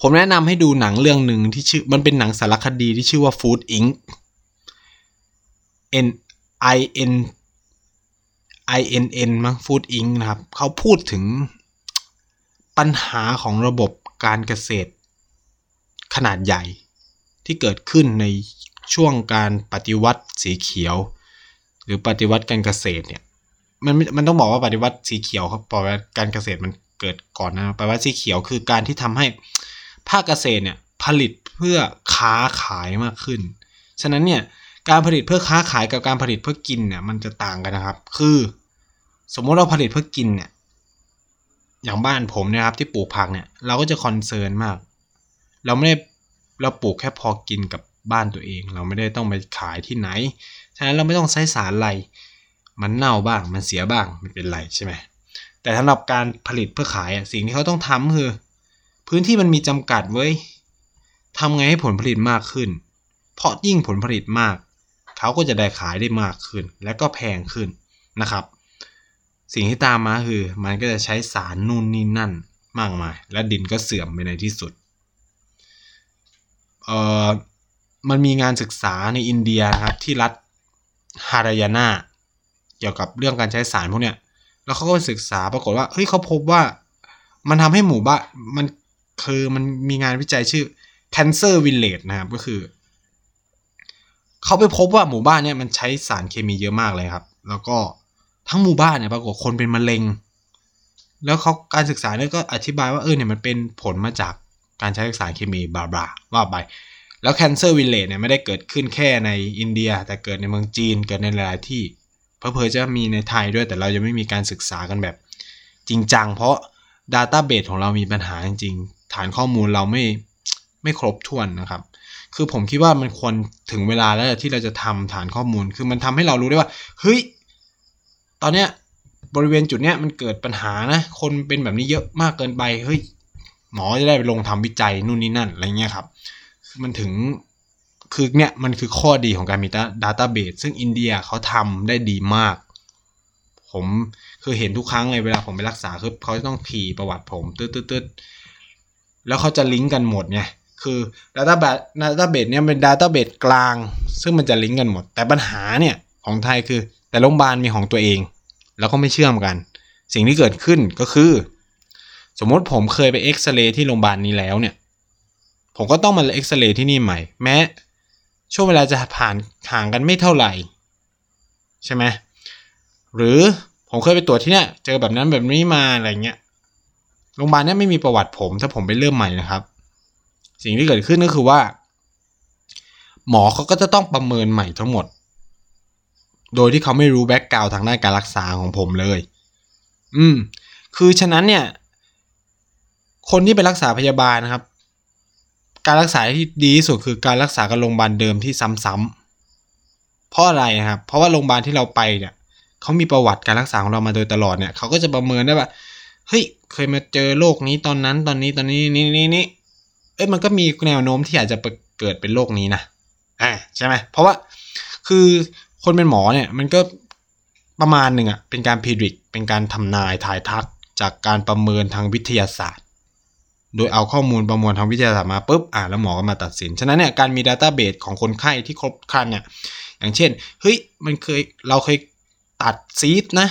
ผมแนะนำให้ดูหนังเรื่องหนึ่งที่ชื่อมันเป็นหนังสารคดีที่ชื่อว่า Food Inc. INN มั้ง Food Inc. นะครับเขาพูดถึงปัญหาของระบบการเกษตรขนาดใหญ่ที่เกิดขึ้นในช่วงการปฏิวัติสีเขียวหรือปฏิวัติการเกษตรเนี่ยมันต้องบอกว่าปฏิวัติสีเขียวครับเพราะว่าการเกษตรมันเกิดก่อนนะปฏิวัติสีเขียวคือการที่ทำให้ภาคเกษตรเนี่ยผลิตเพื่อค้าขายมากขึ้นฉะนั้นเนี่ยการผลิตเพื่อค้าขายกับการผลิตเพื่อกินเนี่ยมันจะต่างกันนะครับคือสมมติเราผลิตเพื่อกินเนี่ยอย่างบ้านผมนะครับที่ปลูกผักเนี่ยเราก็จะคอนเซิร์นมากเราไม่ได้เราปลูกแค่พอกินกับบ้านตัวเองเราไม่ได้ต้องไปขายที่ไหนฉะนั้นเราไม่ต้องใช้สารอะไรมันเน่าบ้างมันเสียบ้างไม่เป็นไรใช่ไหมแต่สำหรับการผลิตเพื่อขายสิ่งที่เขาต้องทำคือพื้นที่มันมีจำกัดเว้ยทำไงให้ผลผลิตมากขึ้นเพราะยิ่งผลผลิตมากเขาก็จะได้ขายได้มากขึ้นและก็แพงขึ้นนะครับสิ่งที่ตามมาคือมันก็จะใช้สารนู่นนี่นั่นมากมายและดินก็เสื่อมไปในที่สุดมันมีงานศึกษาในอินเดียครับที่รัฐฮาริยานาเกี่ยวกับเรื่องการใช้สารพวกเนี้ยแล้วเขาก็ไปศึกษาปรากฏว่าเฮ้ยเขาพบว่ามันทำให้หมู่บ้านมันมีงานวิจัยชื่อ Cancer Village นะครับก็คือเขาไปพบว่าหมู่บ้านเนี้ยมันใช้สารเคมีเยอะมากเลยครับแล้วก็ทั้งหมู่บ้านเนี่ยปรากฏคนเป็นมะเร็งแล้วเขาการศึกษาเนี่ยก็อธิบายว่าเนี่ยมันเป็นผลมาจากการใช้สารเคมีบลาๆว่าไปแล้ว Cancer Village เนี่ยไม่ได้เกิดขึ้นแค่ในอินเดียแต่เกิดในเมืองจีนเกิดในหลายๆที่เผลอๆจะมีในไทยด้วยแต่เรายังไม่มีการศึกษากันแบบจริงจังเพราะ database ของเรามีปัญหาจริงๆฐานข้อมูลเราไม่ครบถ้วนนะครับคือผมคิดว่ามันควรถึงเวลาแล้วที่เราจะทำฐานข้อมูลคือมันทำให้เรารู้ได้ว่าเฮ้ยตอนเนี้ยบริเวณจุดเนี้ยมันเกิดปัญหานะคนเป็นแบบนี้เยอะมากเกินไปเฮ้ยหมอจะได้ไปลงทำวิจัยนู่นนี่นั่นอะไรเงี้ยครับมันถึงคือเนี่ยมันคือข้อดีของการมี database ซึ่งอินเดียเขาทำได้ดีมากผมคือเห็นทุกครั้งเลยเวลาผมไปรักษาคือเขาจะต้องพีประวัติผมตึ๊ดๆแล้วเขาจะลิงก์กันหมดไงคือ database เนี่ยเป็น database กลางซึ่งมันจะลิงก์กันหมดแต่ปัญหาเนี่ยของไทยคือแต่โรงพยาบาลมีของตัวเองแล้วก็ไม่เชื่อมกันสิ่งที่เกิดขึ้นก็คือสมมติผมเคยไปเอ็กซเรย์ที่โรงพยาบาลนี้แล้วเนี่ยผมก็ต้องมาเอ็กซเรย์ที่นี่ใหม่แม้ช่วงเวลาจะผ่านห่างกันไม่เท่าไหร่ใช่ไหมหรือ ผมเคยไปตรวจที่เนี่ยเจอแบบนั้นแบบนี้มาอะไรเงี้ยโรงพยาบาลเนี่ยไม่มีประวัติผมถ้าผมไปเริ่มใหม่นะครับสิ่งที่เกิดขึ้นก็คือว่าหมอเขาก็จะต้องประเมินใหม่ทั้งหมดโดยที่เขาไม่รู้แบ็คกราวด์ทางด้านการรักษาของผมเลยคือฉะนั้นเนี่ยคนที่ไปรักษาพยาบาลนะครับการรักษาที่ดีที่สุดคือการรักษากับโรงพยาบาลเดิมที่ซ้ำๆเพราะอะไรครับเพราะว่าโรงพยาบาลที่เราไปเนี่ยเขามีประวัติการรักษาของเรามาโดยตลอดเนี่ยเขาก็จะประเมินได้ว่าเฮ้ยเคยมาเจอโรคนี้ตอนนั้นตอนนี้นี่เอ้ยมันก็มีแนวโน้มที่อาจจะเกิดเป็นโรคนี้นะใช่ไหมเพราะว่าคือคนเป็นหมอเนี่ยมันก็ประมาณหนึ่งเป็นการพิจิตรเป็นการทำนายทายทักจากการประเมินทางวิทยาศาสตร์โดยเอาข้อมูลประมวลทางวิทยาศาสตร์มาปุ๊บแล้วหมอก็มาตัดสินฉะนั้นเนี่ยการมีดัตต้าเบสของคนไข้ที่ครบครันเนี่ยอย่างเช่นเฮ้ยเราเคยตัดซีสนะ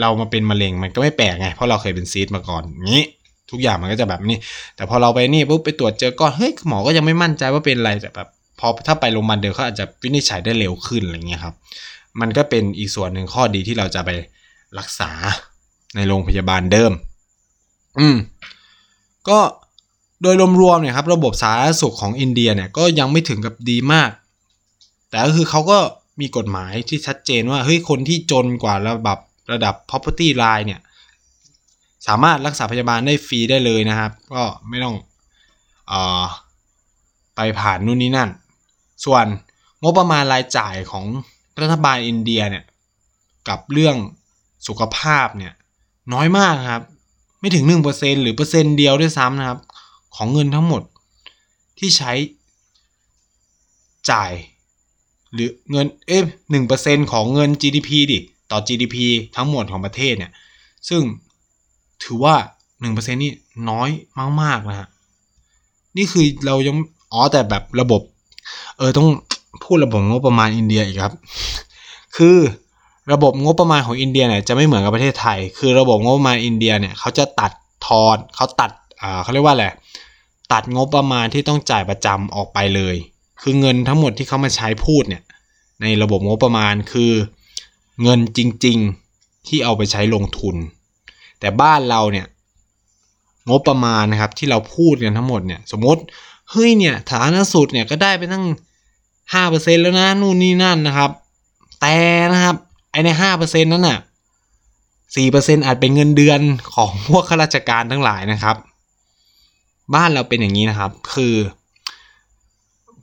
เรามาเป็นมะเร็งมันก็ไม่แปลกไงเพราะเราเคยเป็นซีสมาก่อนงี้ทุกอย่างมันก็จะแบบนี้แต่พอเราไปนี่ปุ๊บไปตรวจเจอก้อนเฮ้ยหมอก็ยังไม่มั่นใจว่าเป็นอะไรแต่แบบพอถ้าไปโรงพยาบาลเดิมเขาอาจจะวินิจฉัยได้เร็วขึ้นอะไรเงี้ยครับมันก็เป็นอีกส่วนหนึ่งข้อดีที่เราจะไปรักษาในโรงพยาบาลเดิมก็โดยรวมๆเนี่ยครับระบบสาธารณสุขของอินเดียเนี่ยก็ยังไม่ถึงกับดีมากแต่ก็คือเขาก็มีกฎหมายที่ชัดเจนว่าเฮ้ยคนที่จนกว่าระดับ property line เนี่ยสามารถรักษาพยาบาลได้ฟรีได้เลยนะครับก็ไม่ต้องไปผ่านนู่นนี่นั่นส่วนงบประมาณรายจ่ายของรัฐบาลอินเดียเนี่ยกับเรื่องสุขภาพเนี่ยน้อยมากครับไม่ถึง 1% หรือเปอร์เซ็นต์เดียวด้วยซ้ำนะครับของเงินทั้งหมดที่ใช้จ่ายหรือเงิน1% ของเงิน GDP ดิต่อ GDP ทั้งหมดของประเทศเนี่ยซึ่งถือว่า 1% นี่น้อยมากๆนะฮะนี่คือเรายังแต่แบบระบบต้องพูดระบบงบประมาณอินเดียอีกครับคือระบบงบประมาณของอินเดียเนี่ยจะไม่เหมือนกับประเทศไทยคือระบบงบประมาณอินเดียเนี่ยเขาจะตัดทอนเขาตัดเขาเรียกว่าอะไรตัดงบประมาณที่ต้องจ่ายประจำออกไปเลยคือเงินทั้งหมดที่เขามาใช้พูดเนี่ยในระบบงบประมาณคือเงินจริงๆที่เอาไปใช้ลงทุนแต่บ้านเราเนี่ยงบประมาณนะครับที่เราพูดกันทั้งหมดเนี่ยสมมติเฮ้ยเนี่ยฐานะสุดเนี่ยก็ได้ไปตั้ง 5% แล้วนะนู่นนี่นั่นนะครับแต่นะครับไอ้ใน 5% นั้นน่ะ 4% อาจเป็นเงินเดือนของพวกข้าราชการทั้งหลายนะครับบ้านเราเป็นอย่างนี้นะครับคือ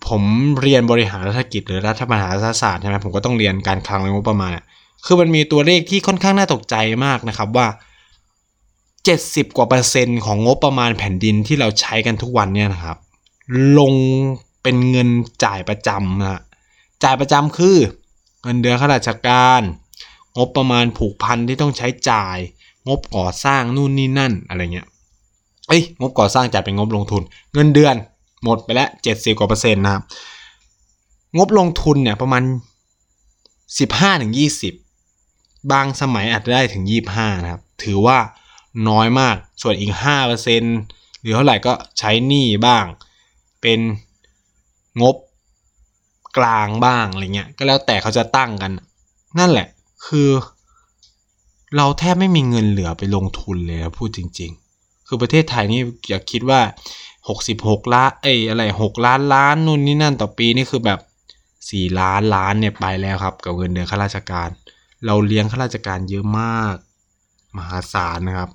ผมเรียนบริหารธุรกิจหรือรัฐประหารศาสตร์ใช่ไหมผมก็ต้องเรียนการคลังและงบประมาณคือมันมีตัวเลขที่ค่อนข้างน่าตกใจมากนะครับว่า70% กว่าของงบประมาณแผ่นดินที่เราใช้กันทุกวันเนี่ยนะครับลงเป็นเงินจ่ายประจำนะจ่ายประจำคือเงินเดือนข้าราชการงบประมาณผูกพันที่ต้องใช้จ่ายงบก่อสร้างนู่นนี่นั่นอะไรเงี้ยงบก่อสร้างจ่ายเป็นงบลงทุนเงินเดือนหมดไปแล้ว 70% กว่านะครับงบลงทุนเนี่ยประมาณ 15-20 บางสมัยอาจได้ถึง25นะครับถือว่าน้อยมากส่วนอีก 5% หรือเท่าไหร่ก็ใช้หนี้บ้างเป็นงบกลางบ้างอะไรเงี้ยก็แล้วแต่เขาจะตั้งกันนั่นแหละคือเราแทบไม่มีเงินเหลือไปลงทุนเลยพูดจริงๆคือประเทศไทยนี่อย่าคิดว่า66ล้าน6ล้านล้านนู่นนี่นั่นต่อปีนี่คือแบบ4ล้านล้านเนี่ยไปแล้วครับกับเงินเดือนข้าราชการเราเลี้ยงข้าราชการเยอะมากมหาศาลนะครับ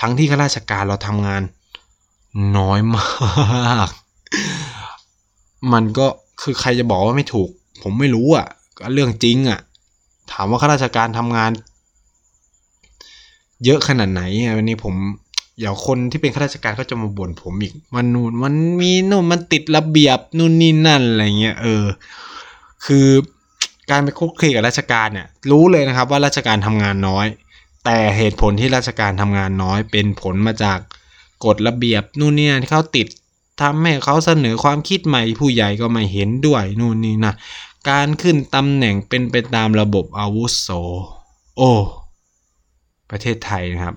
ทั้งที่ข้าราชการเราทำงานน้อยมากมันก็คือใครจะบอกว่าไม่ถูกผมไม่รู้ก็เรื่องจริงถามว่าข้าราชการทำงานเยอะขนาดไหนวันนี้ผมอย่างคนที่เป็นข้าราชการก็จะมาบ่นผมอีกวันนู่นมันมีนู่นมันติดระเบียบนู่นนี่นั่นอะไรเงี้ยคือการไปคุกคีกับราชการเนี่ยรู้เลยนะครับว่าราชการทำงานน้อยแต่เหตุผลที่ราชการทำงานน้อยเป็นผลมาจากกฎระเบียบนู่นนี่ที่เขาติดทำให้เขาเสนอความคิดใหม่ผู้ใหญ่ก็ไม่เห็นด้วยนู่นนี่นะการขึ้นตำแหน่งเป็นไปตามระบบอาวุโสประเทศไทยนะครับ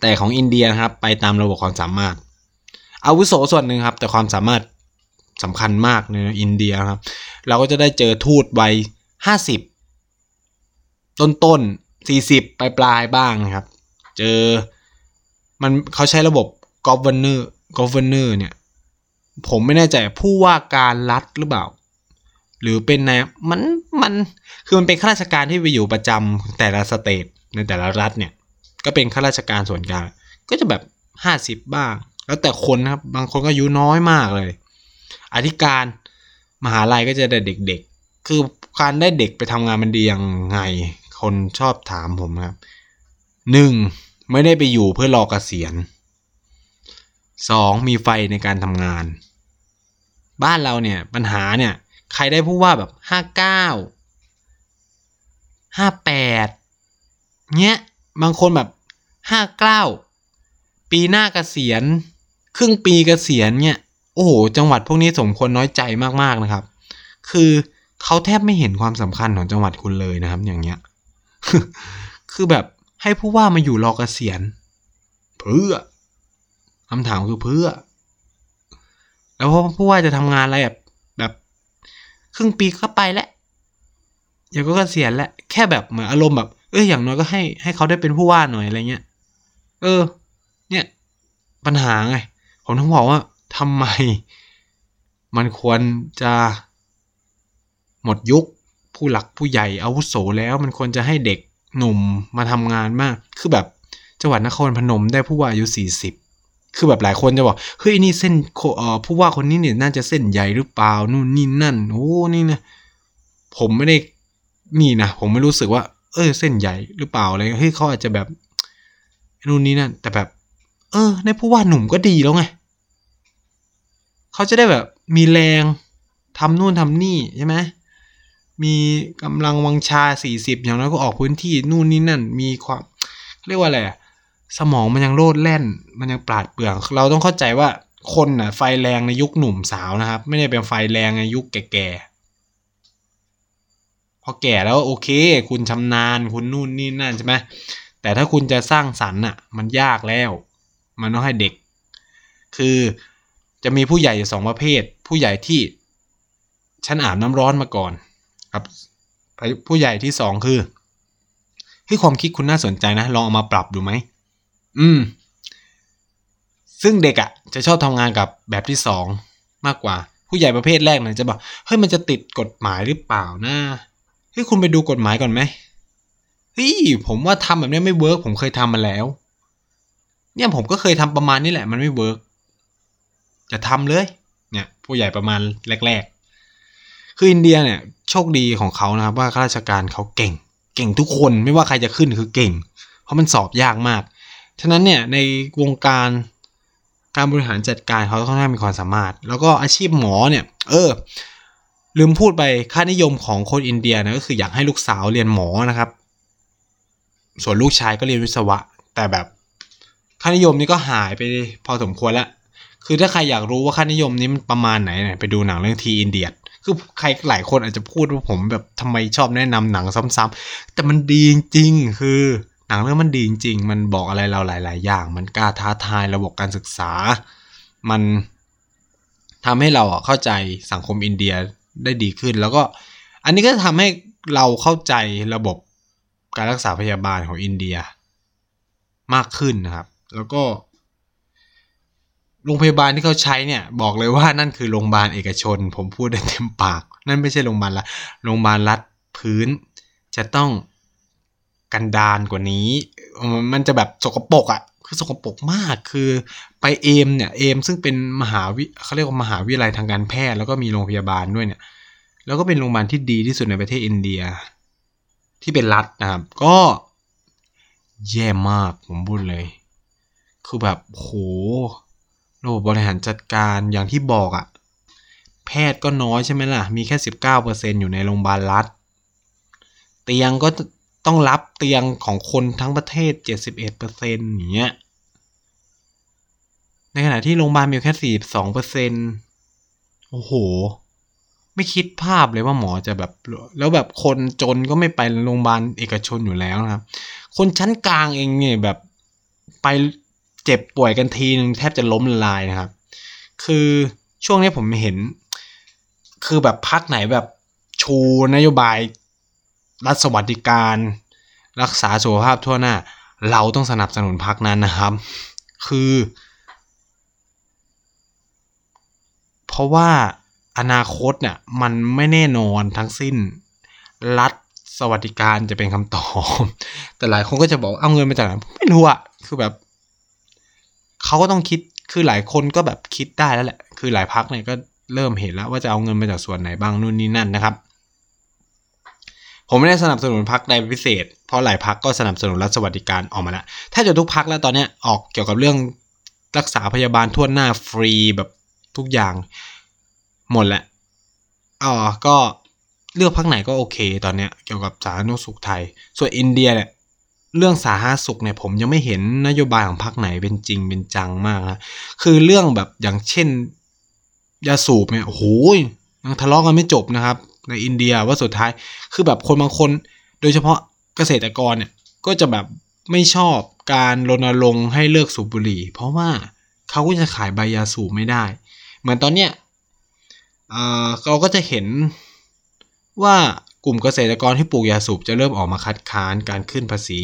แต่ของอินเดียนะครับไปตามระบบความสามารถอาวุโสส่วนหนึ่งครับแต่ความสามารถสำคัญมากในอินเดียครับเราก็จะได้เจอทูตวัย50 ต้น40ปลายๆบ้างนะครับเจอมันเขาใช้ระบบ governor เนี่ยผมไม่แน่ใจผู้ว่าการรัฐหรือเปล่าหรือเป็นนายมันคือมันเป็นข้าราชการที่ไปอยู่ประจำแต่ละสเตทในแต่ละรัฐเนี่ยก็เป็นข้าราชการส่วนกลางก็จะแบบ50บ้างแล้วแต่คนนะครับบางคนก็อายุน้อยมากเลยอธิการมหาลัยก็จะได้เด็กๆคือการได้เด็กไปทำงานมันดียังไงคนชอบถามผมนะครับ1ไม่ได้ไปอยู่เพื่อรอเกษียณ2มีไฟในการทำงานบ้านเราเนี่ยปัญหาเนี่ยใครได้ผู้ว่าแบบ59 58เงี้ยบางคนแบบ59ปีหน้าเกษียณครึ่งปีเกษียณเงี้ยโอ้โหจังหวัดพวกนี้สมควรน้อยใจมากๆนะครับคือเขาแทบไม่เห็นความสำคัญของจังหวัดคุณเลยนะครับอย่างเงี้ย คือแบบให้ผู้ว่ามาอยู่รอเกษียณเพื่อคำถามคือเพื่อแล้วผู้ว่าจะทำงานอะไรแบบครึ่งปีก็ไปแล้วเดี๋ยวก็เกษียณแล้วแค่แบบเหมือนอารมณ์แบบอย่างน้อยก็ให้เขาได้เป็นผู้ว่าหน่อยอะไรเงี้ยเนี่ยปัญหาไงผมต้องบอกว่าทำไมมันควรจะหมดยุคผู้หลักผู้ใหญ่อาวุโสแล้วมันควรจะให้เด็กหนุ่มมาทำงานมากคือแบบจังหวัดนครพนมได้ผู้ว่าอายุ40คือแบบหลายคนจะบอกเฮ้ยนี่เส้นผู้ว่าคนนี้เนี่ยน่าจะเส้นใหญ่หรือเปล่านู่นนี่นั่นโอ้นี่นะผมไม่ได้นี่นะผมไม่รู้สึกว่าเส้นใหญ่หรือเปล่าอะไรเฮ้ยเขาอาจจะแบบนู่นนี่นั่นแต่แบบได้ผู้ว่าหนุ่มก็ดีแล้วไงเขาจะได้แบบมีแรงทำนู่นทำนี่ใช่ไหมมีกำลังวังชา40อย่างน้อยก็ออกพื้นที่นู่นนี่นั่นมีความเรียกว่าอะไรสมองมันยังโลดแล่นมันยังปราดเปรื่องเราต้องเข้าใจว่าคนน่ะไฟแรงในยุคหนุ่มสาวนะครับไม่ได้เป็นไฟแรงในยุคแก่ๆพอแก่แล้วโอเคคุณชำนาญคุณนู่นนี่นั่นใช่ไหมแต่ถ้าคุณจะสร้างสรรค์น่ะมันยากแล้วมันต้องให้เด็กคือจะมีผู้ใหญ่อยู่2ประเภทผู้ใหญ่ที่ฉันอาบน้ำร้อนมาก่อนครับผู้ใหญ่ที่2คือให้ความคิดคุณน่าสนใจนะลองเอามาปรับดูไหมซึ่งเด็กอ่ะจะชอบทำงานกับแบบที่2มากกว่าผู้ใหญ่ประเภทแรกเนี่ยจะบอกเฮ้ยมันจะติดกฎหมายหรือเปล่านะเฮ้ยคุณไปดูกฎหมายก่อนไหมเฮ้ยผมว่าทำแบบนี้ไม่เวิร์กผมเคยทำมาแล้วเนี่ยผมก็เคยทำประมาณนี้แหละมันไม่เวิร์กจะทำเลยเนี่ยผู้ใหญ่ประมาณแรกๆคืออินเดียเนี่ยโชคดีของเขานะครับว่าข้าราชการเขาเก่งทุกคนไม่ว่าใครจะขึ้นคือเก่งเพราะมันสอบยากมากฉะนั้นเนี่ยในวงการบริหารจัดการเขาค่อนข้างมีความสามารถแล้วก็อาชีพหมอเนี่ยลืมพูดไปค่านิยมของคนอินเดียนะก็คืออยากให้ลูกสาวเรียนหมอนะครับส่วนลูกชายก็เรียนวิศวะแต่แบบค่านิยมนี้ก็หายไปพอสมควรแล้วคือถ้าใครอยากรู้ว่าค่านิยมนี้มันประมาณไหนเนี่ยไปดูหนังเรื่องทีอินเดียคือใครหลายคนอาจจะพูดว่าผมแบบทำไมชอบแนะนำหนังซ้ำๆแต่มันดีจริงๆคือหนังเรื่องมันดีจริงๆมันบอกอะไรเราหลายๆอย่างมันกล้าท้าทายระบบการศึกษามันทำให้เราเข้าใจสังคมอินเดียได้ดีขึ้นแล้วก็อันนี้ก็ทำให้เราเข้าใจระบบการรักษาพยาบาลของอินเดียมากขึ้นนะครับแล้วก็โรงพยาบาลที่เขาใช้เนี่ยบอกเลยว่านั่นคือโรงพยาบาลเอกชนผมพูดได้เต็มปากนั่นไม่ใช่โรงพยาบาลละโรงพยาบาลรัฐพื้นจะต้องกันดารกว่านี้มันจะแบบสกปรกอ่ะคือสกปรกมากคือไปเอมซึ่งเป็นเขาเรียกว่ามหาวิทยาลัยทางการแพทย์แล้วก็มีโรงพยาบาลด้วยเนี่ยแล้วก็เป็นโรงพยาบาลที่ดีที่สุดในประเทศอินเดียที่เป็นรัฐนะครับก็แย่มากผมพูดเลยคือแบบโหระบบบริหารจัดการอย่างที่บอกอ่ะแพทย์ก็น้อยใช่ไหมล่ะมีแค่ 19% อยู่ในโรงพยาบาลรัฐเตียงก็ต้องรับเตียงของคนทั้งประเทศ 71% อย่างเงี้ยในขณะที่โรงพยาบาลมีแค่ 42% โอ้โหไม่คิดภาพเลยว่าหมอจะแบบแล้วแบบคนจนก็ไม่ไปโรงพยาบาลเอกชนอยู่แล้วนะครับคนชั้นกลางเองเนี่ยแบบไปเจ็บป่วยกันทีนึงแทบจะล้มละลายนะครับคือช่วงนี้ผมเห็นคือแบบพรรคไหนแบบชูนโยบายรัฐสวัสดิการ รักษาสุขภาพทั่วหน้าเราต้องสนับสนุนพรรคนั้นนะครับคือเพราะว่าอนาคตเนี่ยมันไม่แน่นอนทั้งสิ้นรัฐสวัสดิการจะเป็นคำตอบแต่หลายคนก็จะบอกเอาเงินมาจากไหนไม่รู้อ่ะคือแบบเขาก็ต้องคิดคือหลายคนก็แบบคิดได้แล้วแหละคือหลายพรรคเนี่ยก็เริ่มเห็นแล้วว่าจะเอาเงินมาจากส่วนไหนบ้างนู่นนี่นั่นนะครับผมไม่ได้สนับสนุนพรรคใดพิเศษเพราะหลายพรรคก็สนับสนุนรัฐสวัสดิการออกมาแล้วถ้าจะทุกพรรคแล้วตอนนี้ออกเกี่ยวกับเรื่องรักษาพยาบาลทั่วหน้าฟรีแบบทุกอย่างหมดแหละก็เลือกพรรคไหนก็โอเคตอนนี้เกี่ยวกับสาธารณสุขไทยส่วนอินเดียเนี่ยเรื่องสาธารณสุขเนี่ยผมยังไม่เห็นนโยบายของพรรคไหนเป็นจริงเป็นจังมากนะคือเรื่องแบบอย่างเช่นยาสูบเนี่ยโอ้โหยังทะเลาะกันไม่จบนะครับในอินเดียว่าสุดท้ายคือแบบคนบางคนโดยเฉพาะเกษตรกรเนี่ยก็จะแบบไม่ชอบการรณรงค์ให้เลิกสูบบุหรี่เพราะว่าเขาก็จะขายใบยาสูบไม่ได้เหมือนตอนเนี้ยเราก็จะเห็นว่ากลุ่มเกษตรกรที่ปลูกยาสูบจะเริ่มออกมาคัดค้านการขึ้นภาษี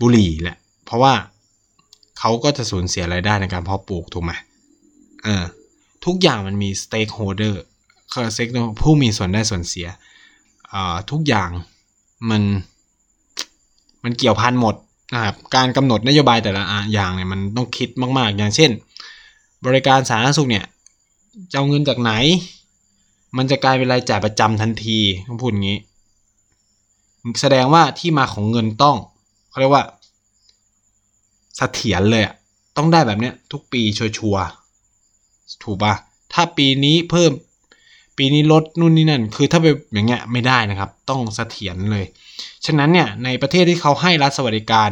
บุหรี่แหละเพราะว่าเขาก็จะสูญเสียรายได้ในการเพาะปลูกถูกไหมทุกอย่างมันมี stakeholder คือผู้มีส่วนได้ส่วนเสียทุกอย่างมันเกี่ยวพันหมดนะครับการกำหนดนโยบายแต่ละอย่างเนี่ยมันต้องคิดมากๆอย่างเช่นบริการสาธารณสุขเนี่ยจะเอาเงินจากไหนมันจะกลายเป็นรายจ่ายประจำทันทีต้องพูดอย่างนี้แสดงว่าที่มาของเงินต้องเขาเรียกว่าเสถียรเลยต้องได้แบบเนี้ยทุกปีชัวร์ๆถูกป่ะถ้าปีนี้เพิ่มปีนี้ลดนู่นนี่นั่นคือถ้าเป็นอย่างเงี้ยไม่ได้นะครับต้องเสถียรเลยฉะนั้นเนี่ยในประเทศที่เขาให้รัฐสวัสดิการ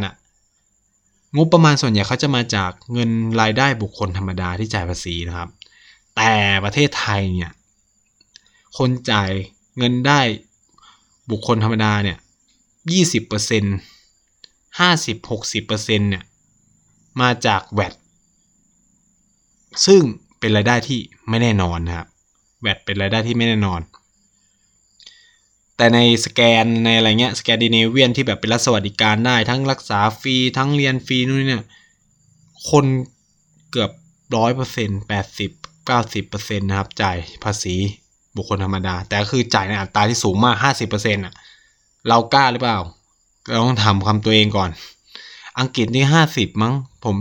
งบประมาณส่วนใหญ่เขาจะมาจากเงินรายได้บุคคลธรรมดาที่จ่ายภาษีนะครับแต่ประเทศไทยเนี่ยคนจ่ายเงินได้บุคคลธรรมดาเนี่ย 20% 50 60% เนี่ยมาจากแวตซึ่งเป็นรายได้ที่ไม่แน่นอนนะครับแวตเป็นรายได้ที่ไม่แน่นอนแต่ในสแกนในอะไรเงี้ยสแกนดิเนเวียนที่แบบเป็นรัฐสวัสดิการได้ทั้งรักษาฟรีทั้งเรียนฟรีนู่นเนี่ยคนเกือบ 100% 80 90% นะครับจ่ายภาษีบุคคลธรรมดาแต่คือจ่ายในอัตราที่สูงมาก 50% เรากล้าหรือเปล่าเราต้องทำคำตัวเองก่อนอังกฤษนี่50มั้ง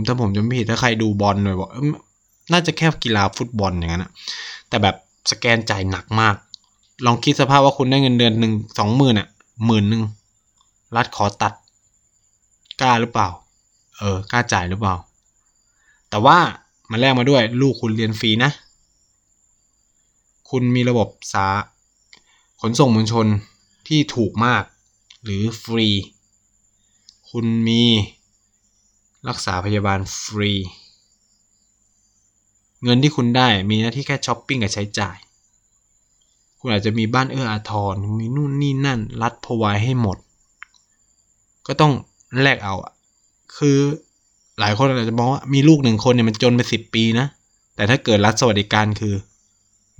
ถ้าผมจะไม่ผิดถ้าใครดูบอลหน่อยบอกน่าจะแค่กีฬาฟุตบอลอย่างนั้นแต่แบบสแกนจ่ายหนักมากลองคิดสภาพว่าคุณได้เงินเดือนนึง 20,000 10,000 รัฐขอตัดกล้าหรือเปล่ากล้าจ่ายหรือเปล่าแต่ว่ามันแลกมาด้วยลูกคุณเรียนฟรีนะคุณมีระบบขนส่งมวลชนที่ถูกมากหรือฟรีคุณมีรักษาพยาบาลฟรีเงินที่คุณได้มีหน้าที่แค่ช้อปปิ้งกับใช้จ่ายคุณอาจจะมีบ้านเอื้ออาทรมีนู่นนี่นั่นรัฐพรอไวด์ให้หมดก็ต้องแลกเอาคือหลายคนอาจจะมองว่ามีลูกหนึ่งคนเนี่ยมันจนไป10ปีนะแต่ถ้าเกิดรัฐสวัสดิการคือ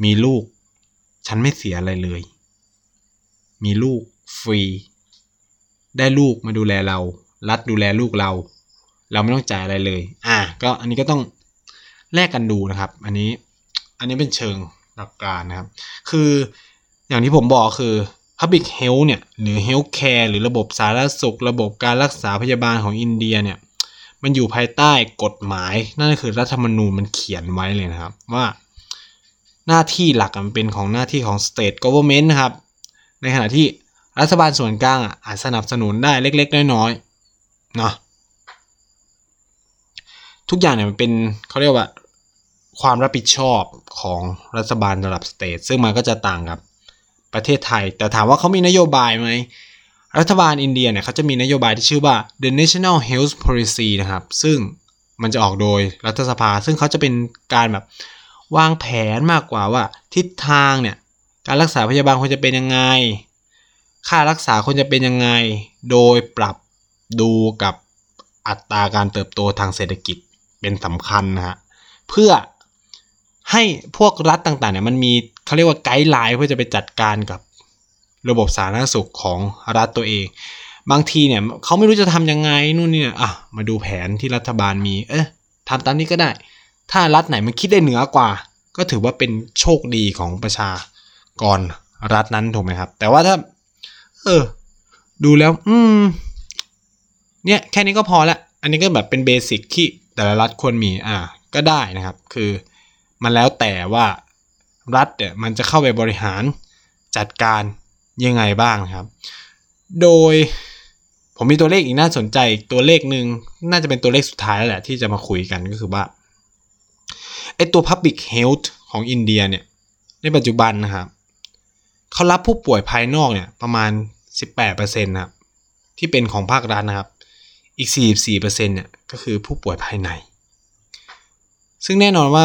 มีลูกฉันไม่เสียอะไรเลยมีลูกฟรีได้ลูกมาดูแลเรารัฐดูแลลูกเราไม่ต้องจ่ายอะไรเลยก็อันนี้ก็ต้องแลกกันดูนะครับอันนี้เป็นเชิงหลักการนะครับคืออย่างที่ผมบอกคือ Public Health เนี่ยหรือ Healthcare หรือระบบสาธารณสุขระบบการรักษาพยาบาลของอินเดียเนี่ยมันอยู่ภายใต้กฎหมายนั่นคือรัฐธรรมนูญมันเขียนไว้เลยนะครับว่าหน้าที่หลักมันเป็นของหน้าที่ของ State Government นะครับในขณะที่รัฐบาลส่วนกลางอาจสนับสนุนได้เล็กๆน้อยๆเนาะทุกอย่างเนี่ยมันเป็นเขาเรียกว่าความรับผิดชอบของรัฐบาลระดับ State ซึ่งมันก็จะต่างกับประเทศไทยแต่ถามว่าเขามีนโยบายไหมรัฐบาลอินเดียเนี่ยเขาจะมีนโยบายที่ชื่อว่า The National Health Policy นะครับซึ่งมันจะออกโดยรัฐสภาซึ่งเขาจะเป็นการแบบวางแผนมากกว่าว่าทิศทางเนี่ยการรักษาพยาบาลควรจะเป็นยังไงค่ารักษาควรจะเป็นยังไงโดยปรับดูกับอัตราการเติบโตทางเศรษฐกิจเป็นสำคัญนะฮะเพื่อให้พวกรัฐต่างๆเนี่ยมันมีเขาเรียกว่าไกด์ไลน์เพื่อจะไปจัดการกับ ระบบสาธารณสุขของรัฐตัวเองบางทีเนี่ยเขาไม่รู้จะทำยังไงนู่นนี่อ่ะมาดูแผนที่รัฐบาลมีทำตามนี้ก็ได้ถ้ารัฐไหนมันคิดได้เหนือกว่าก็ถือว่าเป็นโชคดีของประชากรรัฐนั้นถูกไหมครับแต่ว่าถ้าดูแล้วเนี่ยแค่นี้ก็พอละอันนี้ก็แบบเป็นเบสิกที่แต่ละรัฐควรมีก็ได้นะครับคือมันแล้วแต่ว่ารัฐเนี่ยมันจะเข้าไปบริหารจัดการยังไงบ้างครับโดยผมมีตัวเลขอีกน่าสนใจตัวเลขนึงน่าจะเป็นตัวเลขสุดท้ายแล้วแหละที่จะมาคุยกันก็คือว่าไอ้ตัว Public Health ของอินเดียเนี่ยในปัจจุบันนะครับเขารับผู้ป่วยภายนอกเนี่ยประมาณ 18% นะครับที่เป็นของภาครัฐนะครับอีก 44% เนี่ยก็คือผู้ป่วยภายในซึ่งแน่นอนว่า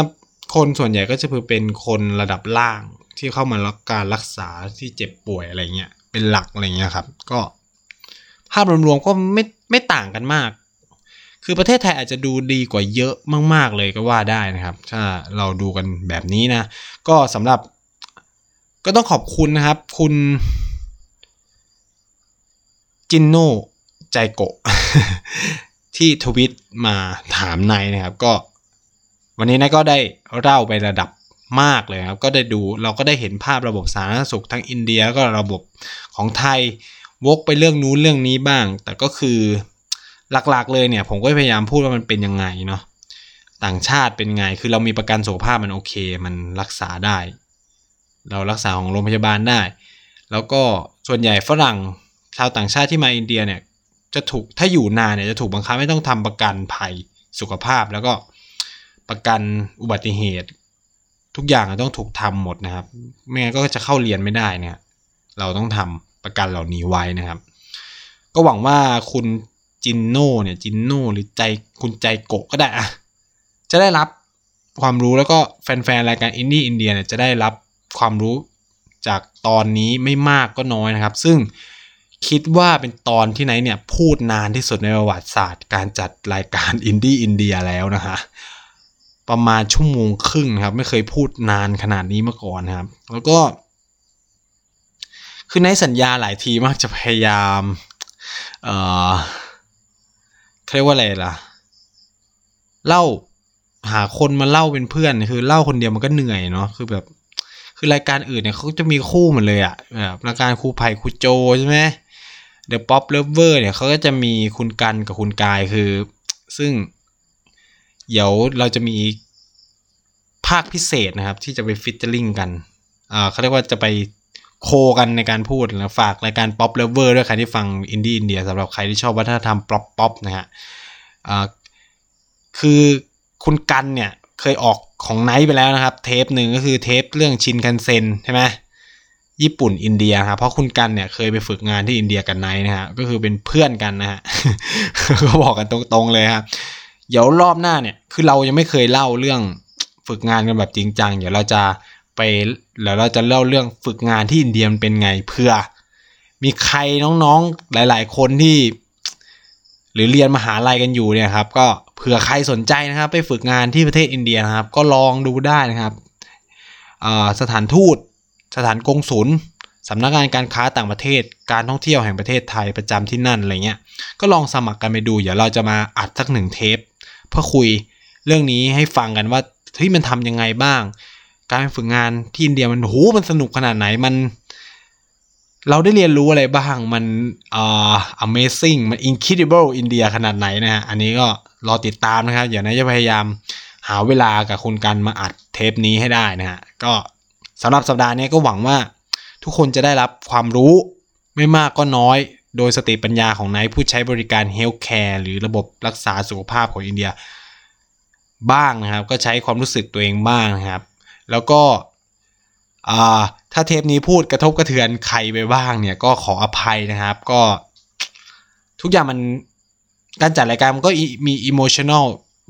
คนส่วนใหญ่ก็จะเป็นคนระดับล่างที่เข้ามารับการรักษาที่เจ็บป่วยอะไรเงี้ยเป็นหลักอะไรเงี้ยครับก็ภาพรวมๆก็ไม่ต่างกันมากคือประเทศไทยอาจจะดูดีกว่าเยอะมากๆเลยก็ว่าได้นะครับถ้าเราดูกันแบบนี้นะก็สำหรับก็ต้องขอบคุณนะครับคุณจินโน่ใจโกะ ที่ทวิตมาถามนายนะครับก็วันนี้นายก็ได้เล่าไประดับมากเลยครับก็ได้ดูเราก็ได้เห็นภาพระบบสาธารณสุขทั้งอินเดียแล้วก็ระบบของไทยวกไปเรื่องนู้นเรื่องนี้บ้างแต่ก็คือหลักๆเลยเนี่ยผมก็พยายามพูดว่ามันเป็นยังไงเนาะต่างชาติเป็นไงคือเรามีประกันสุขภาพมันโอเคมันรักษาได้เรารักษาของโรงพยาบาลได้แล้วก็ส่วนใหญ่ฝรั่งชาวต่างชาติที่มาอินเดียเนี่ยจะถูกถ้าอยู่นานเนี่ยจะถูกบังคับไม่ต้องทำประกันภัยสุขภาพแล้วก็ประกันอุบัติเหตุทุกอย่างต้องถูกทำหมดนะครับไม่งั้นก็จะเข้าเรียนไม่ได้เนี่ยเราต้องทำประกันเหล่านี้ไว้นะครับก็หวังว่าคุณจินโน่เนี่ยจินโน่หรือใจคุณใจโกะก็ได้อะจะได้รับความรู้แล้วก็แฟนๆรายการ Indie-India เนี่ยจะได้รับความรู้จากตอนนี้ไม่มากก็น้อยนะครับซึ่งคิดว่าเป็นตอนที่ไหนเนี่ยพูดนานที่สุดในประวัติศาสตร์การจัดรายการ Indie-India แล้วนะฮะประมาณชั่วโมงครึ่งนะครับไม่เคยพูดนานขนาดนี้มาก่อนนะครับแล้วก็คือในสัญญาหลายทีมากจะพยายามเรียกว่าอะไรล่ะเล่าหาคนมาเล่าเป็นเพื่อนคือเล่าคนเดียวมันก็เหนื่อยเนาะคือแบบคือรายการอื่นเนี่ยเขาจะมีคู่หมดเลยอะแบบรายการครูไผ่ครูโจใช่ไหม The Pop Lover เนี่ยเขาก็จะมีคุณกันกับคุณกายคือซึ่งเดี๋ยวเราจะมีภาคพิเศษนะครับที่จะไปฟิชเชอร์ลิงกันเขาเรียกว่าจะไปโคกันในการพูดนะฝากรายการ Pop Lover ด้วยใครที่ฟัง Indie-India สำหรับใครที่ชอบวัฒนธรรม Pop นะฮะคือคุณกันเนี่ยเคยออกของไนท์ไปแล้วนะครับเทปหนึ่งก็คือเทปเรื่องชินคันเซ็นใช่ไหมญี่ปุ่นอินเดียครับเพราะคุณกันเนี่ยเคยไปฝึกงานที่อินเดียกันไนท์นะฮะก็คือเป็นเพื่อนกันนะฮะ ก็บอกกันตรงๆเลยครับเดี๋ยวรอบหน้าเนี่ยคือเรายังไม่เคยเล่าเรื่องฝึกงานกันแบบจริงจังเดี๋ยวเราจะเล่าเรื่องฝึกงานที่อินเดียมันเป็นไงเพื่อมีใครน้องๆหลายๆคนที่หรือเรียนมหาลัยกันอยู่เนี่ยครับก็เผื่อใครสนใจนะครับไปฝึกงานที่ประเทศอินเดียนะครับก็ลองดูได้นะครับสถานทูตสถานกงสุลสำนักงานการค้าต่างประเทศการท่องเที่ยวแห่งประเทศไทยประจำที่นั่นอะไรเงี้ยก็ลองสมัครกันไปดูเดี๋ยวเราจะมาอัดสัก1เทปเพื่อคุยเรื่องนี้ให้ฟังกันว่าเฮ้ยมันทำยังไงบ้างการฝึกงานที่อินเดียมันโหมันสนุกขนาดไหนมันเราได้เรียนรู้อะไรบ้างมันamazing มัน incredible India ขนาดไหนนะฮะอันนี้ก็รอติดตามนะครับเดี๋ยวนะจะพยายามหาเวลากับคุณกันมาอัดเทปนี้ให้ได้นะฮะก็สำหรับสัปดาห์นี้ก็หวังว่าทุกคนจะได้รับความรู้ไม่มากก็น้อยโดยสติปัญญาของนายผู้ใช้บริการเฮลท์แคร์หรือระบบรักษาสุขภาพของอินเดียบ้างนะครับก็ใช้ความรู้สึกตัวเองบ้างนะครับแล้วก็ถ้าเทปนี้พูดกระทบกระเทือนใครไปบ้างเนี่ยก็ขออภัยนะครับก็ทุกอย่างมันการจัดรายการมันก็มี emotional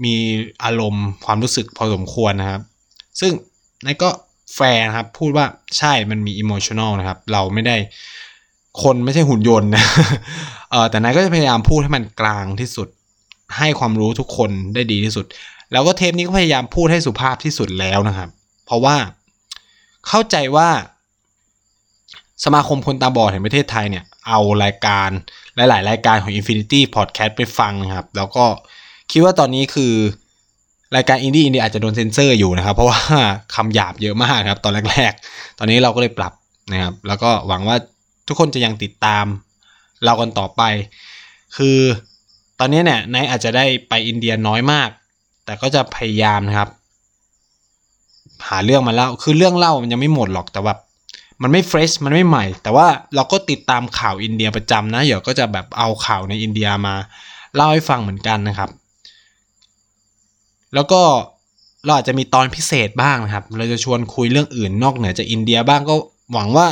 มีอารมณ์ความรู้สึกพอสมควรนะครับซึ่งนายก็แฟร์นะครับพูดว่าใช่มันมี emotional นะครับเราไม่ได้คนไม่ใช่หุ่นยนต์นะแต่นายก็จะพยายามพูดให้มันกลางที่สุดให้ความรู้ทุกคนได้ดีที่สุดแล้วก็เทปนี้ก็พยายามพูดให้สุภาพที่สุดแล้วนะครับเพราะว่าเข้าใจว่า สมาคมคนตาบอดแห่งประเทศไทยเนี่ยเอารายการหลายๆรายการของ Infinity Podcast ไปฟังครับแล้วก็คิดว่าตอนนี้คือรายการ Indie-India อาจจะโดนเซ็นเซอร์อยู่นะครับเพราะว่าคำหยาบเยอะมากครับตอนแรกๆตอนนี้เราก็เลยปรับนะครับแล้วก็หวังว่าทุกคนจะยังติดตามเรากันต่อไปคือตอนนี้เนี่ยนายอาจจะได้ไปอินเดียน้อยมากแต่ก็จะพยายามนะครับหาเรื่องมาเล่าคือเรื่องเล่ามันยังไม่หมดหรอกแต่แบบมันไม่เฟรชมันไม่ใหม่แต่ว่าเราก็ติดตามข่าวอินเดียประจำนะเดี๋ยวก็จะแบบเอาข่าวในอินเดียมาเล่าให้ฟังเหมือนกันนะครับแล้วก็เราอาจจะมีตอนพิเศษบ้างนะครับเราจะชวนคุยเรื่องอื่นนอกเหนือจากอินเดียบ้างก็หวังว่า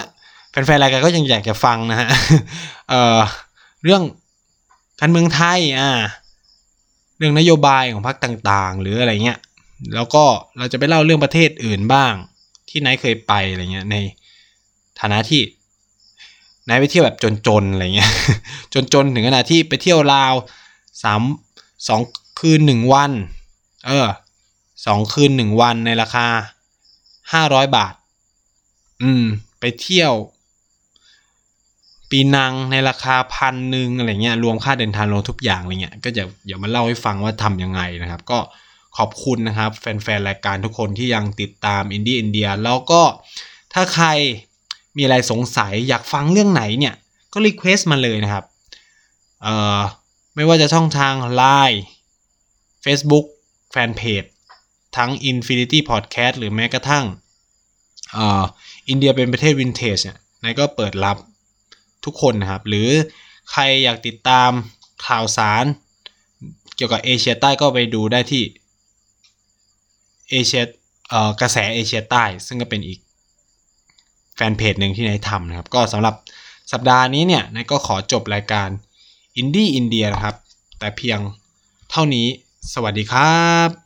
แฟนๆรายการก็ยังอยากจะฟังนะฮะเรื่องการเมืองไทยเรื่องนโยบายของพรรคต่างๆหรืออะไรเงี้ยแล้วก็เราจะไปเล่าเรื่องประเทศอื่นบ้างที่นายเคยไปอะไรเงี้ยในฐานะที่นายไปเที่ยวแบบจนๆอะไรเงี้ย จนๆถึงขนาดที่ไปเที่ยวลาว2คืน1วัน2คืน1วันในราคา500บาทไปเที่ยวปีนังในราคา 1,000 อะไรเงี้ยรวมค่าเดินทางรวมทุกอย่างอะไรเงี้ยก็จะเดี๋ยวมาเล่าให้ฟังว่าทำยังไงนะครับก็ขอบคุณนะครับแฟนๆรายการทุกคนที่ยังติดตาม Indie-India แล้วก็ถ้าใครมีอะไรสงสัยอยากฟังเรื่องไหนเนี่ยก็รีเควสต์มาเลยนะครับไม่ว่าจะช่องทาง LINE Facebook Fanpage ทั้ง Infinity Podcast หรือแม้กระทั่งอินเดียเป็นประเทศวินเทจเนี่ยนายก็เปิดรับทุกคนนะครับหรือใครอยากติดตามข่าวสารเกี่ยวกับเอเชียใต้ก็ไปดูได้ที่เอเชียกระแสเอเชียใต้ซึ่งก็เป็นอีกแฟนเพจหนึ่งที่นายทำนะครับก็สำหรับสัปดาห์นี้เนี่ยนายก็ขอจบรายการ Indie-India นะครับแต่เพียงเท่านี้สวัสดีครับ